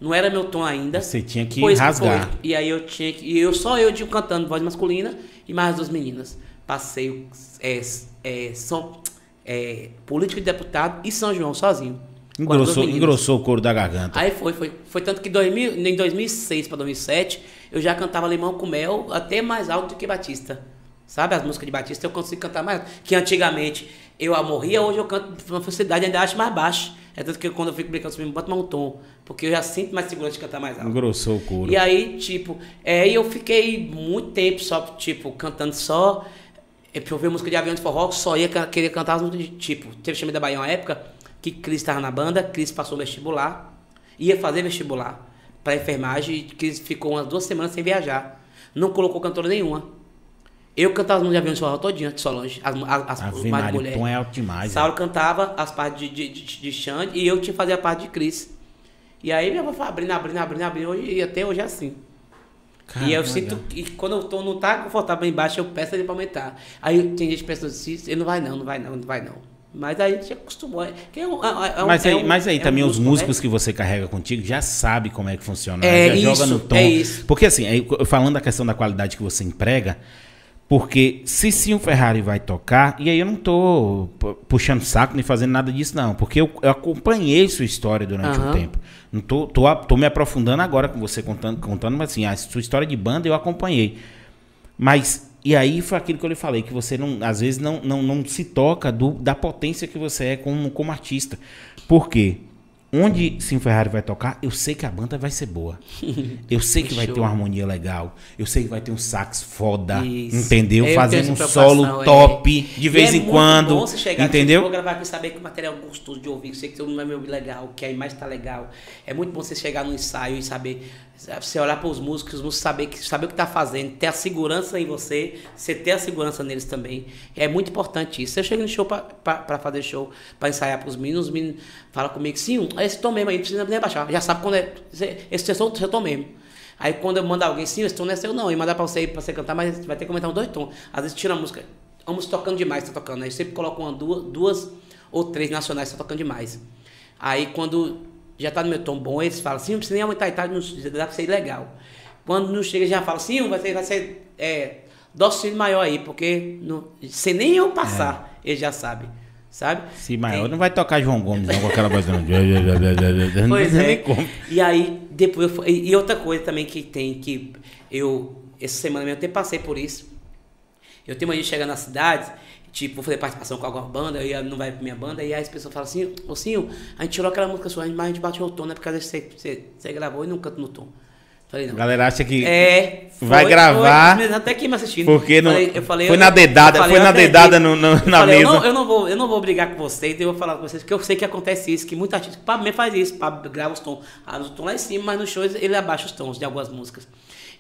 não era meu tom ainda. Você tinha que pois rasgar. Foi, e aí eu tinha que, e eu, só eu digo cantando, voz masculina e mais duas meninas. Passeio, é, é, São, é, político de deputado e São João sozinho. Engrossou, engrossou o couro da garganta. Aí foi, foi. Foi tanto que dois mil, em dois mil e seis para dois mil e sete eu já cantava Limão com Mel até mais alto do que Batista. Sabe as músicas de Batista? Eu consigo cantar mais alto. Que antigamente eu a morria, hoje eu canto com uma facilidade, ainda acho mais baixo. É tanto que quando eu fico brincando, eu me boto mais um tom, porque eu já sinto mais segurança de cantar mais alto. Engrossou o couro. E aí, tipo, é, eu fiquei muito tempo só, tipo, cantando só. Pra eu ver música de Avião de Forró, só ia querer cantar as músicas de tipo. Teve Chamei da Bahia uma época que Cris estava na banda, Cris passou vestibular, ia fazer vestibular para enfermagem e Cris ficou umas duas semanas sem viajar. Não colocou cantora nenhuma. Eu cantava as músicas de Avião de Forró todinha, de Solange, as, as, as mais de mulher. O tom é alto demais. Saulo é. cantava as partes de, de, de, de Xande e eu tinha que fazer a parte de Cris. E aí eu vou abrindo, abrindo, abrindo, abrindo, hoje, e até hoje é assim. Caramba. E eu sinto que quando eu tô, não tá confortável lá embaixo, eu peço ele pra aumentar. Aí tem gente que pensa assim, ele não vai não, não vai não, não vai não. Mas aí a gente acostumou. É, é um, é um, mas aí, é um, mas aí é também um músico, os músicos, né, que você carrega contigo já sabe como é que funciona, é, já isso, joga no tom. É isso. Porque assim, aí, falando da questão da qualidade que você emprega, porque se sim o Ferrari vai tocar, e aí eu não tô puxando saco nem fazendo nada disso não, porque eu, eu acompanhei sua história durante uhum. um tempo. Não tô, tô, tô me aprofundando agora com você contando, contando, mas assim, a sua história de banda eu acompanhei. Mas, e aí foi aquilo que eu lhe falei, que você não, às vezes não, não, não se toca do, da potência que você é como, como artista. Por quê? Onde Sim Ferrari vai tocar, eu sei que a banda vai ser boa. Eu sei que vai ter uma harmonia legal. Eu sei que vai ter um sax foda. Isso. Entendeu? Eu Fazendo um solo top é. de vez e em é quando. Bom você chegar, entendeu? Aqui, eu vou gravar aqui, saber que o material é gostoso de ouvir. Eu sei que todo mundo vai me ouvir legal, que a imagem tá legal. É muito bom você chegar no ensaio e saber. Você olhar para os músicos, os músicos saber, saber o que tá fazendo, ter a segurança em você, você ter a segurança neles também. É muito importante isso. Eu chego no show para fazer show, para ensaiar para os meninos, os meninos falam comigo, sim, esse tom mesmo aí, não precisa nem abaixar, já sabe quando é, esse tom, esse tom mesmo. Aí quando eu mandar alguém, sim, esse tom não é seu não, e mandar para você, para você cantar, mas vai ter que aumentar uns dois tons. Às vezes tira a música, vamos tocando demais, tá tocando, né? Eu sempre coloco uma, duas, duas ou três nacionais, tá tocando demais. Aí quando já tá no meu tom bom, eles falam assim, não precisa nem aumentar a idade, não, dá pra ser legal. Quando não chega, já fala assim, vai ser, vai ser é, dócil maior aí, porque não, sem nem eu passar, é. ele já sabe, sabe? Se maior, é. não vai tocar João Gomes não, com aquela voz. Pois é, como. E aí, depois, eu, e outra coisa também que tem, que eu, essa semana mesmo, eu até passei por isso, eu tenho mania de chegar nas cidades, tipo, vou fazer participação com alguma banda, e não vai pra minha banda, e aí as pessoas falam assim, ô Sinho, a gente tirou aquela música sua, mas a gente bateu o tom, né? Porque às vezes você, você, você gravou e não canta no tom. Falei, não. A galera acha que é, vai foi, gravar. Foi, até aqui me assistindo. Porque não, falei, eu falei, foi eu, na dedada, falei, foi na dedada no, no, na falei, mesa. Eu não, eu, não vou, eu não vou brigar com vocês, eu vou falar com vocês, porque eu sei que acontece isso, que muita artista pra mim faz isso, pra gravar os tons. Ah, os tons lá em cima, mas nos shows ele abaixa os tons de algumas músicas.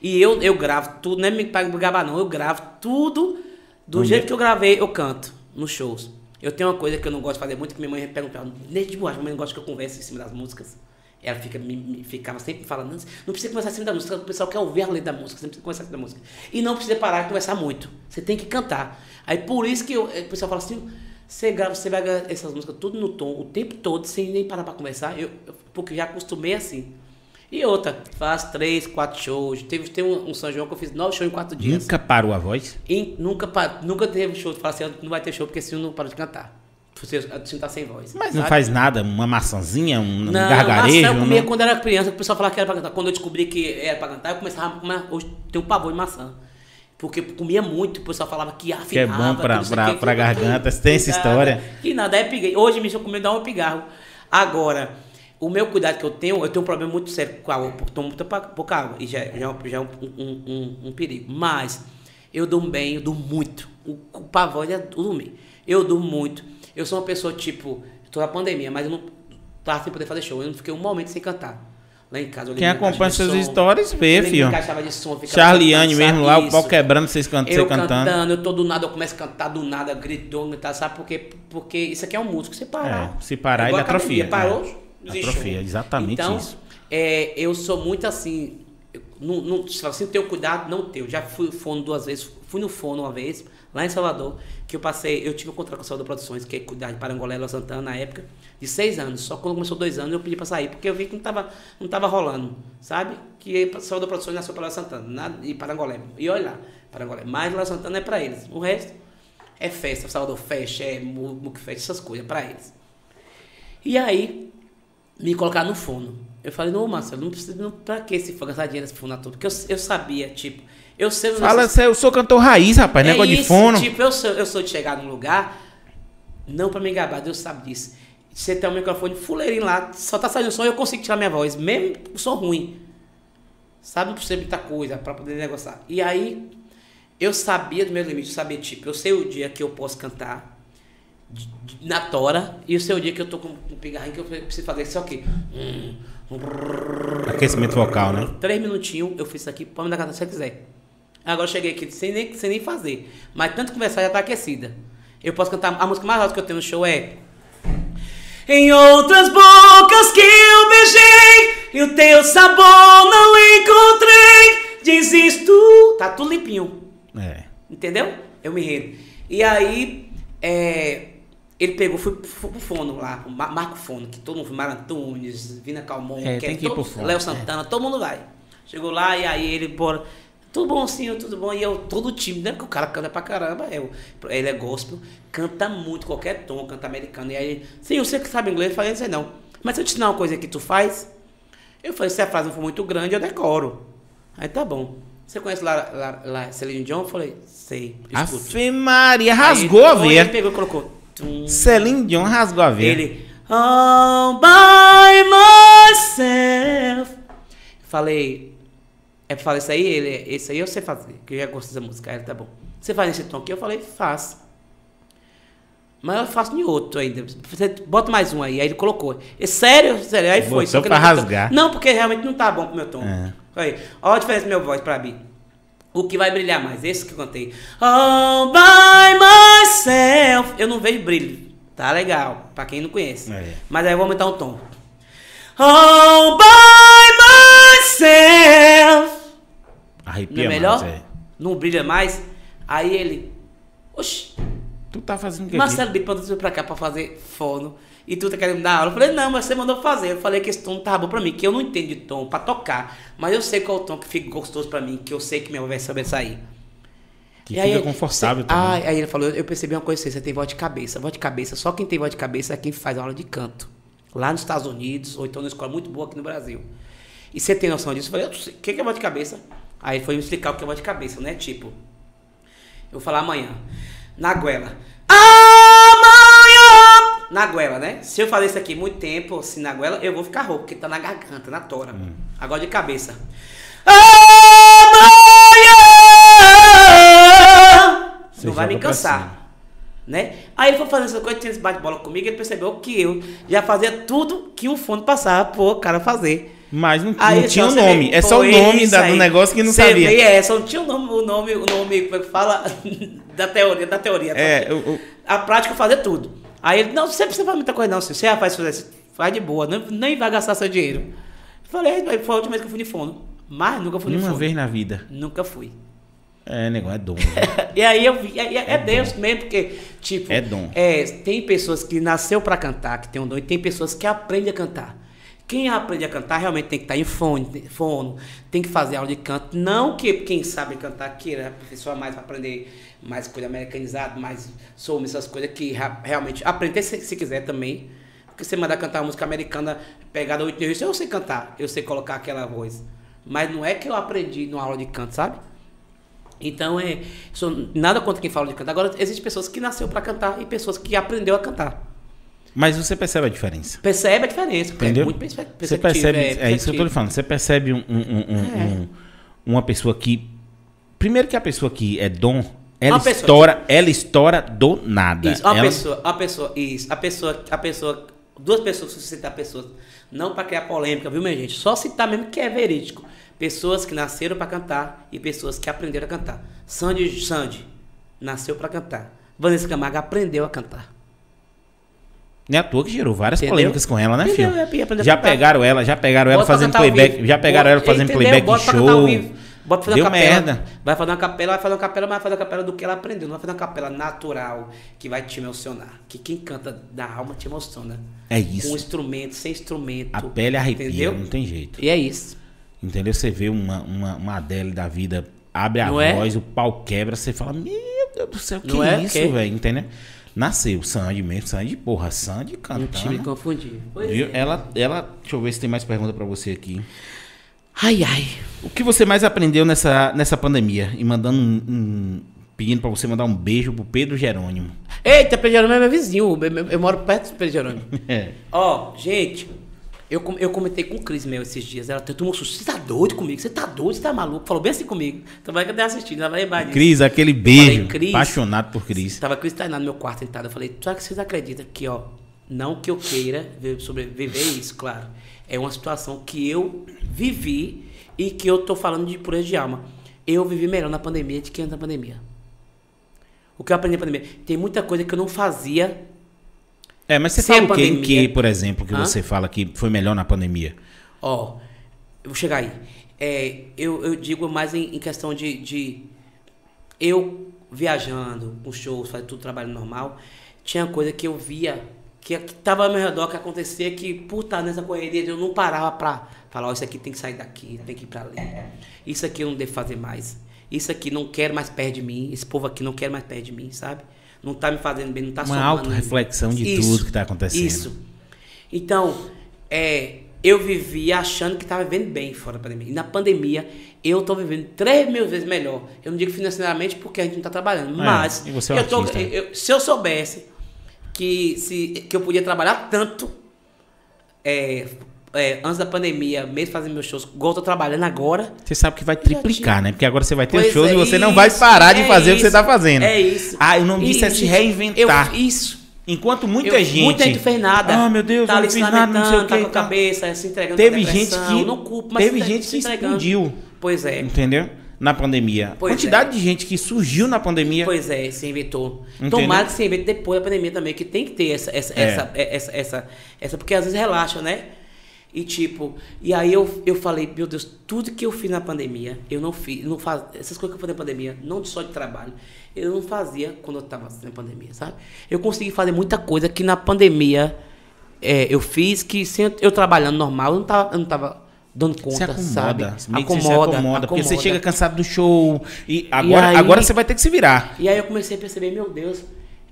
E eu, eu gravo tudo, não é me gravar não, eu gravo tudo do um jeito dia. que eu gravei, eu canto nos shows. Eu tenho uma coisa que eu não gosto de fazer muito, que minha mãe pergunta, desde boa, minha mãe não gosta que eu converse em cima das músicas. Ela fica, me, me, ficava sempre falando, não, não precisa começar acima da música, o pessoal quer ouvir a letra da música, você não precisa começar acima da música. E não precisa parar de conversar muito, você tem que cantar. Aí por isso que eu, o pessoal fala assim, você grava, você vai gravar essas músicas tudo no tom, o tempo todo, sem nem parar pra conversar, eu, eu, porque já acostumei assim. E outra, faz três, quatro shows, teve, teve um, um São João que eu fiz nove shows em quatro dias. Nunca parou a voz? E nunca, nunca teve show, fala assim, não vai ter show porque senão não parou de cantar. Você tá sem voz. Mas sabe? Não faz nada? Uma maçãzinha? Um não, gargarejo? Maçã eu comia não... quando era criança. O pessoal falava que era pra cantar. Quando eu descobri que era pra cantar, eu começava a comer. Hoje tem um pavor de maçã. Porque comia muito. O pessoal falava que afinava. Que é bom pra, pra, pra, pra garganta. Tem essa história. Que nada. Aí peguei. Hoje me comendo dá um pigarro. Agora, o meu cuidado que eu tenho, eu tenho um problema muito sério com a água. Eu tomo muita pouca água. E já, já, já é um, um, um, um perigo. Mas eu durmo bem. Eu durmo muito. O, o pavor é dormir. Eu durmo muito. Eu sou uma pessoa, tipo, tô na pandemia, mas eu não tava sem poder fazer show. Eu não fiquei um momento sem cantar. Lá em casa, eu quem acompanha suas histórias vê, filho. Eu encaixava de som. Charliane mesmo lá, o pau quebrando, vocês cantando. Eu cantando, eu tô do nada, eu começo a cantar do nada, gritando, tá, sabe por quê? Porque isso aqui é um músico, você parar. É, se parar, é ele atrofia. Ele parou, é. Atrofia, exatamente então, isso. Então, é, eu sou muito assim, não, não, assim, tenho cuidado, não tenho. Já fui fono duas vezes, fui no fono uma vez, lá em Salvador, que eu passei, eu tive um contrato com a Salvador Produções, que é cuidar de Parangolé, Los Santana, na época, de seis anos. Só quando começou dois anos eu pedi pra sair, porque eu vi que não tava, não tava rolando, sabe? Que a Salvador Produções nasceu pra Los Santana, nada, e Parangolé. E olha lá, Parangolé. Mas Los Santana é pra eles. O resto é festa, Salvador fecha, é muque-festa, essas coisas, é pra eles. E aí, me colocaram no fono. Eu falei, não, Marcelo, não precisa, não, pra que se for gastar dinheiro nesse fono à toa? Porque eu, eu sabia, tipo... Eu sei, fala, eu sou, eu sou cantor raiz, rapaz, é negócio isso, de fono. Tipo, eu sou, eu sou de chegar num lugar, não pra me gabar, Deus sabe disso. Você tem um microfone fuleirinho lá, só tá saindo o som e eu consigo tirar minha voz, mesmo o som ruim. Sabe, não precisa muita coisa pra poder negociar. E aí, eu sabia do meu limite, eu sabia, tipo, eu sei o dia que eu posso cantar na tora, e eu sei o dia que eu tô com um pigarrinho que eu preciso fazer isso aqui. Hum, aquecimento vocal, né? Três minutinhos, eu fiz isso aqui, pode me dar se você quiser. Agora eu cheguei aqui sem nem, sem nem fazer. Mas tanto conversar já tá aquecida. Eu posso cantar... A música mais alta que eu tenho no show é... Em outras bocas que eu beijei, e o teu sabor não encontrei, desisto... Tá tudo limpinho. É. Entendeu? Eu me rendo. E aí... É, ele pegou... Fui pro fono lá. O Marco Fono. Que todo mundo... Maran Antunes, Vina Calmon... É, que tem é, que ir todo, pro fono. Léo Santana. É. Todo mundo vai. Chegou lá e aí ele... Bora, tudo bom, senhor, tudo bom. E eu, todo time, né? Porque o cara canta pra caramba. Eu, ele é gospel, canta muito, qualquer tom, canta americano. E aí, sim, você que sabe inglês, eu falei, não sei não. Mas se eu te ensinar uma coisa que tu faz, eu falei, se a frase não for muito grande, eu decoro. Aí tá bom. Você conhece lá, lá, lá Celine Dion? Eu falei, sei. Afe Maria, rasgou a veia. Ele pegou e colocou. Tum. Celine Dion rasgou a veia. Ele, all by myself. Falei. É pra falar isso aí, ele, isso aí eu sei fazer, que eu já gosto dessa música, ele tá bom. Você faz nesse tom aqui? Eu falei, faço. Mas eu faço em outro ainda. Você bota mais um aí, aí ele colocou. É sério, sério, aí foi. Só pra rasgar. Não, porque realmente não tá bom pro meu tom. É. Aí, olha a diferença do meu voz pra mim. O que vai brilhar mais? Esse que eu cantei. All by myself. Eu não vejo brilho. Tá legal, pra quem não conhece. É. Mas aí eu vou aumentar o tom. All by myself. Arrepia, não é melhor? Mais, é. Não brilha mais? Aí ele... Oxi! Tu tá fazendo o que Marcelo Bico mandou pra cá pra fazer fono. E tu tá querendo me dar aula? Eu falei, não, mas você mandou fazer. Eu falei que esse tom não tava bom pra mim, que eu não entendo de tom pra tocar. Mas eu sei qual é o tom que fica gostoso pra mim, que eu sei que minha voz vai saber sair. Que e fica aí, confortável você, também. Ah, aí ele falou, eu percebi uma coisa assim, você tem voz de cabeça. Voz de cabeça, só quem tem voz de cabeça é quem faz aula de canto. Lá nos Estados Unidos, ou então numa escola muito boa aqui no Brasil. E você tem noção disso? Eu falei, o que é voz de cabeça? Aí foi me explicar o que é voz de cabeça, né? Tipo, eu vou falar amanhã. Na goela. Amanhã! Na goela, né? Se eu falar isso aqui muito tempo, assim, na goela, eu vou ficar rouco, porque tá na garganta, na tora. Hum. Agora de cabeça. amanhã não vai me cansar, né? Aí ele foi fazendo essa coisa, tinha esse bate-bola comigo, ele percebeu que eu já fazia tudo que o fundo passava pro cara fazer. Mas não, aí, não tinha o nome, é só o nome da, do negócio que não você sabia. Vê, é, só não tinha o nome, o nome, o nome como é que fala, da teoria, da teoria. É, tá? eu, eu... A prática fazer tudo. Aí ele, não, você precisa fazer muita coisa não, se você faz, faz, faz de boa, não, nem vai gastar seu dinheiro. Eu falei, foi a última vez que eu fui de fono, mas nunca fui de fono. Uma vez na vida. Nunca fui. É, negócio é dom. E aí eu vi, é, é, é Deus dom. Mesmo, porque, tipo... É dom. É, tem pessoas que nasceu pra cantar, que tem um dom, e tem pessoas que aprendem a cantar. Quem aprende a cantar realmente tem que estar em fone, fono, tem que fazer aula de canto. Não que quem sabe cantar queira professor mais para aprender mais coisa americanizada, mais soul, essas coisas que realmente aprender se, se quiser também. Porque você mandar cantar uma música americana pegada oito de eu sei cantar, eu sei colocar aquela voz. Mas não é que eu aprendi numa aula de canto, sabe? Então é sou, nada contra quem fala de canto. Agora existem pessoas que nasceu para cantar e pessoas que aprendeu a cantar. Mas você percebe a diferença. Percebe a diferença. Entendeu? É muito perceptível. Você percebe, é, é isso que eu estou lhe falando. Você percebe um, um, um, é. um, uma pessoa que... Primeiro que a pessoa que é dom, ela estoura, ela estoura do nada. Isso, uma ela... pessoa, uma pessoa, isso, a pessoa, a pessoa, duas pessoas, se citar pessoas, não para criar polêmica, viu, minha gente? Só citar mesmo que é verídico. Pessoas que nasceram para cantar e pessoas que aprenderam a cantar. Sandy, Sandy nasceu para cantar. Vanessa Camargo aprendeu a cantar. Não é à toa que gerou várias entendeu? Polêmicas com ela, né, filho? Já pegaram ela, já pegaram ela fazendo playback, já pegaram ela fazendo playback em show. Bota fazer uma capela. Merda. Vai fazer uma capela, vai fazer uma capela, mas vai fazer uma capela do que ela aprendeu. Não vai fazer uma capela natural que vai te emocionar. Que quem canta da alma te emociona. É isso. Com instrumento, sem instrumento. A pele arrepia, entendeu? Não tem jeito. E é isso. Entendeu? Você vê uma, uma, uma Adele da vida, abre a voz, o pau quebra, você fala, meu Deus do céu, que é isso, velho? Entendeu? Nasceu, Sandy mesmo, Sandy, porra, Sandy cantando. Eu te me confundi. Viu? É. Ela, ela, deixa eu ver se tem mais pergunta pra você aqui. Ai, ai. O que você mais aprendeu nessa, nessa pandemia? E mandando um, um... Pedindo pra você mandar um beijo pro Pedro Jerônimo. Eita, Pedro Jerônimo é meu vizinho, eu, eu, eu moro perto do Pedro Jerônimo. É. Ó, gente, eu, eu comentei com o Cris meu esses dias, ela tomou um susto, você tá doido comigo, você tá doido, você tá maluco, falou bem assim comigo, então vai que eu tenho assistido, ela vai lembrar disso. Cris, aquele beijo, falei, apaixonado por Cris. Tava Cris tá no meu quarto sentado, eu falei, só que vocês acreditam que, ó, não que eu queira sobreviver isso, claro, é uma situação que eu vivi e que eu tô falando de pureza de alma, eu vivi melhor na pandemia de que antes da pandemia. O que eu aprendi na pandemia, tem muita coisa que eu não fazia. É, mas você sem fala o que, que, por exemplo, que Hã? Você fala que foi melhor na pandemia? Ó, oh, eu vou chegar aí. É, eu, eu digo mais em, em questão de, de... Eu viajando, com shows, fazendo tudo trabalho normal, tinha coisa que eu via, que estava ao meu redor, que acontecia, que por estar nessa correria, eu não parava pra falar, ó, oh, isso aqui tem que sair daqui, tem que ir pra ali. Isso aqui eu não devo fazer mais. Isso aqui não quero mais perto de mim. Esse povo aqui não quer mais perto de mim, sabe? Não tá me fazendo bem, não tá somando. Uma autorreflexão de isso, tudo que tá acontecendo. Isso. Então, é, eu vivia achando que tava vivendo bem fora da pandemia. E na pandemia, eu tô vivendo três mil vezes melhor. Eu não digo financeiramente porque a gente não tá trabalhando. É, mas, e você é um eu tô, eu, se eu soubesse que, se, que eu podia trabalhar tanto é, é, antes da pandemia, mesmo fazendo meus shows, igual eu tô trabalhando agora. Você sabe que vai triplicar, né? Porque agora você vai ter pois shows é, e você isso, não vai parar de é fazer isso, o que você tá fazendo. É isso. Ah, o nome disso é se reinventar. Eu, isso. Enquanto muita eu, gente. Muita gente não fez nada. Ah, meu Deus, tá não fiz nada, não sei o que. Tá com a cabeça, se entregando. Teve gente que. Não culpo, mas teve se gente se que explodiu. Pois é. Entendeu? Na pandemia. Pois quantidade é. De gente que surgiu na pandemia. Pois é, se inventou. Entendeu? Tomara que se invente depois da pandemia também, que tem que ter essa. Essa, é. essa, essa, essa, essa porque às vezes relaxa, né? E tipo, e aí eu, eu falei, meu Deus, tudo que eu fiz na pandemia, eu não fiz, não faz, essas coisas que eu fiz na pandemia, não só de trabalho, eu não fazia quando eu estava na pandemia, sabe? Eu consegui fazer muita coisa que na pandemia é, eu fiz, que sem eu trabalhando normal, eu não tava, eu não tava dando conta, acomoda, sabe? Acomoda, acomoda, acomoda, porque você chega cansado do show, e agora, e aí, agora você vai ter que se virar. E aí eu comecei a perceber, meu Deus,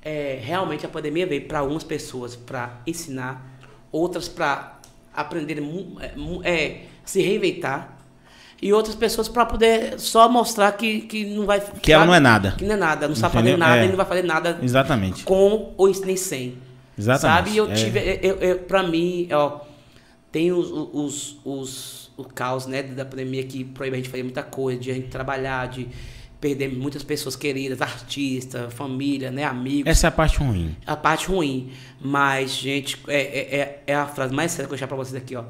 é, realmente a pandemia veio para algumas pessoas para ensinar, outras para... aprender é, é, se reinventar e outras pessoas para poder só mostrar que, que não vai que, que ela vai, não é nada que não é nada não, não sabe fazer nada é. E não vai fazer nada exatamente com ou nem sem exatamente sabe e eu é. Tive eu, eu, eu para mim ó tem os, os, os o caos, né, da pandemia, que proíbe a gente fazer muita coisa, de a gente trabalhar, de perder muitas pessoas queridas, artistas, família, né, amigos. Essa é a parte ruim. A parte ruim. Mas, gente, é, é, é a frase mais séria que eu deixar pra vocês aqui, ó.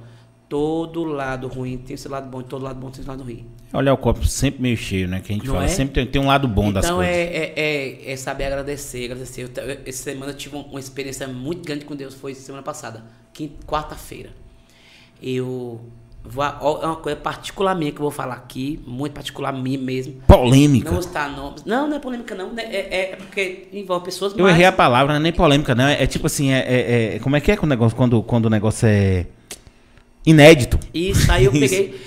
Todo lado ruim tem seu lado bom, e todo lado bom tem seu lado ruim. Olha o copo sempre meio cheio, né? Que a gente não fala, é? sempre tem, tem um lado bom então das coisas. Então é, é, é saber agradecer, agradecer. Eu, essa semana eu tive uma experiência muito grande com Deus, foi semana passada, quarta-feira. Eu vou, é uma coisa particular minha que eu vou falar aqui, muito particular minha mesmo. Polêmica. Não está nomes. Não, não é polêmica não, é, é porque envolve pessoas. Eu mais... errei a palavra, não é nem polêmica, não. É, é tipo assim, é, é, é, como é que é com o negócio, quando, quando o negócio é inédito. Isso, aí eu peguei,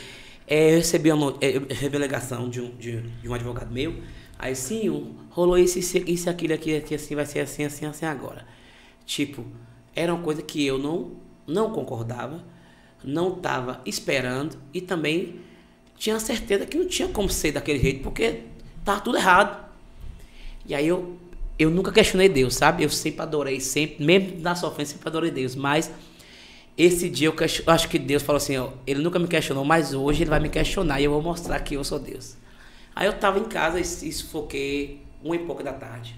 é, eu recebi uma revelação de um, de, de um advogado meu, aí sim, rolou isso, isso, aquilo, aqui, aqui, assim, vai ser assim, assim, assim agora. Tipo, era uma coisa que eu não, não concordava, não estava esperando e também tinha certeza que não tinha como ser daquele jeito, porque tava tudo errado. E aí eu, eu nunca questionei Deus, sabe? Eu sempre adorei, sempre, mesmo na sofrência, sempre adorei Deus, mas... Esse dia eu, eu acho que Deus falou assim, ó, ele nunca me questionou, mas hoje ele vai me questionar e eu vou mostrar que eu sou Deus. Aí eu tava em casa e, e sufoquei uma e pouca da tarde.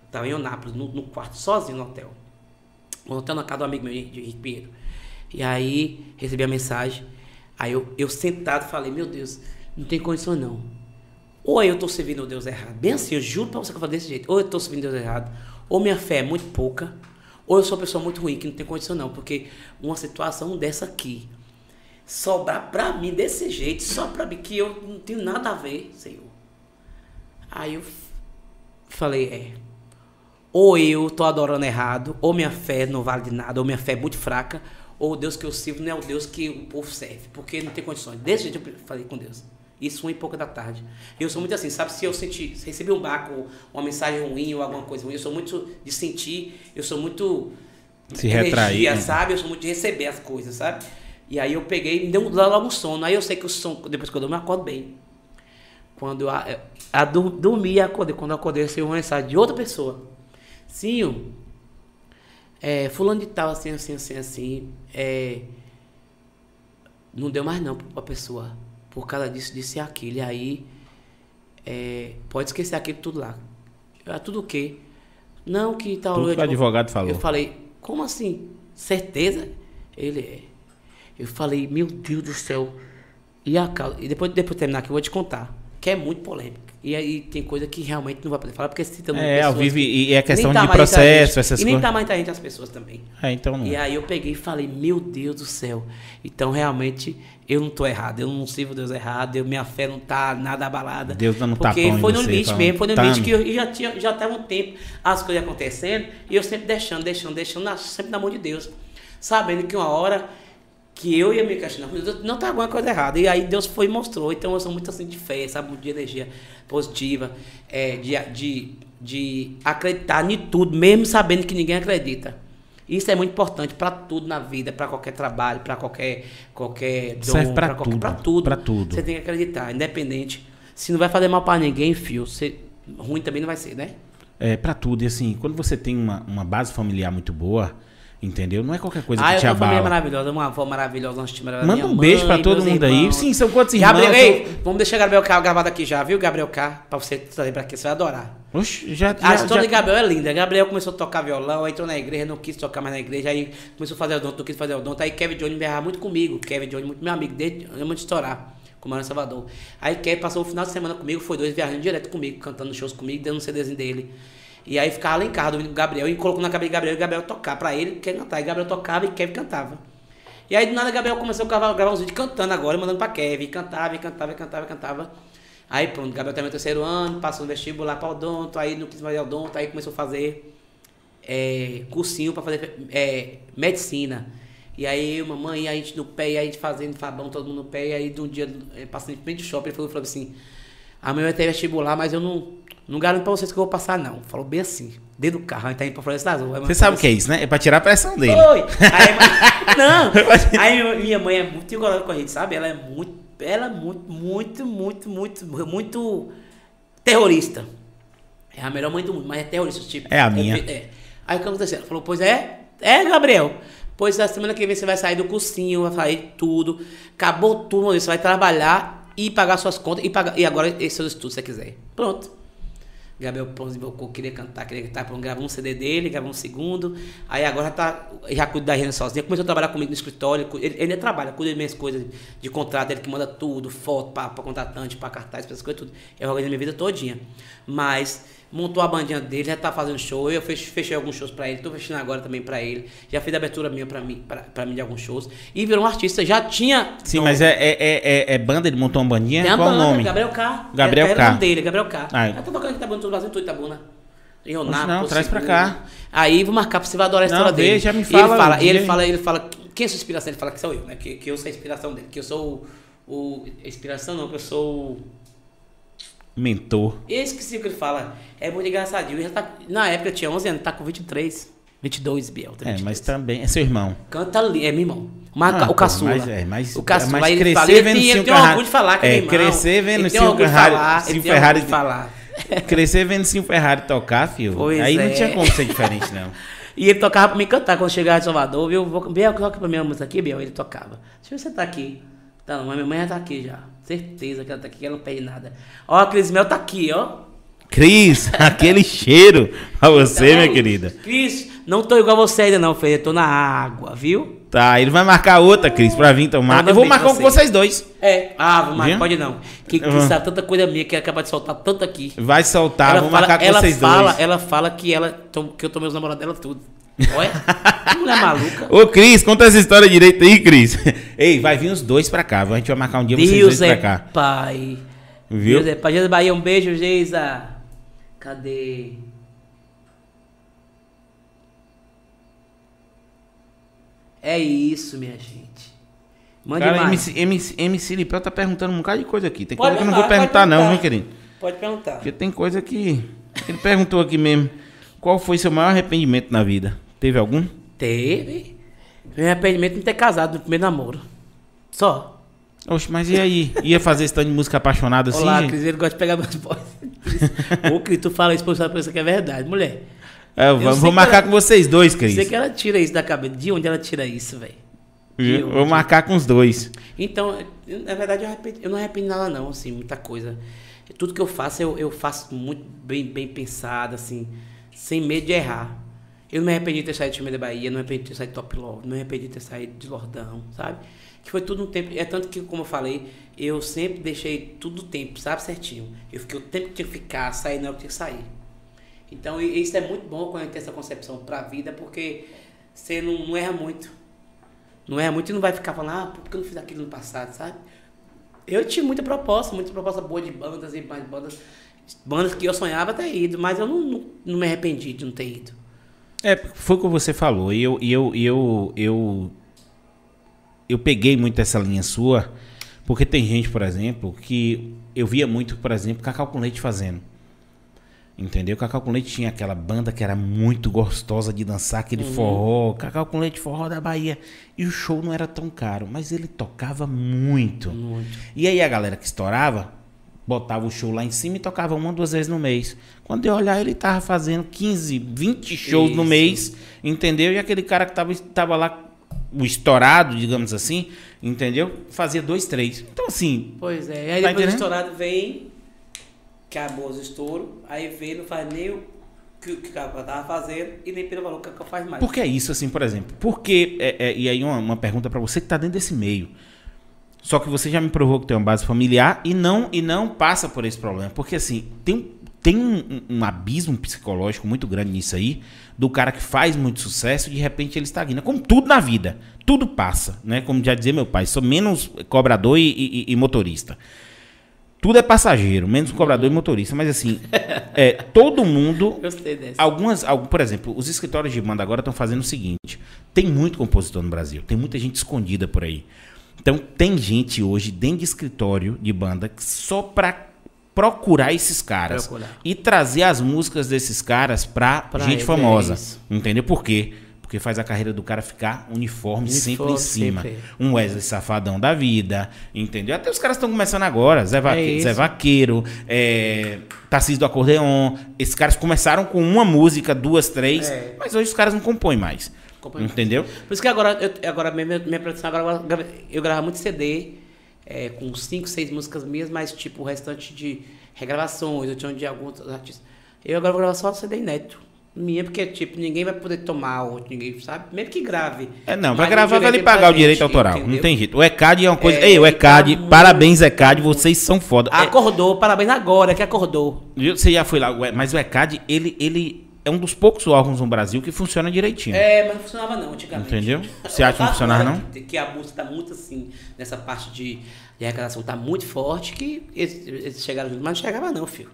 Eu tava em Onápolis, no, no quarto, sozinho no hotel. No hotel na casa do amigo meu, de Henrique Pinheiro. E aí recebi a mensagem, aí eu, eu sentado falei, meu Deus, não tem condição não. Ou eu tô servindo o Deus errado, bem assim, eu juro pra você que eu falo desse jeito. Ou eu tô servindo o Deus errado, ou minha fé é muito pouca, ou eu sou uma pessoa muito ruim, que não tem condição não, porque uma situação dessa aqui, sobrar pra mim desse jeito, só pra mim, que eu não tenho nada a ver, Senhor. Aí eu falei, é, ou eu tô adorando errado, ou minha fé não vale de nada, ou minha fé é muito fraca, ou o Deus que eu sirvo não é o Deus que o povo serve, porque não tem condições. Desse jeito eu falei com Deus. Isso uma e pouca da tarde. Eu sou muito assim, sabe? Se eu sentir, se receber um barco, uma mensagem ruim ou alguma coisa ruim, eu sou muito de sentir, eu sou muito se retrair, energia, sabe? Eu sou muito de receber as coisas, sabe? E aí eu peguei, me deu logo um sono. Aí eu sei que o sono, depois que eu durmo, eu acordo bem. Quando eu a, a, dormi, eu acordei. Quando eu acordei, eu recebi uma mensagem de outra pessoa. Sim, é, fulano de tal, assim, assim, assim, assim. É, não deu mais não pra pessoa. Por causa disso, disse aquilo. E aí, é, pode esquecer aquilo tudo lá. Ah, tudo o quê? Não, que tal... Tudo que o advogado falou. Eu falei, como assim? Certeza? Ele é. Eu falei, meu Deus do céu. E a causa... E depois, depois de terminar aqui, eu vou te contar. Que é muito polêmica. E aí tem coisa que realmente não vai poder falar, porque se também é, pessoas... É, vive, e é questão tá de processo, essas coisas. E nem coisas. Tá mais entre as pessoas também. É, então não. E aí eu peguei e falei, meu Deus do céu. Então, realmente, eu não tô errado. Eu não sirvo Deus errado. Eu, minha fé não tá nada abalada. Deus não tá bom em você. Porque foi no limite mesmo. Foi no limite que eu já tinha, já tava um tempo as coisas acontecendo. E eu sempre deixando, deixando, deixando, sempre na mão de Deus. Sabendo que uma hora... que eu ia me questionar, não tá alguma coisa errada. E aí Deus foi e mostrou. Então eu sou muito assim de fé, sabe? Muito de energia positiva, é, de, de, de acreditar em tudo, mesmo sabendo que ninguém acredita. Isso é muito importante para tudo na vida, para qualquer trabalho, para qualquer, qualquer dom, para tudo. Pra tudo. Pra tudo. Você tem que acreditar, independente. Se não vai fazer mal para ninguém, filho, você, ruim também não vai ser, né? É, para tudo. E assim, quando você tem uma, uma base familiar muito boa... Entendeu? Não é qualquer coisa ah, que te abala. Ah, eu tenho uma família maravilhosa, uma avó maravilhosa, uma tia maravilhosa. Manda um mãe, beijo pra todo mundo irmãos. Aí. Sim, são quantos irmãos? Gabriel, ei, são... Vamos deixar Gabriel K gravado aqui já, viu? Gabriel K, pra você trazer pra aqui, você vai adorar. Oxe, já... A já, história já... de Gabriel é linda. Gabriel começou a tocar violão, aí entrou na igreja, não quis tocar mais na igreja, aí começou a fazer o donto, não quis fazer o donto. Aí Kevin Jones me errava muito comigo. Kevin Jones, muito meu amigo, desde eu muito estourar, com o Mano Salvador. Aí Kevin passou o final de semana comigo, foi dois viajando direto comigo, cantando shows comigo, dando um CDzinho dele. E aí ficava lá em casa, do Gabriel, e colocou na cabeça de Gabriel, e Gabriel tocava pra ele, quer cantar. E Gabriel tocava e Kevin cantava. E aí do nada Gabriel começou a gravar uns vídeos cantando agora, mandando pra Kevin, e cantava, e cantava, e cantava, e cantava. Aí pronto, Gabriel terminou o terceiro ano, passou no vestibular pra odonto, aí não quis mais odonto, aí começou a fazer é, cursinho pra fazer é, medicina. E aí eu, mamãe, e a gente no pé, e a gente fazendo Fabão, todo mundo no pé, e aí de um dia, passando em frente do shopping, ele falou, falou assim, amanhã vai ter vestibular, mas eu não... Não garanto pra vocês que eu vou passar, não. Falou bem assim. Dentro do carro, a gente tá indo pra Floresta Azul. Você sabe o que é isso, né? É pra tirar a pressão dele. Foi! Aí, não! Aí minha mãe é muito igual com a gente, sabe? Ela é muito, ela é muito, muito, muito, muito, muito terrorista. É a melhor mãe do mundo, mas é terrorista, tipo. É a minha. É. Aí o que aconteceu? Ela falou, pois é, é, Gabriel. Pois na semana que vem você vai sair do cursinho, vai sair tudo. Acabou tudo, você vai trabalhar e pagar suas contas. E, pagar, e agora esses seus estudos, se você quiser. Pronto. Gabriel Pontes invocou, queria cantar, queria cantar. Gravou um C D dele, gravou um segundo. Aí agora tá, já cuida da renda sozinha. Começou a trabalhar comigo no escritório. Ele ainda trabalha, cuida das minhas coisas de contrato. Ele que manda tudo, foto para contratante, para cartaz, para essas coisas, tudo. Eu organizo minha vida todinha. Mas montou a bandinha dele, já tá fazendo show. Eu fechei alguns shows para ele, tô fechando agora também para ele. Já fiz a abertura minha para mim, para mim de alguns shows. E virou um artista, já tinha... Sim, nome. Mas é, é, é, é banda, ele montou uma bandinha? Tem a Qual banda, o nome? Gabriel K. Gabriel era K. É o nome dele, Gabriel K. Eu tô tocando aqui Itabuna, todo o Brasil, todo Itabuna. Leonardo, não, traz para cá. Aí vou marcar, você vai adorar a história não, dele. Vê, já me fala. E ele fala, um ele, fala, ele fala, quem é a sua inspiração? Ele fala que sou eu, né? Que, que eu sou a inspiração dele, que eu sou o... o inspiração não, que eu sou o... mentor. Eu esqueci o que ele fala. É muito engraçadinho. Ele já tá, na época eu tinha onze anos, tá com vinte e três, vinte e dois, Biel. Tá vinte e três. É, mas também é seu irmão. Canta ali, é meu irmão. Mas, ah, o caçula. Mas, é, mas, o caçula, mas ele fala, ele tem, ele tem orgulho de falar que é, é meu irmão. Crescer vendo o Silvio Ferrari. Ele tem orgulho de falar. Crescer vendo o Silvio Ferrari tocar, filho. Pois aí é. Não tinha como ser diferente, não. E ele tocava pra mim cantar quando chegava em Salvador, viu? Biel, toca pra mim uma música aqui, Biel. Ele tocava. Deixa eu sentar tá aqui. Tá, mas minha mãe já tá aqui já. Certeza que ela tá aqui, que ela não perde nada. Ó, a Cris Mel tá aqui, ó. Cris, aquele cheiro pra você, então, minha querida. Cris, não tô igual você ainda não, Fê. Eu tô na água, viu? Tá, ele vai marcar outra, Cris, pra vir tomar. Então, eu vou marcar com vocês. vocês dois. É. Ah, vou marcar, pode não. Que Cris tá tanta coisa minha que ela acaba de soltar tanto aqui. Vai soltar, ela vou fala, marcar com ela vocês fala, dois. Ela fala que, ela, que eu tomei os namorados dela tudo. Olha, que mulher maluca. Ô, Cris, conta essa história direito aí, Cris. Ei, vai vir os dois pra cá. A gente vai marcar um dia Deus vocês dois é pra cá. Pai. Viu? Deus é pai. Geisa Bahia, um beijo, Geisa. Cadê? É isso, minha gente. Mande cara, mais. M C Lipel tá perguntando um bocado de coisa aqui. Tem pode coisa perguntar, que eu não vou perguntar, não, viu, querido? Pode perguntar. Porque tem coisa que... Ele perguntou aqui mesmo. Qual foi seu maior arrependimento na vida? Teve algum? Teve. Meu arrependimento é não ter casado no primeiro namoro. Só. Oxe, mas e aí? Ia fazer esse tanto de música apaixonada assim? Olá, Cris, ele gosta de pegar meus boys. Ô, Cris, tu fala isso pra você, pra você que é verdade, mulher. É, vamos, vou marcar ela, com vocês dois, Cris. Você que ela tira isso da cabeça. De onde ela tira isso, velho? Vou marcar com os dois. Então, na verdade, eu, arrependi, eu não arrependo nada não, assim, muita coisa. Tudo que eu faço, eu, eu faço muito bem, bem pensado, assim... Sem medo de errar. Eu não me arrependi de ter saído de Chamei da Bahia, não me arrependi de ter saído de Top Love, não me arrependi de ter saído de Lordão, sabe? Que foi tudo no tempo. É tanto que, como eu falei, eu sempre deixei tudo no tempo, sabe? Certinho. Eu fiquei o tempo que tinha que ficar, sair na hora que tinha que sair. Então, isso é muito bom quando a gente tem essa concepção pra vida, porque você não, não erra muito. Não erra muito e não vai ficar falando, ah, por que eu não fiz aquilo no passado, sabe? Eu tinha muita proposta, muita proposta boa de bandas e mais bandas. Bandas que eu sonhava ter ido, mas eu não, não, não me arrependi de não ter ido. É, foi o que você falou. E eu, eu, eu, eu, eu peguei muito essa linha sua, porque tem gente, por exemplo, que eu via muito, por exemplo, Cacau com Leite fazendo. Entendeu? Cacau com Leite tinha aquela banda que era muito gostosa de dançar, aquele uhum. forró, Cacau com Leite, forró da Bahia. E o show não era tão caro, mas ele tocava muito. muito. E aí a galera que estourava... Botava o show lá em cima e tocava uma, duas vezes no mês. Quando eu olhar, ele tava fazendo quinze, vinte shows Isso. no mês, entendeu? E aquele cara que tava, tava lá, o estourado, digamos assim, entendeu? Fazia dois, três. Então, assim... Pois é. E aí tá depois o estourado vem, acabou os estouros, aí vem, não faz nem o que o cara tava fazendo e nem pelo valor que o cara faz mais. Por que é isso, assim, por exemplo? Por que... É, é, e aí uma, uma pergunta pra você que tá dentro desse meio. Só que você já me provou que tem uma base familiar e não, e não passa por esse problema. Porque, assim, tem, tem um, um abismo psicológico muito grande nisso aí, do cara que faz muito sucesso e, de repente, ele estagna. Como tudo na vida. Tudo passa, né? Como já dizia meu pai, sou menos cobrador e, e, e motorista. Tudo é passageiro, menos cobrador e motorista. Mas, assim, é, todo mundo... Gostei dessa. Algumas, algumas, por exemplo, os escritórios de banda agora estão fazendo o seguinte. Tem muito compositor no Brasil. Tem muita gente escondida por aí. Então, tem gente hoje dentro de escritório de banda só para procurar esses caras procurar. e trazer as músicas desses caras para gente famosa. É Entendeu por quê? Porque faz a carreira do cara ficar uniforme, uniforme sempre em cima. Sempre. Um Wesley Safadão da vida, entendeu? Até os caras estão começando agora. Zé, Vaque... é Zé Vaqueiro, é... Tarcísio do Acordeon. Esses caras começaram com uma música, duas, três, é. mas hoje os caras não compõem mais. Acompanho entendeu? Mais. Por isso que agora, eu, agora minha, minha produção, agora eu gravo muito C D, é, com cinco, seis músicas minhas, mas tipo o restante de regravações, eu tinha de alguns artistas. Eu agora vou gravar só C D inédito. Minha, porque tipo, ninguém vai poder tomar, ou ninguém sabe, mesmo que grave. É, não, vai gravar, vai lhe pagar o direito autoral, entendeu? Não tem jeito. O E C A D é uma coisa. É, ei, o E C A D, tá, parabéns, E C A D, vocês são foda. Acordou, é, parabéns agora que acordou. Você já foi lá, mas o E C A D, ele, ele é um dos poucos órgãos no Brasil que funciona direitinho. É, mas não funcionava não antigamente. Entendeu? Você acha que não funcionava não? Que a música tá muito assim, nessa parte de, de arrecadação tá muito forte, que eles, eles chegaram junto, mas não chegava não, filho.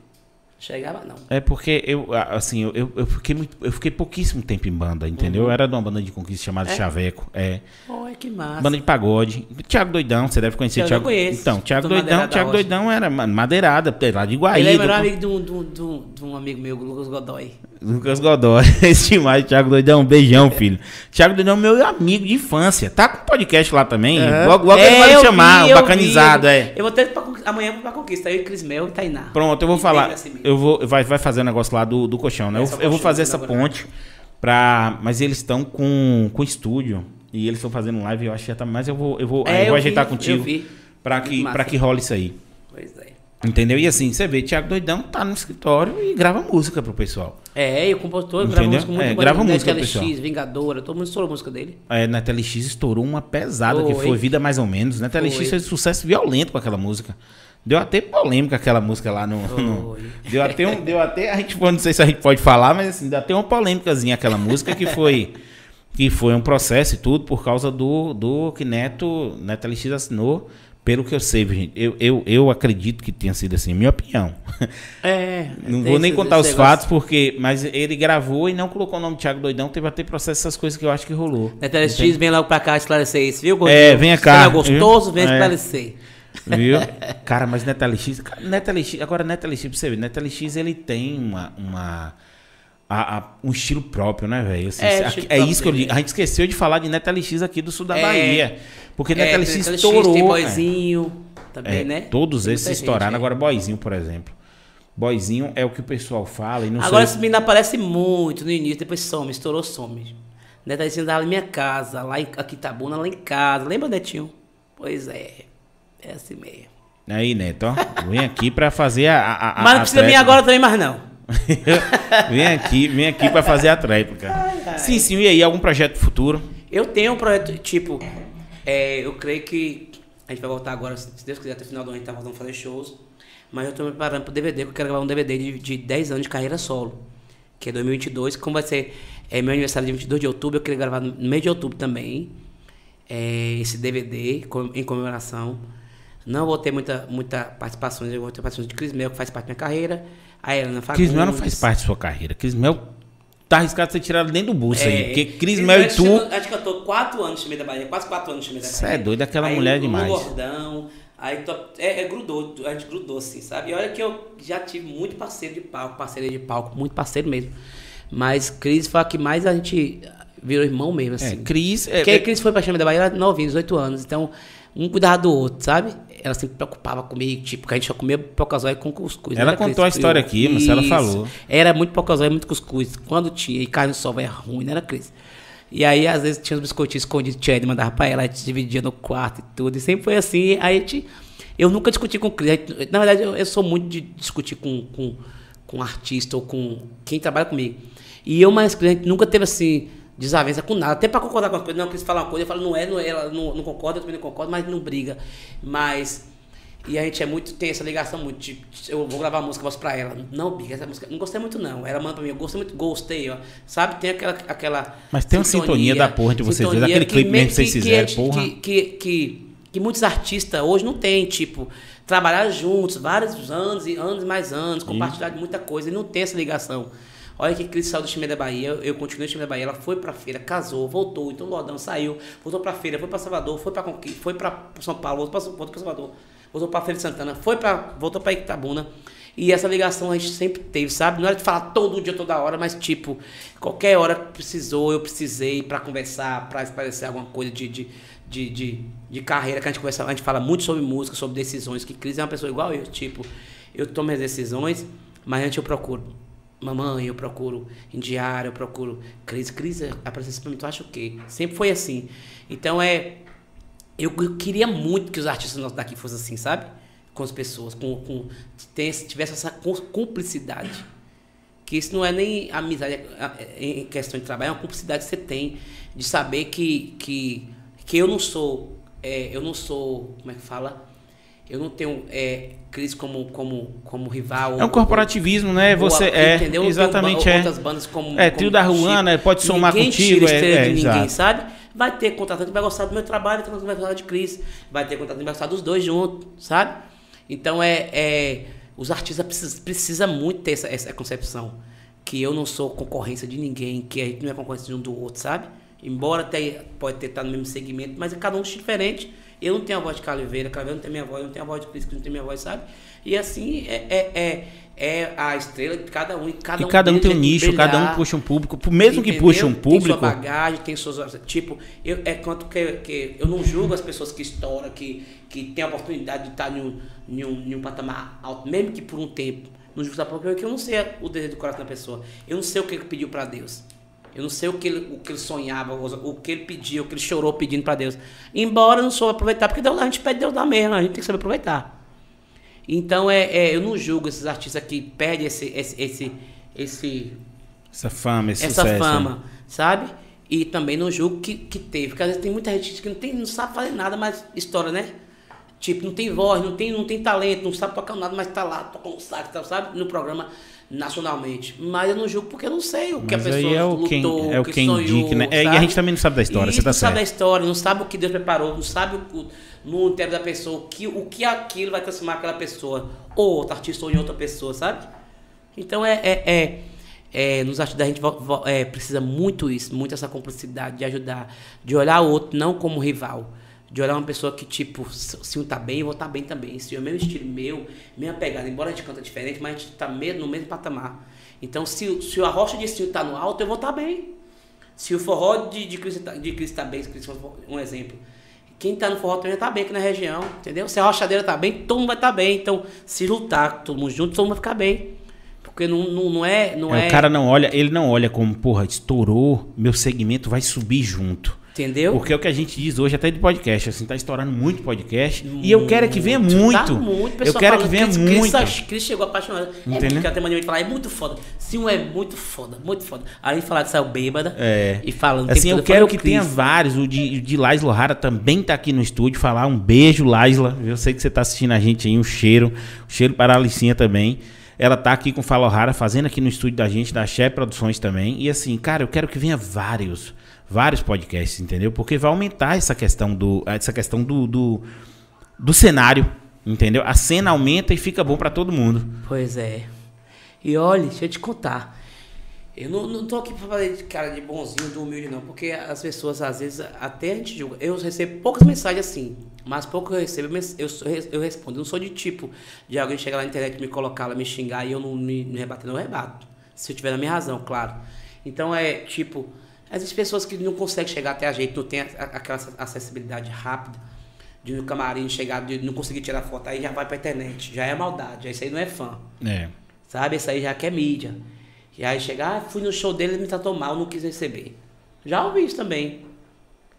Chegava não. É porque eu, assim, eu, eu, fiquei, muito, eu fiquei pouquíssimo tempo em banda, entendeu? Uhum. Eu era de uma banda de conquista chamada é? Chaveco. É. Oh, é que massa. Banda de pagode. Thiago Doidão, você deve conhecer. Eu Thiago... não conheço. Então, Thiago do Doidão, Thiago Doidão era madeirada, lá de Iguaí. Ele é o melhor amigo de um, de, um, de, um, de um amigo meu, Lucas Godoy. Lucas Godoy, esse demais, Thiago Doidão, um beijão, filho. Thiago Doidão, meu amigo de infância. Tá com podcast lá também. É. Logo, logo é, ele vai me chamar, vi, o bacanizado. Eu, é. eu vou ter pra, amanhã pra conquista, eu e Cris Mel e Tainá. Pronto, eu vou e falar. Eu vou, vai, vai fazer o um negócio lá do, do colchão, né? É, eu, colchão, eu vou fazer essa ponte pra. Mas eles estão com, com estúdio. E eles estão fazendo live, eu acho que já tá. Mas eu vou, eu vou, é, eu vou eu ajeitar vi, contigo. Eu vi. Pra que, pra que rola isso aí. Pois é. Entendeu? E assim, você vê, Thiago Doidão tá no escritório e grava música pro pessoal. É, eu compositor, grava música muito é, boa. Grava música pro pessoal. T L X, Vingadora, todo mundo estourou a música dele. É, na T L X estourou uma pesada, foi. Que foi Vida Mais ou Menos. Na T L X foi. Fez sucesso violento com aquela música. Deu até polêmica aquela música lá no... no deu até um... Deu até... A gente, não sei se a gente pode falar, mas assim, deu até uma polêmicazinha aquela música que foi... Que foi um processo e tudo por causa do, do que Neto... Neto L X assinou, pelo que eu sei, gente. Eu, eu, eu acredito que tenha sido assim, minha opinião. É... Não vou nem contar os fatos, porque... Mas ele gravou e não colocou o nome de Thiago Doidão, teve até processo, essas coisas que eu acho que rolou. Neto L X, vem logo pra cá esclarecer isso, viu, Gordinho? É, vem cá. Se é gostoso, vem esclarecer. Viu? Cara, mas Neto L X, cara, Neto L X, agora Neto L X, pra você ver, Neto L X, ele tem uma, uma a, a, um estilo próprio, né, velho? Assim, é, é, é isso que eu digo. A gente esqueceu de falar de Neto L X aqui do sul da é, Bahia, porque é, Neto L X estourou. Tem Boizinho também, é, né? Todos tem esses gente, estouraram. É. Agora Boizinho, por exemplo. Boizinho é o que o pessoal fala e não. Agora esse menino aparece muito no início, depois some, estourou, some. Neto L X andava na minha casa, lá em, aqui em Itabuna, lá em casa. Lembra, Netinho? Pois é. É assim mesmo. Aí, Neto, ó, vem aqui pra fazer a... a, a mas não precisa vir agora também, mas não. Vem aqui, vem aqui pra fazer a tréplica. Ai, ai. Sim, sim, e aí, algum projeto futuro? Eu tenho um projeto, tipo, é, eu creio que a gente vai voltar agora, se Deus quiser, até o final do ano a gente tá voltando a fazer shows, mas eu tô me preparando pro D V D, porque eu quero gravar um D V D de, de dez anos de carreira solo, que é dois mil e vinte e dois, como vai ser é, meu aniversário de vinte e dois de outubro, eu queria gravar no mês de outubro também, é, esse D V D com, em comemoração. Não vou ter muita, muita participação, eu vou ter participação de Cris Mel, que faz parte da minha carreira. A Irana Fagundes. Cris Mel não faz parte da sua carreira. Cris Mel tá arriscado ser tirado dentro do bolso é, aí. Porque Cris, Cris Mel e tu... Eu, acho que eu tô quatro anos Chamei da Bahia, quase quatro anos Chamei da Bahia. Você é doido, aquela aí, mulher demais. Aí Lordão, aí tô, é, é grudou, a gente grudou assim, sabe? E olha que eu já tive muito parceiro de palco, parceria de palco, muito parceiro mesmo. Mas Cris foi a que mais a gente virou irmão mesmo, assim. É, Cris... É, porque é, Cris foi pra Chamei da Bahia, ela novinha, dezoito anos, então... Um cuidava do outro, sabe? Ela sempre preocupava comigo, tipo, que a gente só comia pocazói com cuscuz. Ela contou a história aqui, mas ela falou. Era muito pocazói, muito cuscuz. Quando tinha, e carne só vai ruim, não era Cris. E aí, às vezes, tinha os biscoitinhos escondidos, tinha ele, mandava pra ela, a gente dividia no quarto e tudo. E sempre foi assim. Aí a gente... Eu nunca discuti com Cris. Na verdade, eu, eu sou muito de discutir com, com, com artista ou com quem trabalha comigo. E eu, mais Cris, a gente nunca teve assim... desavença com nada, até para concordar com as coisas. Não, Cris fala uma coisa, eu falo, não é, não, ela não, não concorda, eu também não concordo, mas não briga. Mas, e a gente é muito, tem essa ligação muito, tipo, eu vou gravar a música, eu mostro pra ela, não, Biga, essa música, não gostei muito não, ela manda pra mim, eu gostei muito, gostei, ó, sabe, tem aquela, aquela mas tem uma sintonia, sintonia da porra de vocês dois, aquele clipe mesmo que vocês fizeram, que, porra. Que, que, que, que muitos artistas hoje não tem, tipo, trabalhar juntos, vários anos e anos e mais anos, compartilhar de muita coisa, e não tem essa ligação. Olha que Cris saiu do Chamei da Bahia, eu continuei no Chamei da Bahia, ela foi pra feira, casou, voltou, então o Lordão saiu, voltou pra feira, foi pra Salvador, foi pra Conquista, foi pra São Paulo, voltou pra, voltou pra Salvador, voltou pra Feira de Santana, foi pra, voltou pra Itabuna, e essa ligação a gente sempre teve, sabe? Não era de falar todo dia, toda hora, mas tipo, qualquer hora que precisou, eu precisei pra conversar, pra esclarecer alguma coisa de, de, de, de, de carreira, que a gente conversa, a gente fala muito sobre música, sobre decisões, que Cris é uma pessoa igual eu, tipo, eu tomo as decisões, mas antes eu procuro Mamãe, eu procuro em diário, eu procuro Cris, Cris, aparece pra mim, tu acha o quê? Sempre foi assim. Então é... Eu, eu queria muito que os artistas nossos daqui fossem assim, sabe? Com as pessoas, com, com, tivesse essa cumplicidade. Que isso não é nem amizade em questão de trabalho, é uma cumplicidade que você tem de saber que, que, que eu não sou... É, eu não sou... Como é que fala? Eu não tenho é, Cris como, como, como rival. É um corporativismo, como, né? Você ou, é, entendeu? Exatamente, é. Outras bandas como... É, como Trio da Ruana, tipo, pode somar ninguém contigo. Tira é, é, de é, ninguém, sabe? Vai ter contratante que vai gostar do meu trabalho, vai gostar de Cris. Vai ter contratante que vai gostar dos dois juntos, sabe? Então, é, é, os artistas precisam precisa muito ter essa, essa concepção. Que eu não sou concorrência de ninguém, que a gente não é concorrência de um do outro, sabe? Embora até, pode ter estar no mesmo segmento, mas é cada um diferente. Eu não tenho a voz de Caliveira, Caliveira não tem minha voz, eu não tenho a voz de Cris, que não tem minha voz, sabe? E assim é, é, é, é a estrela de cada um. E cada, e cada um, um tem um nicho, brilhar, cada um puxa um público. Mesmo entendeu? Que puxa um público. Tem sua bagagem, tem suas. Tipo, eu, é quanto que, que. Eu não julgo as pessoas que estouram, que, que têm a oportunidade de estar em um, em, um, em um patamar alto, mesmo que por um tempo. Não julgo, sabe? Porque eu não sei o desejo do coração da pessoa. Eu não sei o que ele pediu para Deus. Eu não sei o que ele, o que ele sonhava, o que ele pedia, o que ele chorou pedindo para Deus. Embora eu não soube aproveitar, porque Deus, a gente pede Deus dar mesmo, a gente tem que saber aproveitar. Então, é, é, eu não julgo esses artistas que perdem esse, esse, esse, esse, essa fama, esse essa sucesso, fama, né? Sabe? E também não julgo que, que teve, porque às vezes tem muita gente que não, tem, não sabe fazer nada, mas história, né? Tipo, não tem voz, não tem, não tem talento, não sabe tocar nada, mas tá lá, toca um saco, sabe? No programa... nacionalmente, mas eu não julgo porque eu não sei o que mas a pessoa é o lutou, quem, é o que quem sonhou, indica, né? É, e a gente também não sabe da história, e você tá não certo. Não sabe da história, não sabe o que Deus preparou, não sabe o, no interior da pessoa, o que, o que aquilo vai transformar aquela pessoa, ou outro artista ou em outra pessoa, sabe? Então é, é, é, é nos artistas a gente é, precisa muito isso, muito essa cumplicidade de ajudar, de olhar o outro não como rival, de olhar uma pessoa que, tipo, se um tá bem, eu vou tá bem também. Se o meu estilo, meu, minha pegada, embora a gente canta diferente, mas a gente tá no mesmo patamar. Então, se, se a rocha de estilo tá no alto, eu vou tá bem. Se o forró de, de, Cris, de Cris tá bem, Cris, um exemplo. Quem tá no forró também tá bem aqui na região, entendeu? Se a rochadeira tá bem, todo mundo vai tá bem. Então, se lutar todo mundo junto, todo mundo vai ficar bem. Porque não, não, não é... Não é, é... O cara não olha, ele não olha como, porra, estourou, meu segmento vai subir junto. Entendeu? Porque é o que a gente diz hoje até de podcast, assim, tá estourando muito podcast. Muito, e eu quero é que venha muito. Tá muito eu quero que venha Cris, muito. Cris, Cris chegou apaixonado. Entendeu? É, eu tenho mania de falar, é muito foda. Sim, é muito foda, muito foda. Aí falar de saiu bêbada é. E falando... Assim, eu quero que Cris. Tenha vários. O de, de Laisla O'Hara também tá aqui no estúdio. Falar um beijo, Laisla. Eu sei que você tá assistindo a gente aí, um cheiro. Um cheiro para a Alicinha também. Ela tá aqui com o Fala O'Hara, fazendo aqui no estúdio da gente, da Xé Produções também. E assim, cara, eu quero que venha vários... Vários podcasts, entendeu? Porque vai aumentar essa questão do, essa questão do, do, do cenário, entendeu? A cena aumenta e fica bom pra todo mundo. Pois é. E olha, deixa eu te contar. Eu não, não tô aqui pra fazer de cara de bonzinho, de humilde, não. Porque as pessoas, às vezes, até a gente julga. Eu recebo poucas mensagens assim, mas pouco eu recebo, eu, eu respondo. Eu não sou de tipo de alguém chegar lá na internet, me colocar lá, me xingar e eu não me, me rebater, não rebato. Se eu tiver na minha razão, claro. Então é tipo... As pessoas que não conseguem chegar até a gente, não tem aquela acessibilidade rápida de um camarim chegar, de não conseguir tirar foto, aí já vai pra internet, já é maldade, isso aí não é fã. É. Sabe? Isso aí já quer mídia. E aí chegar, ah, fui no show dele, ele me tratou mal, não quis receber. Já ouvi isso também.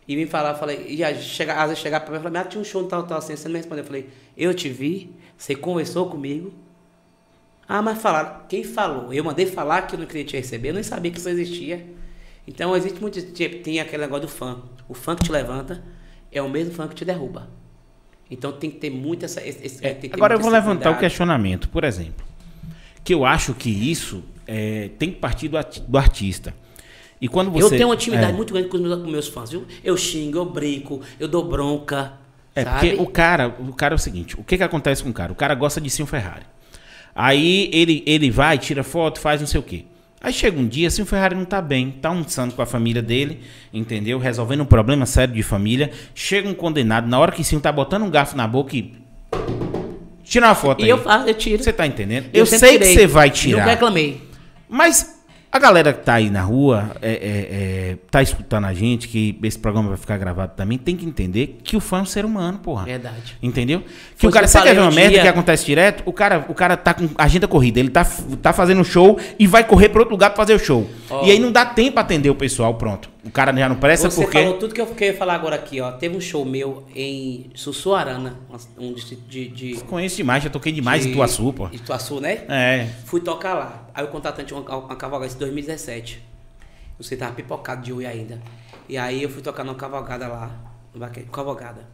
E me falar, falei, e aí chega, às vezes chegar pra mim e falar, ah, tinha um show tal, tal, assim, você não me respondeu. Eu falei, eu te vi, você conversou comigo. Ah, mas falaram, quem falou? Eu mandei falar que eu não queria te receber, eu nem sabia que isso existia. Então existe muito, tipo, tem aquele negócio do fã. O fã que te levanta é o mesmo fã que te derruba. Então tem que ter muito essa... Esse, é, tem que agora ter eu vou levantar cuidado. O questionamento, por exemplo. Que eu acho que isso é, tem que partir do, do artista. E quando você... Eu tenho uma intimidade é, muito grande com os meus, com meus fãs, viu? Eu xingo, eu brinco, eu dou bronca. É, sabe? Porque o cara, o cara é o seguinte, o que, que acontece com o cara? O cara gosta de Silvio Ferrari. Aí ele, ele vai, tira foto, faz não sei o quê. Aí chega um dia, assim, o Ferrari não tá bem, tá almoçando com a família dele, entendeu? Resolvendo um problema sério de família. Chega um condenado, na hora que sim, tá botando um garfo na boca e... Tira uma foto e aí. E eu faço, eu tiro. Você tá entendendo? Eu, eu sei tirei. Que você vai tirar. Eu reclamei. Mas A galera que tá aí na rua, é, é, é, tá escutando a gente, que esse programa vai ficar gravado também, tem que entender que o fã é um ser humano, porra. Verdade. Entendeu? Que o cara, você quer ver uma merda que acontece direto? O cara, o cara tá com agenda corrida, ele tá, tá fazendo um show e vai correr pra outro lugar pra fazer o show. Oh. E aí não dá tempo pra atender o pessoal, pronto. O cara já não presta porque... Você falou tudo que eu queria falar agora aqui, ó. Teve um show meu em Sussuarana, um distrito de... de conheço demais, já toquei demais de... em Ituaçu, pô. Ituaçu, né? É. Fui tocar lá. Aí o contratante, uma, uma cavalgada em dois mil e dezessete. Não sei, tava pipocado de oi ainda. E aí eu fui tocar numa cavalgada lá. Numa cavalgada.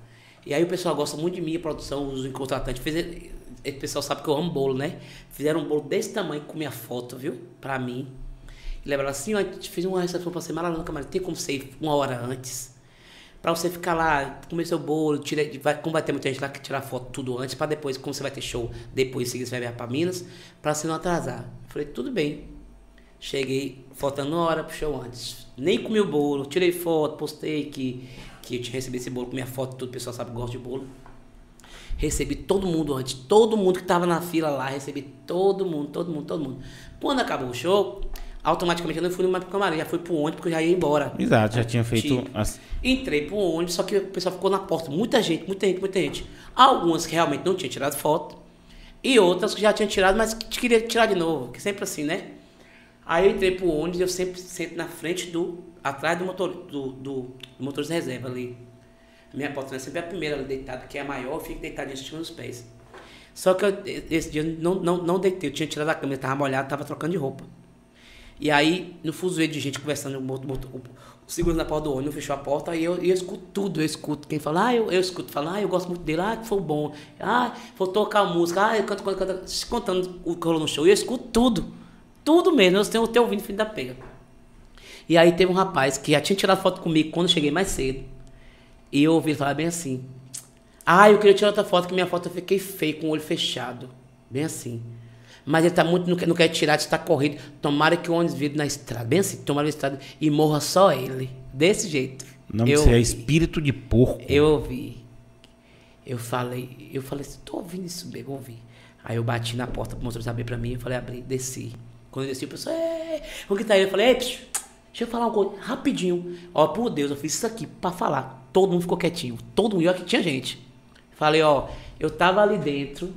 E aí o pessoal gosta muito de mim, a produção, os contratantes. Fez... O pessoal sabe que eu amo bolo, né? Fizeram um bolo desse tamanho com minha foto, viu? Pra mim. E lembraram assim, ó, a gente fez uma recepção pra você, Malalana, mas não tem como você ir uma hora antes. Pra você ficar lá, comer seu bolo, tira, vai, como vai ter muita gente lá que tirar foto tudo antes, pra depois, como você vai ter show, depois seguir, você vai viajar pra Minas, pra você não atrasar. Eu falei, tudo bem. Cheguei, faltando uma hora pro show antes. Nem comi o bolo, tirei foto, postei que, que eu tinha recebido esse bolo com minha foto, tudo, o pessoal sabe que gosta de bolo. Recebi todo mundo antes, todo mundo que tava na fila lá, recebi todo mundo, todo mundo, todo mundo. Quando acabou o show, automaticamente eu não fui mais pro camarim, já fui pro ônibus porque eu já ia embora. Exato, já tinha feito... As... Entrei pro ônibus, só que o pessoal ficou na porta, muita gente, muita gente, muita gente. Algumas que realmente não tinham tirado foto e outras que já tinham tirado, mas que queria tirar de novo, que sempre assim, né? Aí eu entrei pro ônibus e eu sempre sento na frente do... Atrás do motor do, do, do motorista de reserva ali. Minha poltrona é sempre a primeira ali deitada, que é a maior, eu fico deitado em cima dos pés. Só que eu, esse dia eu não, não, não deitei, eu tinha tirado a camisa, tava molhado, tava trocando de roupa. E aí, no fuzuê de gente conversando, segurando na porta do ônibus, fechou a porta, e eu, eu escuto tudo, eu escuto quem fala, ah, eu, eu escuto, fala, ah, eu gosto muito dele, ah, que foi bom, ah, vou tocar música, ah, eu canto, canto, canto, contando o que rolou no show, e eu escuto tudo, tudo mesmo, eu tenho até ouvindo o filho da pega. E aí teve um rapaz que já tinha tirado foto comigo quando eu cheguei mais cedo, e eu ouvi ele falar bem assim, ah, eu queria tirar outra foto, que minha foto eu fiquei feia, com o olho fechado, bem assim. Mas ele tá muito, não quer, não quer tirar, está corrido. Tomara que o ônibus vire na estrada. Bem assim, tomara na estrada e morra só ele. Desse jeito. Não, você é espírito de porco. Eu ouvi. Eu falei, eu falei assim, tô ouvindo isso mesmo, ouvi. Aí eu bati na porta pro motorista abrir pra mim, eu falei, abri, desci. Quando eu desci, o pessoal, é, o que tá aí? Eu falei, deixa eu falar uma coisa, rapidinho. Ó, por Deus, eu fiz isso aqui pra falar. Todo mundo ficou quietinho, todo mundo, olha que tinha gente. Falei, ó, eu tava ali dentro,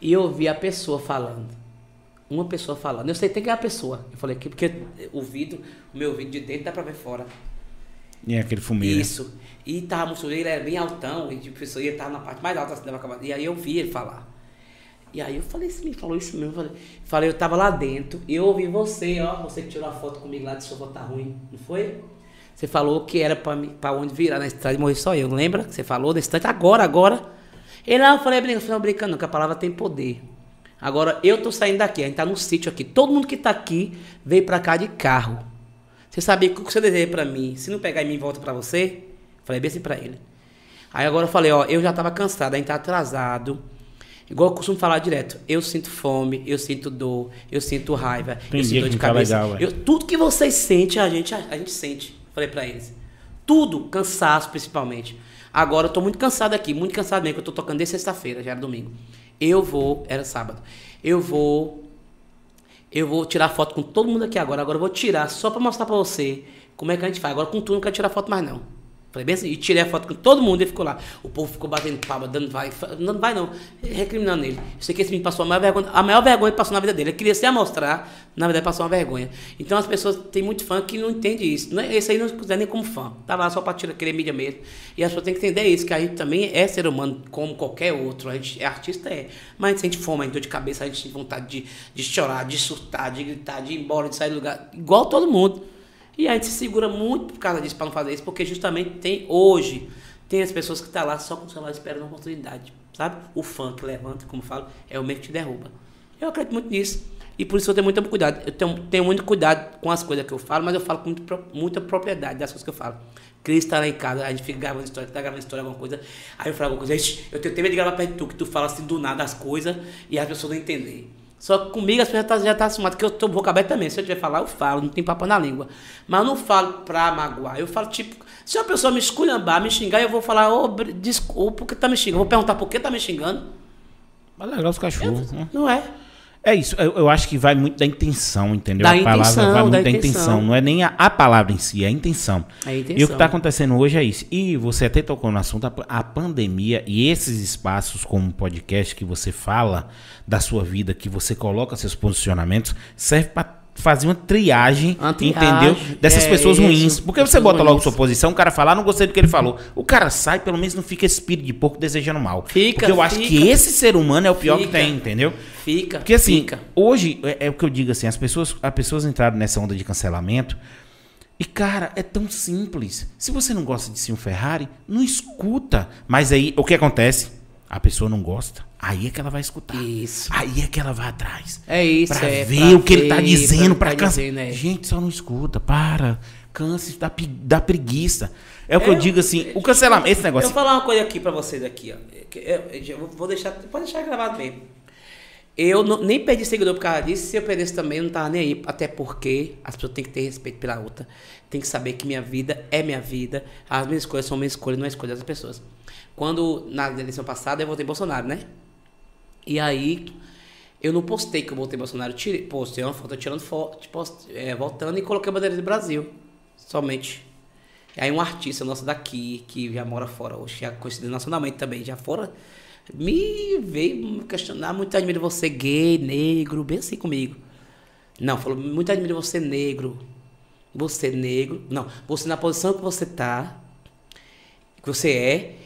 e eu ouvi a pessoa falando. Uma pessoa falando. Eu sei até que é a pessoa. Eu falei aqui, porque o vidro, o meu vidro de dentro dá pra ver fora. E é aquele fumeiro. Isso. E tava muito sujo, ele era bem altão, e tipo, ele tava na parte mais alta assim, da vaca. E aí eu vi ele falar. E aí eu falei, assim, ele falou isso mesmo. Eu falei, falei, eu tava lá dentro, e eu ouvi você, ó, você que tirou a foto comigo lá, de sua foto tá ruim, não foi? Você falou que era pra, pra onde virar na estrada e morrer só eu, lembra? Você falou nesse instante, agora, agora. E lá eu falei, eu falei, não, brincando, que a palavra tem poder. Agora, eu tô saindo daqui, a gente tá num sítio aqui. Todo mundo que tá aqui veio pra cá de carro. Você sabia o que você deseja pra mim? Se não pegar em mim, volta pra você? Falei bem assim pra ele. Aí agora eu falei, ó, eu já tava cansado, a gente tá atrasado. Igual eu costumo falar direto. Eu sinto fome, eu sinto dor, eu sinto raiva, eu sinto dor de cabeça. Legal, eu, tudo que vocês sentem, a gente, a, a gente sente. Falei pra eles. Tudo, cansaço principalmente. Agora eu tô muito cansado aqui, muito cansado mesmo, que eu tô tocando desde sexta-feira, já era domingo. Eu vou, era sábado, eu vou, eu vou tirar foto com todo mundo aqui agora, agora eu vou tirar só pra mostrar pra você como é que a gente faz. Agora com tu não quero tirar foto mais não. Falei bem assim, e tirei a foto com todo mundo e ficou lá. O povo ficou batendo palma, dando vai, não vai não, recriminando ele. Eu sei que esse menino passou a maior vergonha, a maior vergonha que passou na vida dele. Ele queria se amostrar, na verdade passou uma vergonha. Então as pessoas, tem muito fã que não entende isso. Não é, esse aí não considera nem como fã. Tava lá só pra tirar, querer mídia mesmo. E as pessoas têm que entender isso, que a gente também é ser humano como qualquer outro. A gente é artista, é. Mas a gente sente fome, a gente dor de cabeça, a gente tem vontade de, de chorar, de surtar, de gritar, de ir embora, de sair do lugar. Igual todo mundo. E a gente se segura muito por causa disso, para não fazer isso, porque justamente tem hoje, tem as pessoas que estão tá lá só com o celular esperando uma oportunidade, sabe? O fã que levanta, como eu falo, é o meio que te derruba. Eu acredito muito nisso e por isso eu tenho muito cuidado. Eu tenho, tenho muito cuidado com as coisas que eu falo, mas eu falo com muito, muita propriedade das coisas que eu falo. Cris tá lá em casa, a gente fica gravando história, tá gravando história, alguma coisa, aí eu falo alguma coisa, eu tenho medo de gravar perto de tu, que tu fala assim do nada as coisas e as pessoas não entendem. Só que comigo as pessoas já estão tá, tá assumidas, que eu tô boca aberta também. Se eu tiver que falar, eu falo, não tem papo na língua. Mas eu não falo pra magoar. Eu falo, tipo, se uma pessoa me esculhambar, me xingar, eu vou falar, ô, oh, desculpa, por que tá me xingando? Eu vou perguntar por que tá me xingando. Mas legal os cachorros, eu, né? Não é? É isso, eu, eu acho que vai muito da intenção, entendeu? Da a intenção, palavra vai muito da, da intenção. intenção. Não é nem a, a palavra em si, é a intenção. A intenção. E o que está acontecendo hoje é isso. E você até tocou no assunto, a, a pandemia e esses espaços como o podcast que você fala da sua vida, que você coloca seus posicionamentos, serve para fazer uma triagem, uma triagem, entendeu? Dessas é, pessoas isso, ruins. Porque você bota logo ruins. Sua posição, o cara fala, ah, não gostei do que ele falou. O cara sai, pelo menos não fica espírito de porco desejando mal. Fica, Porque eu fica, acho que esse ser humano é o pior fica, que tem, entendeu? Fica, Porque assim, fica. hoje, é, é o que eu digo assim, as pessoas, as pessoas entraram nessa onda de cancelamento e, cara, é tão simples. Se você não gosta de ser um Ferrari, não escuta. Mas aí, o que acontece? A pessoa não gosta. Aí é que ela vai escutar. Isso. Aí é que ela vai atrás. É isso. Pra é, ver pra o que ver, ele tá dizendo. Pra, pra tá can... dizendo, é. Gente, só não escuta. Para. Canse da, da preguiça. É o que é, eu digo assim. É, o cancelamento. Esse negócio. Eu vou falar uma coisa aqui pra vocês aqui, ó. Eu, eu, eu vou deixar. Pode deixar gravado mesmo. Eu não, nem perdi seguidor por causa disso. Se eu perdesse também, eu não tava nem aí. Até porque as pessoas têm que ter respeito pela outra. Tem que saber que minha vida é minha vida. As minhas escolhas são minhas escolhas, não é escolha das pessoas. Quando, na eleição passada, eu votei Bolsonaro, né? E aí, eu não postei que eu voltei Bolsonaro. Tirei, postei uma foto tirando foto, postei, é, voltando e coloquei a bandeira do Brasil. Somente. E aí um artista nosso daqui, que já mora fora hoje, já conhecido nacionalmente também, já fora, me veio questionar, muito admiro você gay, negro, bem assim comigo. Não, falou, muito admiro você negro. Você negro. Não, você na posição que você tá, que você é,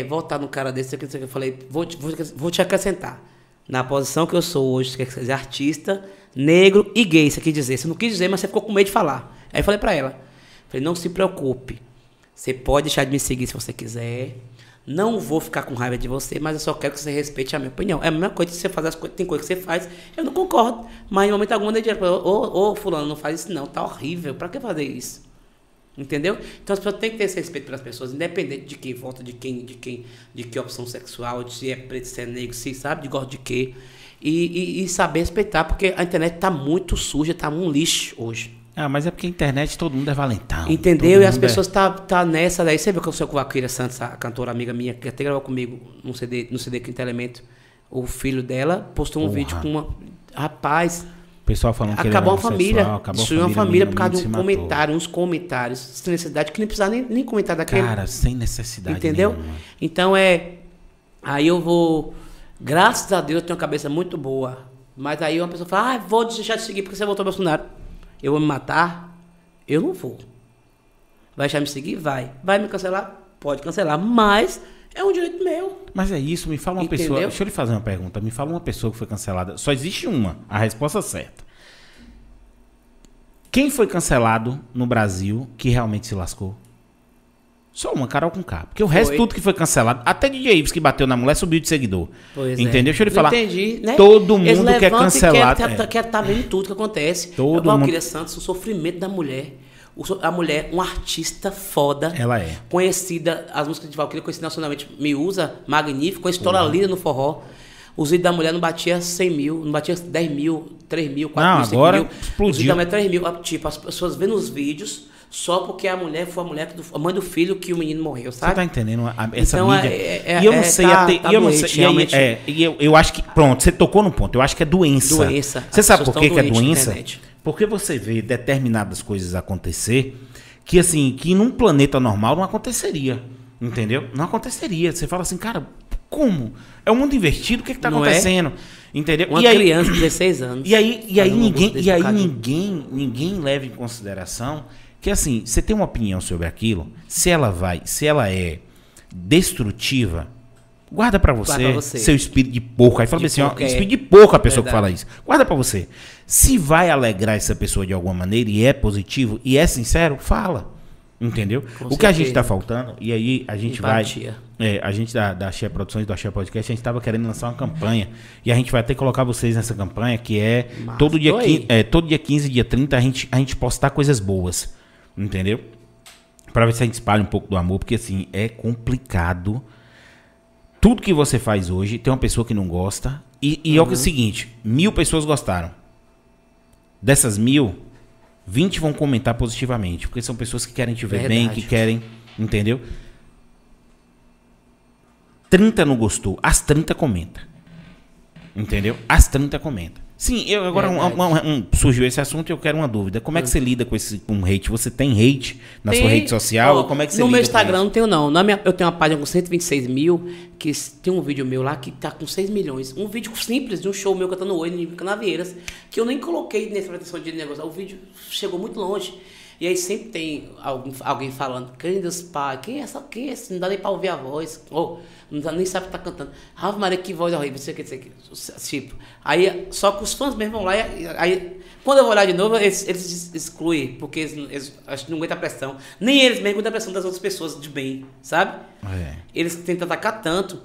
É, voltar no cara desse, que eu falei, vou te, vou, vou te acrescentar. Na posição que eu sou hoje, quer dizer, artista, negro e gay, você quis dizer. Você não quis dizer, mas você ficou com medo de falar. Aí eu falei pra ela, falei, não se preocupe, você pode deixar de me seguir se você quiser, não vou ficar com raiva de você, mas eu só quero que você respeite a minha opinião. É a mesma coisa que você faz, as coisas, tem coisa que você faz, eu não concordo, mas em momento algum eu digo, ô, ô fulano, não faz isso não, tá horrível, pra que fazer isso? Entendeu? Então as pessoas têm que ter esse respeito pelas pessoas, independente de quem vota, de quem, de quem, de que opção sexual, de se é preto, se é negro, se sabe, de gosto de quê. E, e, e saber respeitar, porque a internet tá muito suja, tá um lixo hoje. Ah, mas é porque a internet todo mundo é valentão. Entendeu? E as pessoas é... tá, tá nessa daí. Você viu que o seu Vaqueira Santos, a cantora amiga minha, que até gravou comigo no C D, no C D Quinto Elemento, o filho dela postou um Porra. vídeo com uma. Rapaz. O pessoal falando que acabou a família, destruiu a família por causa de um comentário, uns comentários, sem necessidade, que nem precisava nem, nem comentar daquele. Cara, sem necessidade. Entendeu? Nenhuma. Então é. Aí eu vou. Graças a Deus eu tenho uma cabeça muito boa. Mas aí uma pessoa fala, ah, vou deixar de seguir porque você voltou ao Bolsonaro. Eu vou me matar? Eu não vou. Vai deixar me seguir? Vai. Vai me cancelar? Pode cancelar. Mas. É um direito meu. Mas é isso, me fala uma Entendeu? pessoa... Deixa eu lhe fazer uma pergunta. Me fala uma pessoa que foi cancelada. Só existe uma, a resposta certa. Quem foi cancelado no Brasil que realmente se lascou? Só uma, Carol Conká. Porque o foi. resto, tudo que foi cancelado... Até D J Ives, que bateu na mulher, subiu de seguidor. Pois Entendeu? É. Deixa eu lhe falar. Entendi, né? Todo mundo Eles quer cancelar. Quer, quer, quer tá vendo tudo que acontece. Todo mundo... Valquíria Santos, o sofrimento da mulher... A mulher, uma artista foda. Ela é. Conhecida, as músicas de Valquíria, conhecida nacionalmente. Me usa, magnífico. Conhece toda a lida no forró. Os vídeos da mulher não batia cem mil, não batia dez mil, três mil, quatro mil, cinco mil. Agora explodiu. Também três mil. Tipo, as pessoas vendo os vídeos só porque a mulher foi a mulher, do, a mãe do filho que o menino morreu, sabe? Você tá entendendo? A, essa então, mídia. É, é, e eu não é, sei. Tá, até, tá eu doente, não sei. Realmente. É, e eu, eu acho que. Pronto, você tocou no ponto. Eu acho que é doença. Doença. Você sabe por que é doença? Porque você vê determinadas coisas acontecer que, assim, que num planeta normal não aconteceria, entendeu? Não aconteceria. Você fala assim, cara, como? É o mundo invertido, o que é que tá não acontecendo? É? Entendeu? Uma e criança aí, de dezesseis anos. E aí, e aí, ninguém, e aí ninguém, ninguém leva em consideração que, assim, você tem uma opinião sobre aquilo, se ela vai, se ela é destrutiva... Guarda pra você, Guarda você, seu espírito de porco. Aí fala assim, ó, é. espírito de porco a pessoa Verdade. que fala isso. Guarda pra você. Se vai alegrar essa pessoa de alguma maneira e é positivo e é sincero, fala. Entendeu? Com o certeza. que a gente tá faltando, e aí a gente Empatia. vai... É, a gente da, da Axé Produções, do Axé Podcast, a gente tava querendo lançar uma campanha. E a gente vai até colocar vocês nessa campanha, que é, todo dia, é todo dia quinze, dia trinta, a gente, a gente postar coisas boas. Entendeu? Pra ver se a gente espalha um pouco do amor, porque assim, é complicado... Tudo que você faz hoje, tem uma pessoa que não gosta. E, e uhum. é o seguinte, mil pessoas gostaram. Dessas mil, vinte vão comentar positivamente. Porque são pessoas que querem te ver Verdade. bem, que querem, entendeu? trinta não gostou, as trinta comentam. Entendeu? As trinta comentam. Sim, eu, agora um, um, um, surgiu esse assunto e eu quero uma dúvida. Como é que você lida com esse com hate? Você tem hate na tem. sua rede social? Oh, como é que você no lida meu Instagram não tenho, não. Na minha, eu tenho uma página com cento e vinte e seis mil, que tem um vídeo meu lá que tá com seis milhões. Um vídeo simples de um show meu cantando Oi em Canavieiras, que eu nem coloquei nessa pretensão de negócio. O vídeo chegou muito longe. E aí sempre tem alguém, alguém falando, quem Deus Pai, quem é essa, quem é essa? Não dá nem pra ouvir a voz, ou oh, não nem sabe o que tá cantando. Ave Maria, que voz horrível, não sei o que, não sei o que. Tipo, aí só que os fãs mesmo vão lá, e, aí quando eu vou olhar de novo, eles, eles excluem, porque eles, eles acho que não aguentam a pressão. Nem eles mesmo aguentam a pressão das outras pessoas de bem, sabe? É. Eles tentam atacar tanto.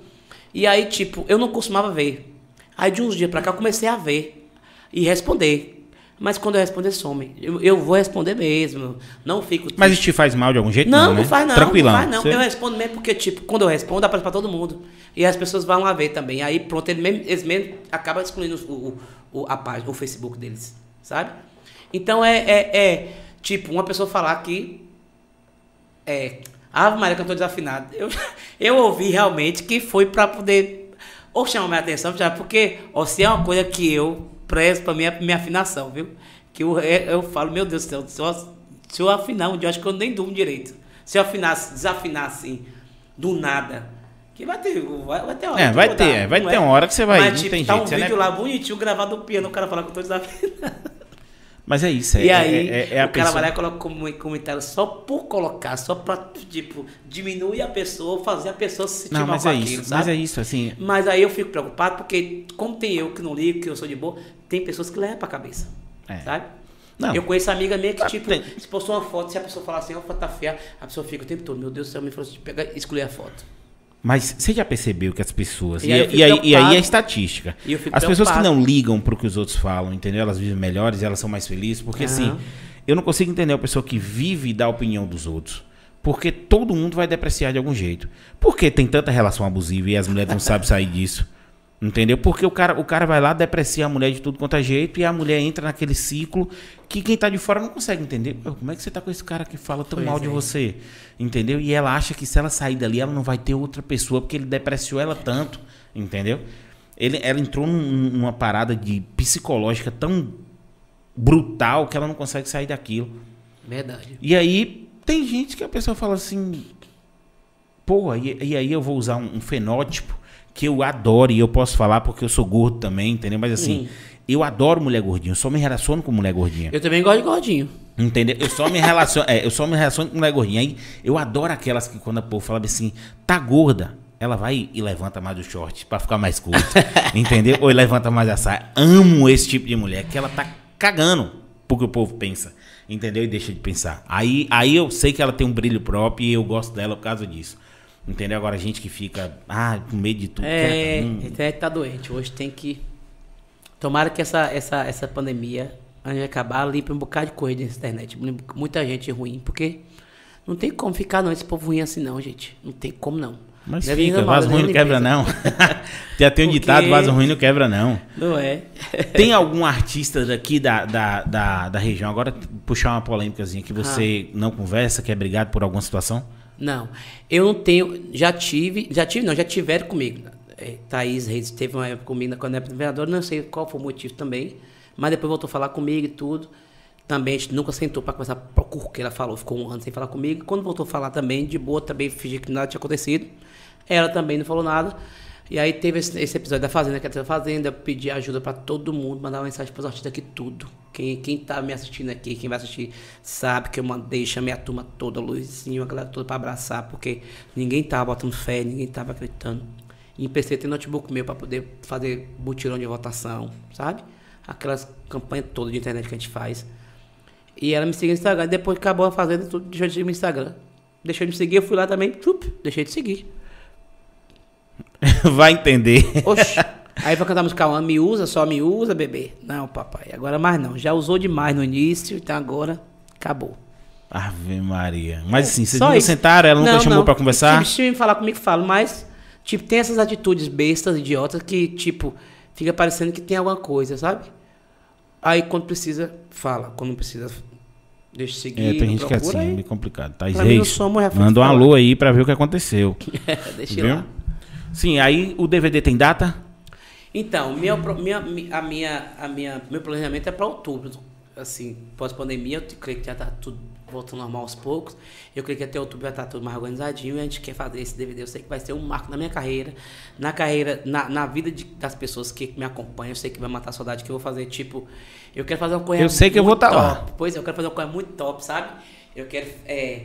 E aí, tipo, eu não costumava ver. Aí de uns dias pra cá eu comecei a ver e responder. Mas quando eu responder, some. Eu, eu vou responder mesmo. Não fico triste. Mas isso te faz mal de algum jeito? Não, não, né? Não faz não. Tranquilão. Não faz não. Você... Eu respondo mesmo porque, tipo, quando eu respondo, dá pra, pra todo mundo. E as pessoas vão lá ver também. Aí, pronto, eles mesmo, eles mesmo acabam excluindo o, o, a página, o Facebook deles, sabe? Então, é, é, é tipo, uma pessoa falar que... É, Ave Maria, que eu tô desafinado. Eu, eu ouvi realmente que foi pra poder... Ou chamar minha atenção, porque ou se é uma coisa que eu... prezo pra mim a minha afinação, viu? Que eu, eu falo, meu Deus do céu, se eu, se eu afinar um dia, eu acho que eu nem durmo direito. Se eu afinasse, desafinasse assim, do nada, que vai ter, vai, vai ter hora. É, vai rodar, ter, vai é? ter uma hora que você vai. Mas, não tipo, tem tá jeito, um vídeo não... lá bonitinho, gravado no piano, o cara fala que eu tô desafinado. Mas é isso, é. E aí, é, é, é a o pessoa... cara vai lá e coloca como comentário só por colocar, só pra, tipo, diminuir a pessoa, fazer a pessoa se sentir mal com aquilo, sabe? Mas é isso, assim. Mas aí eu fico preocupado, porque, como tem eu que não ligo, que eu sou de boa, tem pessoas que levam pra cabeça, é. sabe? Não. Eu conheço amiga minha que, ah, tipo, tem... se postou uma foto, se a pessoa falar assim, ó, oh, foto tá feia, a pessoa fica o tempo todo, meu Deus do céu, me falou assim, pega, excluir a foto. Mas você já percebeu que as pessoas... E, e, aí, e, aí, e aí é estatística. E as pessoas que não ligam para o que os outros falam, entendeu? Elas vivem melhores, elas são mais felizes. Porque, uhum. assim, eu não consigo entender a pessoa que vive da opinião dos outros. Porque todo mundo vai depreciar de algum jeito. Por que tem tanta relação abusiva e as mulheres não sabem sair disso? Entendeu? Porque o cara, o cara vai lá, deprecia a mulher de tudo quanto é jeito e a mulher entra naquele ciclo que quem tá de fora não consegue entender. Como é que você tá com esse cara que fala tão pois mal é. de você? Entendeu? E ela acha que se ela sair dali, ela não vai ter outra pessoa porque ele depreciou ela tanto. Entendeu? Ele, ela entrou num, numa parada de psicológica tão brutal que ela não consegue sair daquilo. Verdade. E aí tem gente que a pessoa fala assim... Pô, e, e aí eu vou usar um, um fenótipo que eu adoro, e eu posso falar porque eu sou gordo também, entendeu? Mas assim, hum. eu adoro mulher gordinha, eu só me relaciono com mulher gordinha. Eu também gosto de gordinho. Entendeu? Eu só me relaciono, é, eu só me relaciono com mulher gordinha. Aí eu adoro aquelas que quando a povo fala assim, tá gorda, ela vai e levanta mais o short pra ficar mais curto, entendeu? Ou levanta mais a saia. Amo esse tipo de mulher, que ela tá cagando porque o povo pensa, entendeu? E deixa de pensar. Aí, aí eu sei que ela tem um brilho próprio e eu gosto dela por causa disso. Entendeu? Agora a gente que fica, ah, com medo de tudo. É, hum. a internet tá doente. Hoje tem que... Tomara que essa, essa, essa pandemia, antes de acabar, limpe um bocado de coisa nessa internet. Muita gente ruim, porque não tem como ficar não, esse povo ruim assim não, gente. Não tem como não. Mas não fica, vaso ruim não quebra não. Já tem um porque... ditado, vaso ruim não quebra não. Não é. Tem algum artista daqui da, da, da, da região, agora puxar uma polêmicazinha, que você ah. não conversa, que é brigado por alguma situação? Não, eu não tenho, já tive, já tive não, já tiveram comigo, Thaís Reis teve uma época comigo quando era vereadora, não sei qual foi o motivo também, mas depois voltou a falar comigo e tudo, também a gente nunca sentou para conversar porque ela falou, ficou um ano sem falar comigo, quando voltou a falar também, de boa também, fingi que nada tinha acontecido, ela também não falou nada, e aí teve esse, esse episódio da Fazenda, que ela teve a Fazenda, eu pedi ajuda para todo mundo, mandar uma mensagem para os artistas aqui, tudo, quem, quem tá me assistindo aqui, quem vai assistir, sabe que eu mandei, chamei a turma toda, Luizinho, a galera toda para abraçar, porque ninguém tava botando fé, ninguém tava acreditando, e empecei a ter notebook meu para poder fazer mutirão de votação, sabe, aquelas campanhas todas de internet que a gente faz, e ela me seguiu no Instagram, depois acabou a Fazenda, tudo, deixou de seguir no Instagram, deixou de me seguir, eu fui lá também, tup, deixei de seguir. Vai entender. Oxi. Aí vai cantar a música uma, me usa, só me usa, bebê. Não, papai, agora mais não. Já usou demais no início, então agora acabou. Ave Maria. Mas assim, vocês nunca sentaram, ela nunca não, chamou não. pra conversar? Se me falar comigo, falo, mas tipo, tem essas atitudes bestas, idiotas, que tipo, fica parecendo que tem alguma coisa, sabe? Aí quando precisa, fala. Quando não precisa, deixa eu seguir. É, tem gente que é assim, é meio complicado. Tá, gente, manda um alô aí pra ver o que aconteceu. Deixa eu lá. Sim, aí o D V D tem data? Então, minha, minha, a minha, a minha, meu planejamento é para outubro. Assim, pós-pandemia, eu creio que já está tudo voltando normal aos poucos. Eu creio que até outubro já está tudo mais organizadinho. E a gente quer fazer esse D V D. Eu sei que vai ser um marco na minha carreira, na carreira, na, na vida de, das pessoas que me acompanham. Eu sei que vai matar a saudade, que eu vou fazer, tipo... Eu quero fazer uma coisa muito top. Eu sei que eu vou estar lá. Pois é, eu quero fazer uma coisa muito top, sabe? Eu quero... É,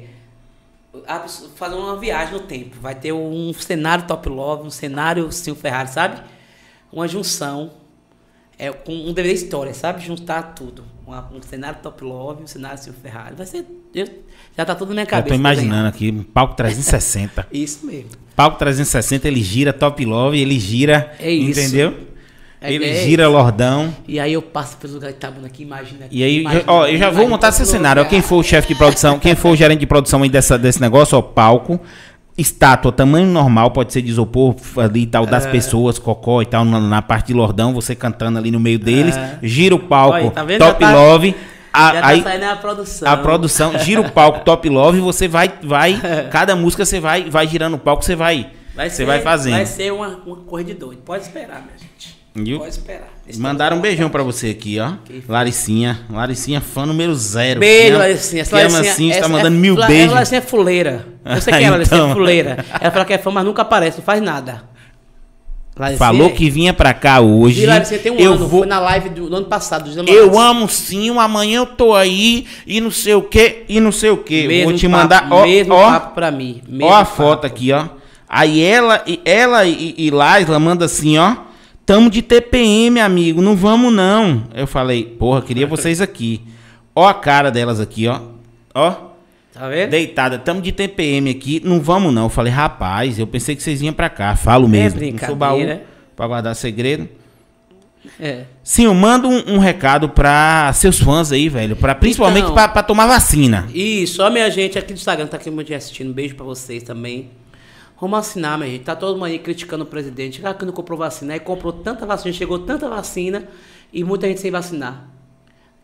fazer uma viagem no tempo. Vai ter um cenário Top Love, um cenário Silvio Ferraro, sabe? Uma junção é, com um D V D história, sabe? Juntar tudo. Uma, um cenário Top Love, um cenário Silvio Ferraro. Vai ser... Eu, já tá tudo na minha cabeça. Eu tô imaginando aqui, um palco trezentos e sessenta. Isso mesmo. Palco trezentos e sessenta, ele gira Top Love, ele gira... É isso. Entendeu? É, ele é gira isso. Lordão. E aí eu passo pelos lugares que estavam aqui, imagina. E aí, imagina, ó, eu já vou montar esse cenário. Ó, quem for o chefe de produção, quem for o gerente de produção aí dessa, desse negócio, ó, palco, estátua, tamanho normal, pode ser de isopor ali e tal, das é. pessoas, cocó e tal, na, na parte de Lordão, você cantando ali no meio deles, é. gira o palco, olha, tá vendo? Top tá... Love. A, já tá aí, saindo a produção. A produção, gira o palco, Top Love, você vai, vai cada música você vai, vai girando o palco, você vai, vai ser, você vai fazendo. Vai ser uma, uma coisa de doido, pode esperar, minha gente. Eu... Pode esperar. Esse Mandaram um beijão pra você aqui, ó. Que... Laricinha. Laricinha, fã número zero. Beijo, Laricinha. Essa Laricinha está mandando é, mil é, beijos. Laricinha é fuleira. Eu sei que é, Laricinha então. é fuleira. Ela fala que é fã, mas nunca aparece, não faz nada. Laricinha... Falou que vinha pra cá hoje. E Laricinha tem um eu ano, vou... foi na live do, do ano passado. Do eu amo sim, amanhã eu tô aí e não sei o que, e não sei o que. Mesmo vou te papo, mandar, ó, mesmo ó, papo pra mim. Mesmo ó a papo. Foto aqui, ó. Aí ela, ela e, e Laisla manda assim, ó. Tamo de T P M, amigo. Não vamos, não. Eu falei, porra, queria vocês aqui. Ó a cara delas aqui, ó. Ó. Tá vendo? Deitada. Tamo de T P M aqui. Não vamos, não. Eu falei, rapaz, eu pensei que vocês vinham pra cá. Falo mesmo. É não sou baú pra guardar segredo. É. Sim, eu mando um, um recado pra seus fãs aí, velho. Pra, principalmente então, pra, pra tomar vacina. Isso. Ó, minha gente aqui do Instagram tá aqui me assistindo. Beijo pra vocês também. Vamos assinar, minha gente. Tá todo mundo aí criticando o presidente. Ah, que não comprou vacina. Aí comprou tanta vacina, chegou tanta vacina e muita gente sem vacinar.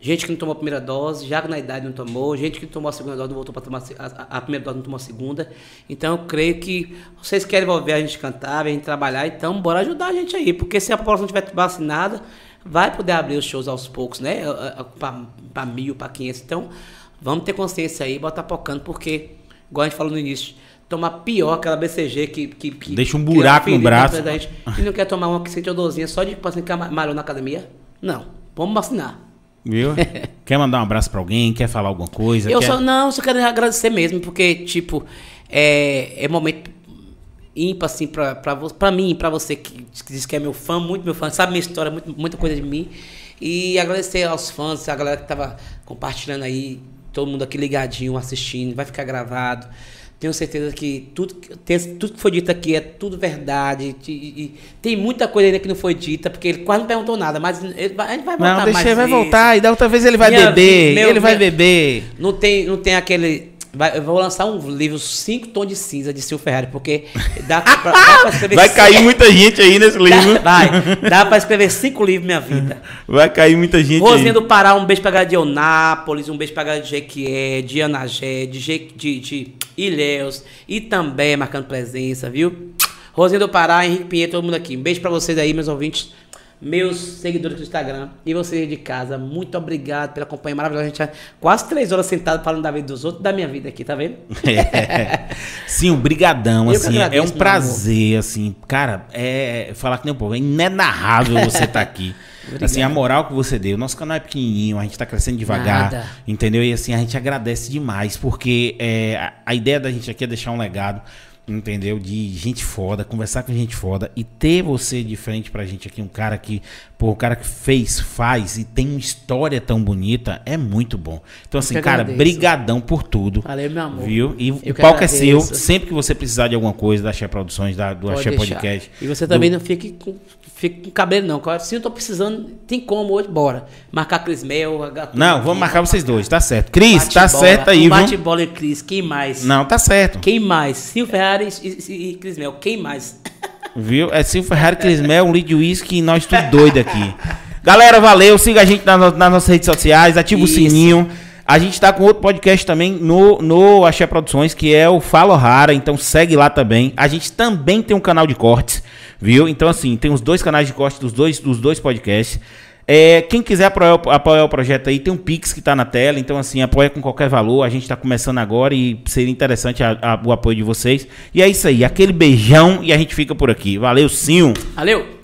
Gente que não tomou a primeira dose, já na idade não tomou. Gente que tomou a segunda dose, não voltou para tomar a, a primeira dose, não tomou a segunda. Então, eu creio que vocês querem envolver a gente cantar, a gente trabalhar. Então, bora ajudar a gente aí. Porque se a população não tiver vacinada, vai poder abrir os shows aos poucos, né? Para mil, para quinhentos. Então, vamos ter consciência aí, bota pocando, porque, igual a gente falou no início... Toma pior aquela B C G que... que, que deixa um buraco no braço. E não quer tomar uma que sente odorzinha só de paciente que amarou na academia? Não. Vamos vacinar. Viu? Quer mandar um abraço pra alguém? Quer falar alguma coisa? Eu quer... só, não, só quero agradecer mesmo, porque, tipo, é, é momento ímpar, assim, pra, pra, pra mim, pra você que, que diz que é meu fã, muito meu fã, sabe minha história, muito, muita coisa de mim. E agradecer aos fãs, a galera que tava compartilhando aí, todo mundo aqui ligadinho, assistindo, vai ficar gravado. Tenho certeza que tudo, tudo que foi dito aqui é tudo verdade. E, e, tem muita coisa ainda que não foi dita, porque ele quase não perguntou nada, mas ele vai, a gente vai voltar não, deixa mais. Ele vai voltar, e da outra vez ele vai minha, beber. Meu, ele meu, vai beber. Não tem, não tem aquele. Vai, eu vou lançar um livro, cinco tons de cinza de Silvio Ferraro, porque dá pra, dá pra escrever. Vai cair c... muita gente aí nesse livro. Dá, vai, dá pra escrever cinco livros, minha vida. Vai cair muita gente. Rosinha aí. Do Pará, um beijo pra galera de Onápolis, um beijo pra galera de Jequié, de Anagé, de, Je... de, de... Ilhéus, Itambé, marcando presença, viu? Rosinha do Pará, Henrique Pinheiro, todo mundo aqui. Um beijo pra vocês aí, meus ouvintes, meus seguidores do Instagram e vocês de casa. Muito obrigado pela companhia maravilhosa. A gente tá quase três horas sentado falando da vida dos outros, da minha vida aqui, tá vendo? É. Sim, um brigadão, assim, agradeço, é um prazer, amor. Assim, cara, é falar que nem um povo, é inenarrável você tá aqui. Obrigado. Assim, a moral que você deu, nosso canal é pequenininho, a gente tá crescendo devagar, nada. Entendeu? E assim, a gente agradece demais, porque é, a, a ideia da gente aqui é deixar um legado, entendeu? De gente foda, conversar com gente foda e ter você de frente pra gente aqui, um cara que, pô, o cara que fez, faz e tem uma história tão bonita, é muito bom. Então assim, cara, brigadão por tudo. Valeu, meu amor. Viu? E o palco é seu, sempre que você precisar de alguma coisa da Axé Produções, da, do Axé Podcast. E você também do... não fique com... Fica com cabelo não, se eu tô precisando, tem como hoje, bora. Marcar Cris Mel, H T. Não, vamos aqui, marcar vocês dois, tá certo. Cris, tá bola, certo aí, viu? Bate-bola e Cris, quem mais? Não, tá certo. Quem mais? Silvio Ferrari e, e, e Cris Mel, quem mais? Viu? É Silvio Ferrari, Cris Mel, um litro de uísque e nós tudo doido aqui. Galera, valeu, siga a gente na, nas nossas redes sociais, ativa isso. O sininho. A gente tá com outro podcast também no, no Axé Produções, que é o Fala Rara, então segue lá também. A gente também tem um canal de cortes. viu? Então, assim, tem os dois canais de corte dos dois, dos dois podcasts. É, quem quiser apoiar, apoiar o projeto aí, tem um Pix que tá na tela, então assim, apoia com qualquer valor, a gente tá começando agora e seria interessante a, a, o apoio de vocês. E é isso aí, aquele beijão e a gente fica por aqui. Valeu, Sim! Valeu!